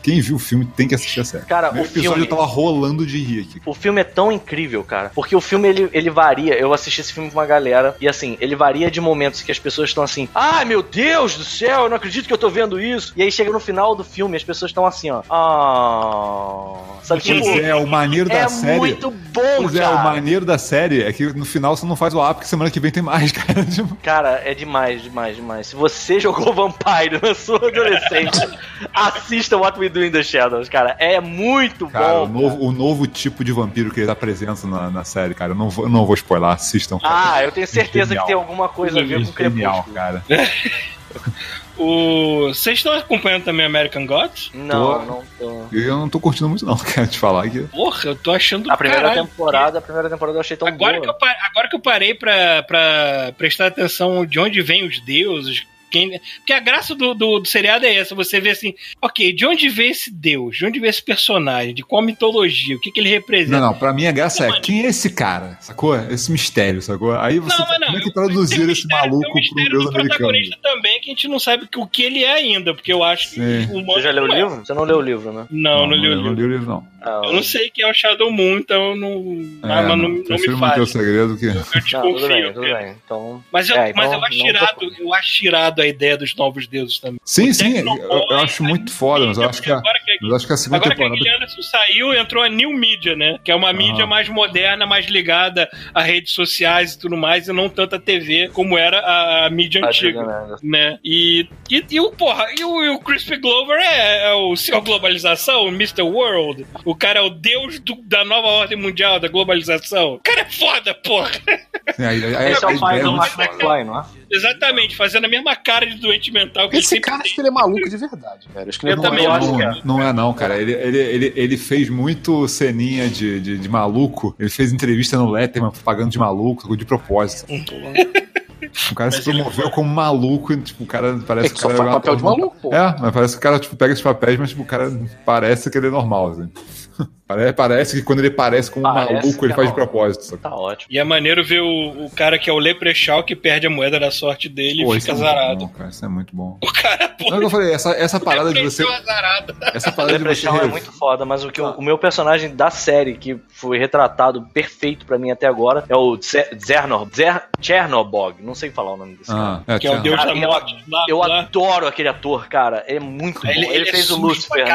Quem viu o filme tem que assistir a série. Cara, o episódio filme... eu tava rolando de rir aqui. O filme é tão incrível, cara. Porque o filme, ele varia. Eu assisti esse filme com uma galera e, assim, ele varia de momentos que as pessoas estão assim, ai, meu Deus do céu, eu não acredito que eu tô vendo isso. E aí chega no final do filme e as pessoas estão assim, ó. Ah... Sabe, tipo, é, o maneiro da série... É muito bom, pois cara. É, o maneiro da série é que no final você não faz o ar, porque semana que vem tem mais, cara. Cara, é demais, demais, demais. Se você jogou Vampire na sua adolescência, assista What We Do in the Shadows, cara. É muito bom. O novo tipo de vampiro que ele apresenta na série, cara. Eu não vou spoiler, assistam. Cara. Eu tenho certeza que tem alguma coisa a ver com o Crepúsculo. Cara. Vocês estão acompanhando também American Gods? Não tô. Eu não tô curtindo muito não, quero te falar aqui. Porra, eu tô achando a primeira temporada eu achei tão agora boa. Agora que eu parei pra prestar atenção de onde vem os deuses, porque a graça do seriado é essa, você vê assim, ok, de onde vem esse deus, de onde vem esse personagem, de qual mitologia, o que ele representa. Não, pra mim a graça quem é esse cara, sacou? Esse mistério, sacou? Aí você tem que traduzir esse maluco pro deus americano. Protagonista também, que a gente não sabe o que ele é ainda, porque eu acho que o humano... Você já leu o livro? Você não leu o livro, né? Não li o livro. Eu não sei que é o Shadow Moon, então não me fale. O segredo que... Eu desconfio. Então... Mas eu acho tirado a ideia dos novos deuses também. Sim, sim, eu acho muito foda, mas eu acho que a segunda temporada... Agora que a Guilherme saiu, entrou a New Media, né? Que é uma mídia mais moderna, mais ligada a redes sociais e tudo mais, e não tanto a TV como era a mídia antiga, né? E o Crispy Glover é o senhor globalização, o Mr. World. O cara é o deus da nova ordem mundial, da globalização. O cara é foda, porra! Esse é o pai do Max McFly, não é? Exatamente, fazendo a mesma cara de doente mental que esse cara. Acho que ele é maluco de verdade, velho. Acho que ele eu também acho, cara. Não, cara. Ele fez muito ceninha de maluco. Ele fez entrevista no Letterman pagando de maluco, de propósito. O cara se promoveu como maluco e, tipo, o cara parece que o cara faz papel de maluco. Pô. Mas parece que o cara, tipo, pega esses papéis, mas, tipo, o cara parece que ele é normal, assim. Parece que quando ele parece com um maluco, ele faz de propósito. Sabe? Tá ótimo. E é maneiro ver o cara que é o Leprechaun que perde a moeda da sorte dele e fica azarado. Isso é muito bom. O cara, pô. Não é o que eu falei, essa parada de você. Essa parada de você. É muito foda, mas o meu personagem da série que foi retratado perfeito pra mim até agora é o Chernobog. Não sei falar o nome desse cara. Que é o deus da morte. Eu adoro aquele ator, cara. É muito bom. Ele fez o Lucifer.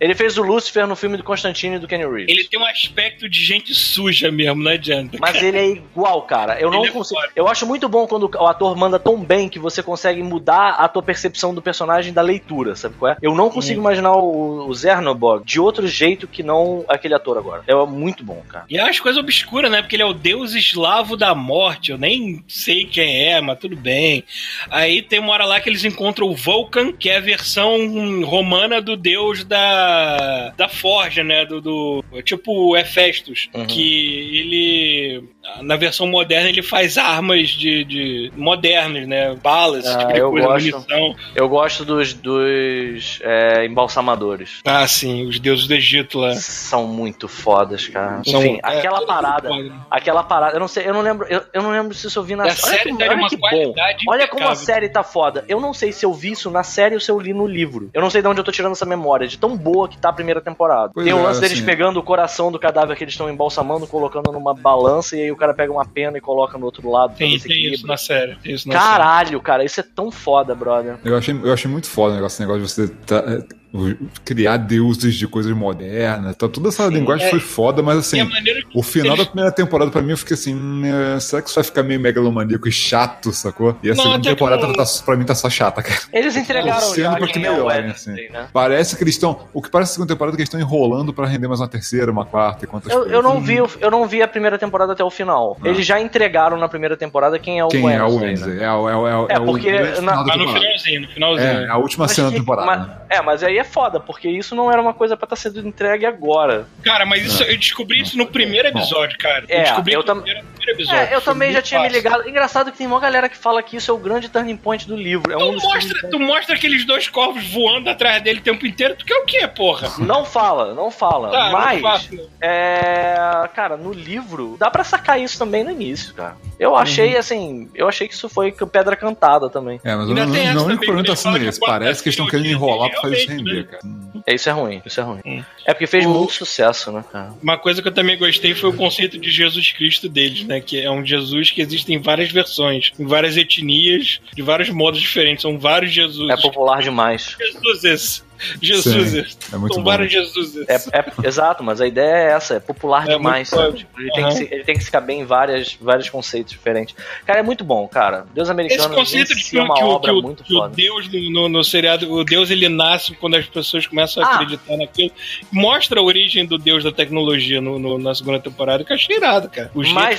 Ele fez o Lucifer no filme do Constantine e do Kenny Reeves. Ele tem um aspecto de gente suja mesmo, não adianta. Mas ele é igual, cara. Eu não consigo. Eu acho muito bom quando o ator manda tão bem que você consegue mudar a tua percepção do personagem da leitura, sabe qual é? Eu não consigo imaginar o Chernobog de outro jeito que não aquele ator agora. É muito bom, cara. E é umas coisas obscuras, né? Porque ele é o deus eslavo da morte. Eu nem sei quem é, mas tudo bem. Aí tem uma hora lá que eles encontram o Vulcan, que é a versão romana do deus da forja, né? Tipo o Hefestos, que ele... Na versão moderna ele faz armas de modernas, né? Balas, esse tipo de coisa, munição. Eu gosto dos embalsamadores. Ah, sim, os deuses do Egito lá. São muito fodas, cara. Enfim, aquela parada. Eu não lembro se isso eu vi na série. Olha como a série tá foda. Eu não sei se eu vi isso na série ou se eu li no livro. Eu não sei de onde eu tô tirando essa memória, de tão boa que tá a primeira temporada. Pois tem o lance deles pegando o coração do cadáver que eles estão embalsamando, colocando numa balança e aí o cara pega uma pena e coloca no outro lado. Tem isso na série. Caralho, cara, isso é tão foda, brother. Eu achei muito foda esse negócio de você criar deuses de coisas modernas. Então, toda essa linguagem foi foda, mas assim, o final da primeira temporada pra mim eu fiquei assim, será que isso vai ficar meio megalomaníaco e chato, sacou? E a segunda temporada pra mim tá só chata, cara. Eles entregaram já pra que melhore, assim. Né? Parece que eles estão, o que parece a segunda temporada que eles estão enrolando pra render mais uma terceira, uma quarta e quantas coisas. Eu não vi a primeira temporada até o final. Eles já entregaram na primeira temporada quem é o Wednesday. É porque no finalzinho. É a última cena da temporada. Mas aí é foda, porque isso não era uma coisa pra estar sendo entregue agora. Cara, mas isso, eu descobri isso no primeiro episódio, cara. Eu descobri no primeiro episódio. É, eu também já tinha me ligado. Engraçado que tem uma galera que fala que isso é o grande turning point do livro. É tu mostra aqueles dois corvos voando atrás dele o tempo inteiro, tu quer o quê, porra? Não fala. Tá, mas, cara, no livro, dá pra sacar isso também no início, cara. Eu achei, eu achei que isso foi pedra cantada também. É, mas eu não me pergunto assim, parece que eles estão querendo enrolar pra fazer isso render, cara. É, isso é ruim. É porque fez muito sucesso, né, cara? Uma coisa que eu também gostei foi o conceito de Jesus Cristo deles, né? Que é um Jesus que existe em várias versões, em várias etnias, de vários modos diferentes. São vários Jesus. É popular demais. Jesus esse. Jesus, tombaram Jesus. Exato, mas a ideia é essa, é popular demais, sabe? Tipo, ele tem que se caber em vários conceitos diferentes. Cara, é muito bom, cara. Deus americano. Esse conceito de que o Deus no seriado, o Deus ele nasce quando as pessoas começam a acreditar naquilo. Mostra a origem do Deus da tecnologia na segunda temporada, que eu achei irado, cara. Mas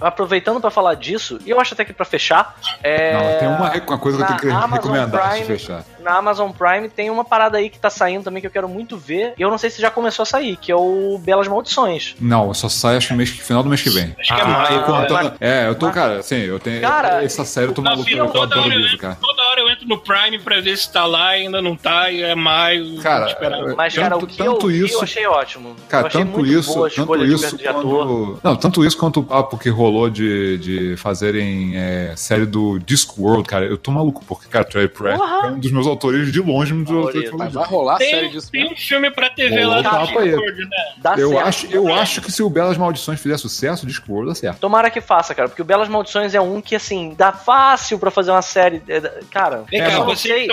aproveitando pra falar disso, e eu acho até que pra fechar, tem uma coisa que eu tenho que recomendar pra fechar. Na Amazon Prime tem uma parada aí que tá saindo também que eu quero muito ver, e eu não sei se já começou a sair, que é o Belas Maldições. Não, só sai acho no final do mês que vem. Acho que cara, assim, eu tenho... Cara, essa série eu tô maluco. Toda hora eu entro no Prime pra ver se tá lá, ainda não tá, e é maio. Cara, mas, cara, o que eu achei ótimo. Cara, eu achei tanto isso quanto o papo que rolou de fazerem série do Discworld, cara, eu tô maluco, porque, cara, Trey Pratt é um dos meus autores de longe. Mas vai rolar a série disso. Tem um filme pra TV lá no Discord, né? Eu acho que se o Belas Maldições fizer sucesso, o Discord dá certo. Tomara que faça, cara, porque o Belas Maldições é um que, assim, dá fácil pra fazer uma série. Cara,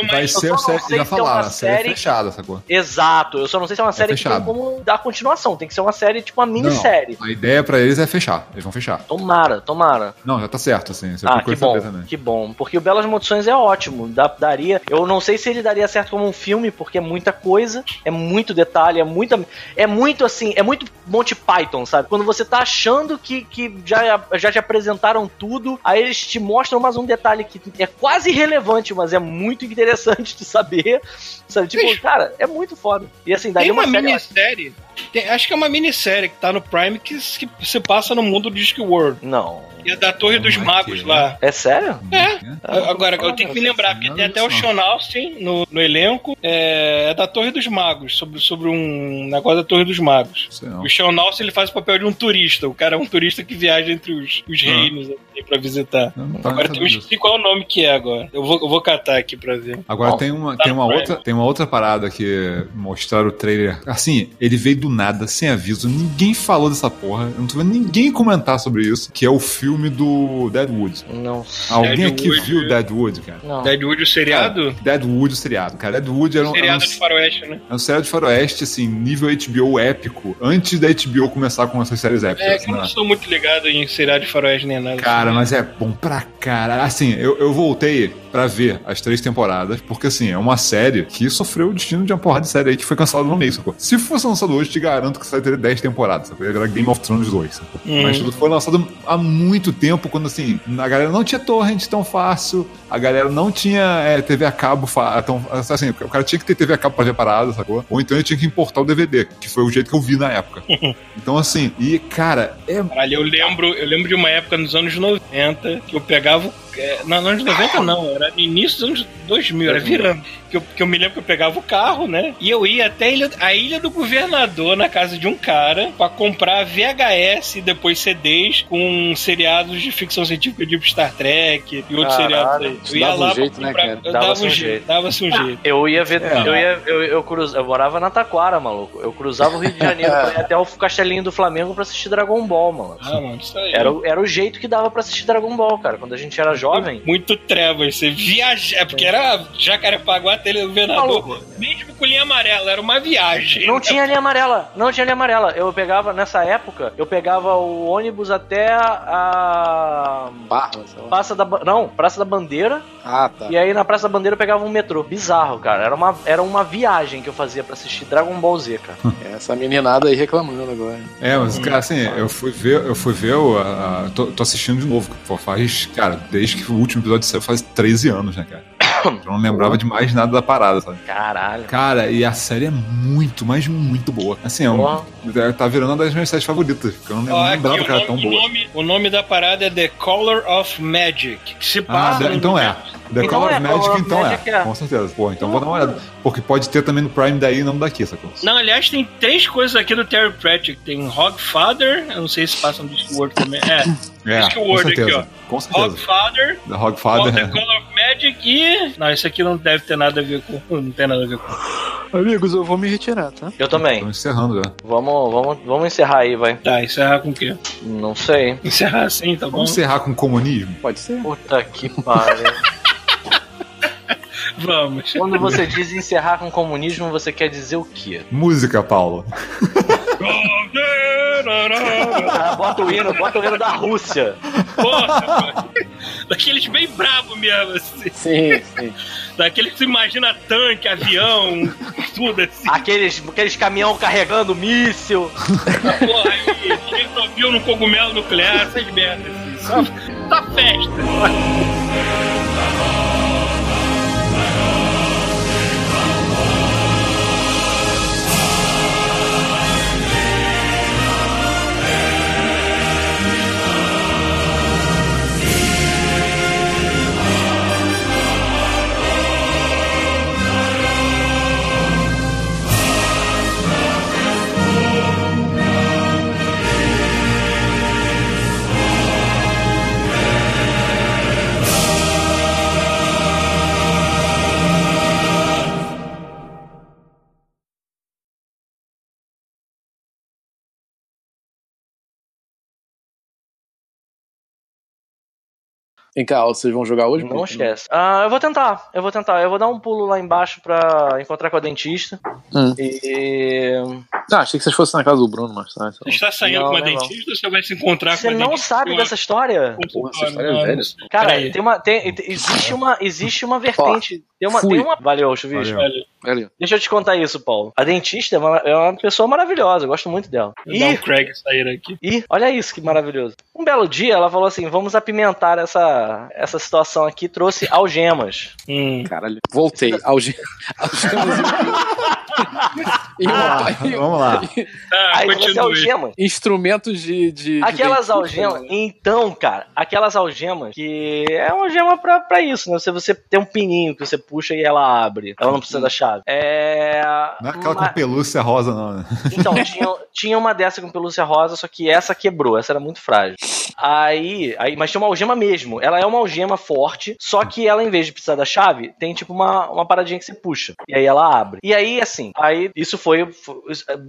vai ser o série que já falaram, a série fechada, sacou? Exato, eu só não sei se é uma série que tem como dar continuação, tem que ser uma série, tipo uma minissérie. A ideia pra eles é fechar, eles vão fechar. Tomara. Não, já tá certo, assim. Que bom, porque o Belas Maldições é ótimo, daria, eu não sei se ele daria certo como um filme, porque é muita coisa, é muito detalhe, é muito Monty Python, sabe? Quando você tá achando que já te apresentaram tudo, aí eles te mostram mais um detalhe que é quase irrelevante, mas é muito interessante de saber, sabe? Tipo, cara, é muito foda. E assim, daí uma minissérie, acho que é uma minissérie que tá no Prime que se passa no mundo do Discworld. Não. É da Torre dos Magos lá. É sério? É. Agora, eu tenho que me lembrar, porque tem até o Sean Austin no elenco. É da Torre dos Magos, sobre um negócio da Torre dos Magos. O Sean Austin, ele faz o papel de um turista. O cara é um turista que viaja entre os reinos aí pra visitar. Agora tem um... Qual é o nome que é agora? Eu vou catar aqui pra ver. Agora tem uma outra parada que mostraram o trailer. Assim, ele veio do nada, sem aviso. Ninguém falou dessa porra. Eu não tô vendo ninguém comentar sobre isso, que é o filme do Deadwood. Não. Alguém aqui viu Deadwood, cara? Não. Deadwood o seriado? Deadwood o seriado, cara. Deadwood era um seriado de faroeste, né? É um seriado de faroeste, assim, nível HBO épico, antes da HBO começar com essas séries épicas. É, que eu não sou muito ligado em seriado de faroeste nem nada. Cara, assim, mas é bom pra caralho. Assim, eu voltei pra ver as 3 temporadas, porque, assim, é uma série que sofreu o destino de uma porrada de série aí que foi cancelada no meio, sacou? Se fosse lançado hoje, te garanto que você vai ter 10 temporadas, sacou? Era Game of Thrones 2, sacou? Mas tudo foi lançado há muito tempo, quando, assim, a galera não tinha torrent tão fácil, a galera não tinha TV a cabo tão, assim, o cara tinha que ter TV a cabo pra ver parada, sacou? Ou então ele tinha que importar o DVD, que foi o jeito que eu vi na época. Então, assim, e, cara, Caralho, eu lembro de uma época nos anos 90, que eu pegava... Nos anos 90 não, era no início dos anos 2000, era virando. Que eu me lembro que eu pegava o carro, né? E eu ia até a Ilha do Governador, na casa de um cara, pra comprar VHS e depois CDs com seriados de ficção científica, tipo Star Trek e outros seriados aí. Eu ia lá pra comprar. Né, dava-se um jeito. Eu ia ver. Eu morava na Taquara, maluco. Eu cruzava o Rio de Janeiro pra ir até o Castelinho do Flamengo pra assistir Dragon Ball, mano. Isso aí. Era o jeito que dava pra assistir Dragon Ball, cara. Quando a gente era jovem. Muito trevas, você viaja, porque era Jacarepaguá até o Governador, mesmo com linha amarela, era uma viagem. Não tinha linha amarela. Eu pegava, nessa época, o ônibus até a... Praça da Bandeira. Ah, tá. E aí na Praça da Bandeira eu pegava um metrô. Bizarro, cara. Era uma viagem que eu fazia pra assistir Dragon Ball Z, cara. Essa meninada aí reclamando agora. É, mas, cara, assim, eu fui ver tô assistindo de novo, faz, cara, desde que o último episódio saiu faz 13 anos, né, cara? Eu não lembrava de mais nada da parada, sabe? Caralho. Cara, e a série é muito, mas muito boa. Assim, é um, tá virando uma das minhas séries favoritas, porque eu não lembrava que era tão boa. O nome da parada é The Color of Magic. Se passa então é. The Color of Magic, então é. Com certeza. Pô, então vou dar uma olhada. Porque pode ter também no Prime daí e não daqui, sacou? Não, aliás, tem três coisas aqui do Terry Pratchett. Tem Hogfather, eu não sei se passa no Discord também. Discord aqui, ó. Com certeza. Hogfather. The Color of Magic e... Não, isso aqui não deve ter nada a ver com... Não tem nada a ver com... Amigos, eu vou me retirar, tá? Eu também. Tô encerrando já. Vamos encerrar aí, vai. Tá, encerrar com o quê? Não sei. Encerrar assim, tá bom? Vamos encerrar com comunismo? Pode ser. Puta que pariu. Vamos. Quando você diz encerrar com comunismo, você quer dizer o quê? Música, Paulo. Bota o hino da Rússia. Porra, daqueles bem brabo mesmo, assim. Sim, sim. Daqueles que você imagina tanque, avião, tudo assim. Aqueles caminhão carregando míssil. Porra, eles subiu no cogumelo nuclear, essas merdas, assim. Só festa. Vem cá, vocês vão jogar hoje? Não esquece. Eu vou tentar. Eu vou dar um pulo lá embaixo pra encontrar com a dentista. E... Ah, achei que vocês fossem na casa do Bruno, mas... Tá, você está saindo não, com a dentista ou você vai se encontrar com a dentista? Você não sabe dessa história? Porra, essa história é velha. Cara, existe uma vertente... Tem uma... Valeu, Chuvisco. Valeu. Deixa eu te contar isso, Paulo. A dentista é uma pessoa maravilhosa, eu gosto muito dela. Dá um Craig sair aqui. E olha isso, que maravilhoso. Um belo dia, ela falou assim, vamos apimentar essa situação aqui, trouxe algemas. Caralho. Voltei. Algemas. Vamos lá. Aí trouxe algemas. Instrumentos de aquelas algemas. Então, cara, aquelas algemas que é uma algema pra isso, né? Se você tem um pininho que você puxa e ela abre. Ela não precisa da chave. Não é aquela com pelúcia rosa, não, né? Então, tinha uma dessa com pelúcia rosa, só que essa quebrou. Essa era muito frágil. Aí, mas tinha uma algema mesmo. Ela é uma algema forte, só que ela, em vez de precisar da chave, tem tipo uma paradinha que você puxa. E aí ela abre. E aí, assim, aí isso foi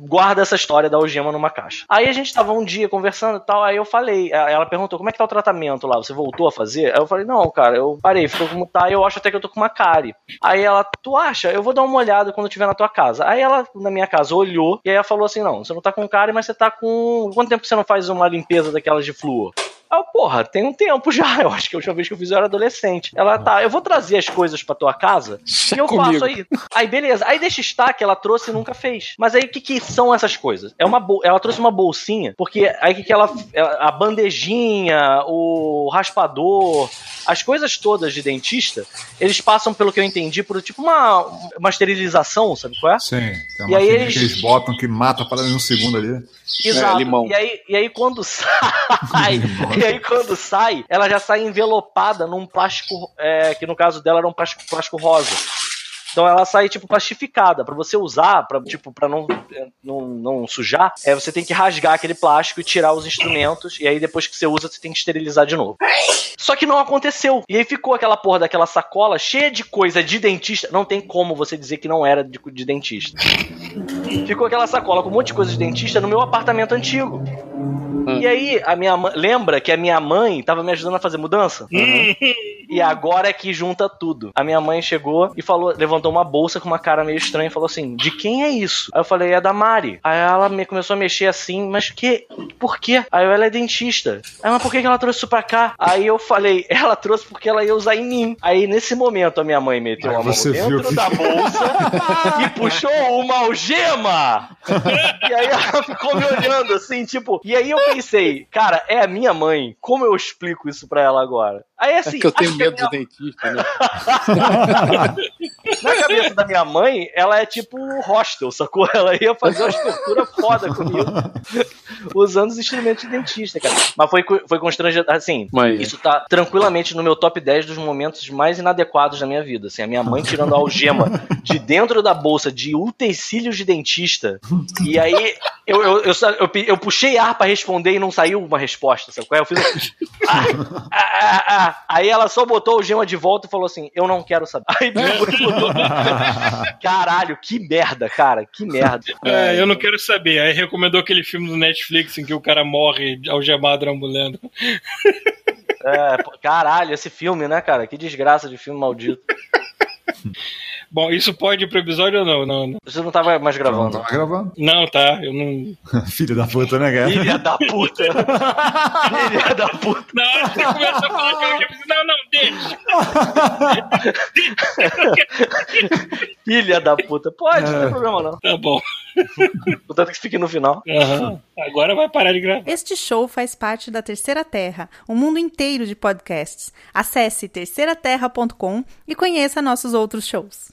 guarda essa história da algema numa caixa. Aí a gente tava um dia conversando e tal, aí eu falei, ela perguntou, como é que tá o tratamento lá? Você voltou a fazer? Aí eu falei, não, cara, eu parei, ficou como tá, eu acho até que eu tô com uma cárie. Aí ela, tu acha? Eu vou dar uma olhada quando eu tiver na tua casa. Aí ela, na minha casa, olhou, e aí ela falou assim, não, você não tá com cárie, mas você tá com... Quanto tempo você não faz uma limpeza daquelas de flúor? Ah, porra, tem um tempo já. Eu acho que a última vez que eu fiz eu era adolescente. Ela, tá, eu vou trazer as coisas pra tua casa e eu faço aí. Aí, beleza. Aí deixa estar que ela trouxe e nunca fez. Mas aí, o que são essas coisas? Ela trouxe uma bolsinha, porque aí o que ela... A bandejinha, o raspador, as coisas todas de dentista, eles passam, pelo que eu entendi, por tipo uma esterilização, sabe qual é? Sim. Tem uma eles... que eles botam que mata para um segundo ali. Exato. Limão. E aí quando sai... E aí quando sai, ela já sai envelopada num plástico, que no caso dela era um plástico rosa. Então ela sai, tipo, plastificada. Pra você usar, pra não sujar, você tem que rasgar aquele plástico e tirar os instrumentos. E aí depois que você usa, você tem que esterilizar de novo. Só que não aconteceu. E aí ficou aquela porra daquela sacola cheia de coisa de dentista. Não tem como você dizer que não era de dentista. Ficou aquela sacola com um monte de coisa de dentista no meu apartamento antigo. E aí, lembra que a minha mãe tava me ajudando a fazer mudança? Uhum. E agora é que junta tudo. A minha mãe chegou e falou, levantou uma bolsa com uma cara meio estranha e falou assim, de quem é isso? Aí eu falei, é da Mari. Aí ela começou a mexer assim, mas por quê? Aí eu, ela é dentista. Aí, mas por que ela trouxe isso pra cá? Aí eu falei, ela trouxe porque ela ia usar em mim. Aí nesse momento a minha mãe meteu a mão dentro da bolsa e puxou uma algema. E aí ela ficou me olhando assim, tipo, e E aí eu pensei, cara, é a minha mãe, como eu explico isso pra ela agora? Aí assim, é que eu tenho medo do dentista, né? Na cabeça da minha mãe, ela é tipo hostel, sacou? Ela ia fazer uma estrutura foda comigo, usando os instrumentos de dentista, cara. Mas foi constrangedor, assim, mas... isso tá tranquilamente no meu top 10 dos momentos mais inadequados da minha vida, assim, a minha mãe tirando a algema de dentro da bolsa de utensílios de dentista, e aí eu puxei ar pra responder e não saiu uma resposta, sabe qual é? Eu fiz assim, aí ela só botou a algema de volta e falou assim, eu não quero saber. Aí, caralho, que merda, cara, que merda. É, eu não quero saber. Aí recomendou aquele filme do Netflix em que o cara morre algemado na mulher. É, caralho, esse filme, né, cara? Que desgraça de filme maldito. Bom, isso pode ir pro episódio ou não? Não. Você não tava mais gravando? Não tava gravando. Não, tá, eu não... Filho da puta, né, cara? Filha da puta. Filha da puta. Na hora que você começa a falar que eu quero... Não, deixa. Filha da puta. Pode, não tem problema, não. Tá bom. Portanto que fique no final. Uhum. Agora vai parar de gravar. Este show faz parte da Terceira Terra, um mundo inteiro de podcasts. Acesse terceiraterra.com e conheça nossos outros shows.